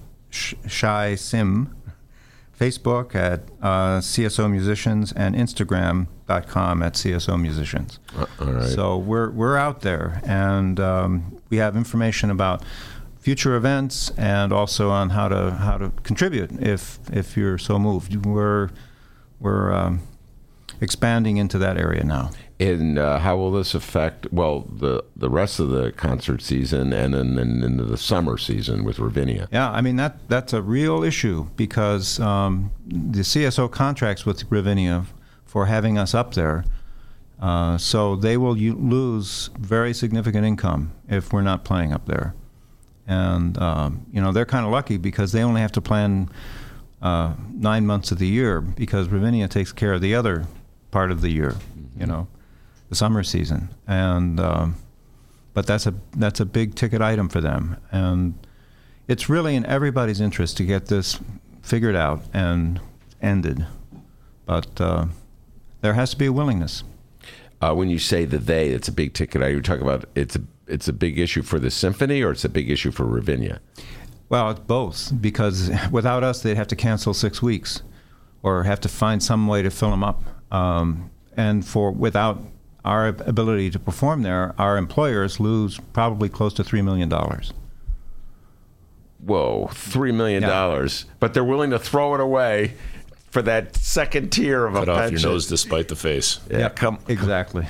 Facebook at CSO Musicians, and Instagram.com at CSO Musicians. All right. So we're out there, and we have information about future events and also on how to contribute if you're so moved. We're expanding into that area now. And how will this affect, the rest of the concert season and then into the summer season with Ravinia? Yeah, I mean, that's a real issue because the CSO contracts with Ravinia for having us up there, so they will lose very significant income if we're not playing up there. And, you know, they're kind of lucky because they only have to plan 9 months of the year because Ravinia takes care of the other part of the year, you know, the summer season. And but that's a big ticket item for them, and it's really in everybody's interest to get this figured out and ended, but there has to be a willingness. When you say the they, it's a big ticket item, you're talking about it's a big issue for the symphony, or it's a big issue for Ravinia? Well, it's both, because without us they'd have to cancel 6 weeks or have to find some way to fill them up. And without our ability to perform there, our employers lose probably close to $3 million. whoa, $3 million. Yeah. But they're willing to throw it away for that second tier of a pension. Cut off your nose despite the face. Yeah, yeah, exactly.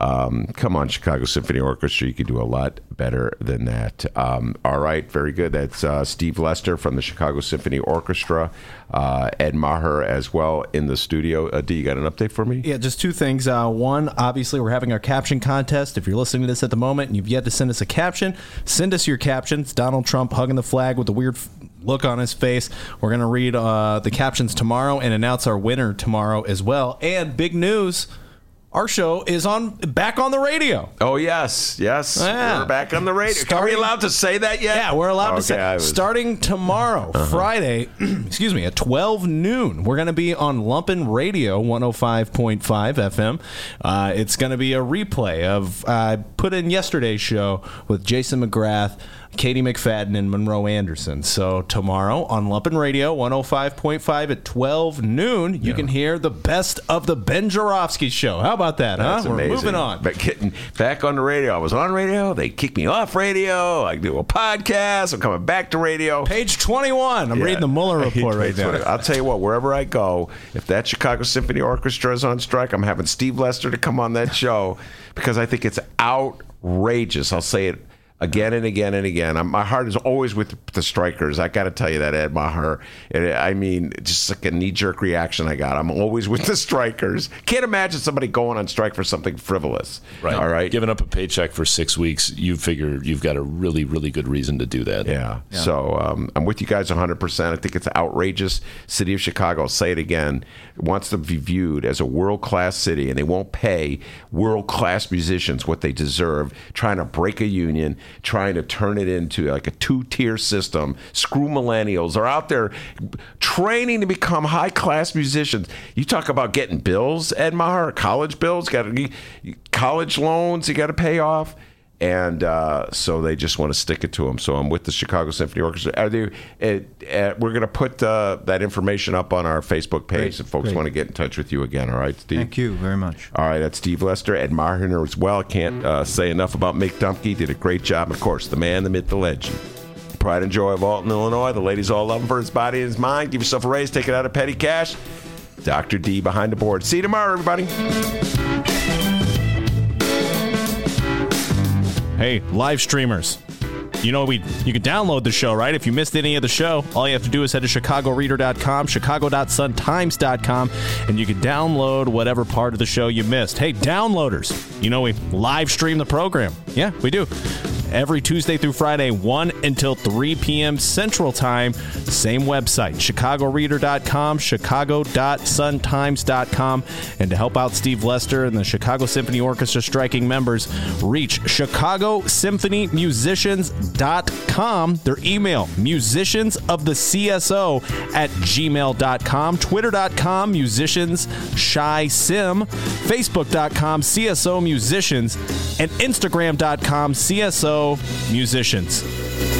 Come on, Chicago Symphony Orchestra. You could do a lot better than that. All right, very good. That's Steve Lester from the Chicago Symphony Orchestra. Ed Maher as well in the studio. D, you got an update for me? Yeah, just two things. One, obviously, we're having our caption contest. If you're listening to this at the moment and you've yet to send us a caption, send us your captions. Donald Trump hugging the flag with a weird look on his face. We're going to read the captions tomorrow and announce our winner tomorrow as well. And big news. Our show is back on the radio. Oh, yes. Yes. Yeah. We're back on the radio. Are we allowed to say that yet? Yeah, we're allowed to say that. Starting tomorrow, Friday, excuse me, at 12 noon, we're going to be on Lumpin' Radio 105.5 FM. It's going to be a replay of, I put in yesterday's show with Jason McGrath, Katie McFadden, and Monroe Anderson. So tomorrow on Lumpin' Radio 105.5 at 12 noon, you can hear the best of the Ben Joravsky Show. How about that, huh? We're moving on. But getting back on the radio. I was on radio. They kicked me off radio. I do a podcast. I'm coming back to radio. Page 21. I'm reading the Mueller report right now. I'll tell you what, wherever I go, if that Chicago Symphony Orchestra is on strike, I'm having Steve Lester to come on that show because I think it's outrageous. I'll say it again and again and again. My heart is always with the strikers. I got to tell you that, Ed Maher. I mean, just like a knee-jerk reaction I got. I'm always with the strikers. Can't imagine somebody going on strike for something frivolous. Right. All right. Giving up a paycheck for 6 weeks, you figure you've got a really, really good reason to do that. Yeah. So I'm with you guys 100%. I think it's outrageous. City of Chicago, I'll say it again, wants to be viewed as a world-class city, and they won't pay world-class musicians what they deserve, trying to break a union, trying to turn it into like a two-tier system. Screw millennials. They're out there training to become high-class musicians. You talk about getting bills, Ed Maher, college bills, college loans you got to pay off. And so they just want to stick it to them. So I'm with the Chicago Symphony Orchestra. We're going to put that information up on our Facebook page if folks want to get in touch with you again. All right, Steve? Thank you very much. All right, that's Steve Lester, Ed Maher as well. Can't say enough about Mick Dumke. Did a great job. Of course, the man, the myth, the legend. Pride and joy of Alton, Illinois. The ladies all love him for his body and his mind. Give yourself a raise. Take it out of petty cash. Dr. D behind the board. See you tomorrow, everybody. Hey, live streamers, you can download the show, right? If you missed any of the show, all you have to do is head to chicagoreader.com, chicago.sun-times.com, and you can download whatever part of the show you missed. Hey, downloaders, we live stream the program. Yeah, we do. Every Tuesday through Friday, 1 until 3 p.m. Central Time. Same website, chicagoreader.com, chicago.suntimes.com. And to help out Steve Lester and the Chicago Symphony Orchestra striking members, reach chicagosymphonymusicians.com. Their email, musiciansofthecso@gmail.com. Twitter.com, musiciansshysim. Facebook.com, CSO Musicians. And Instagram.com, CSO Musicians.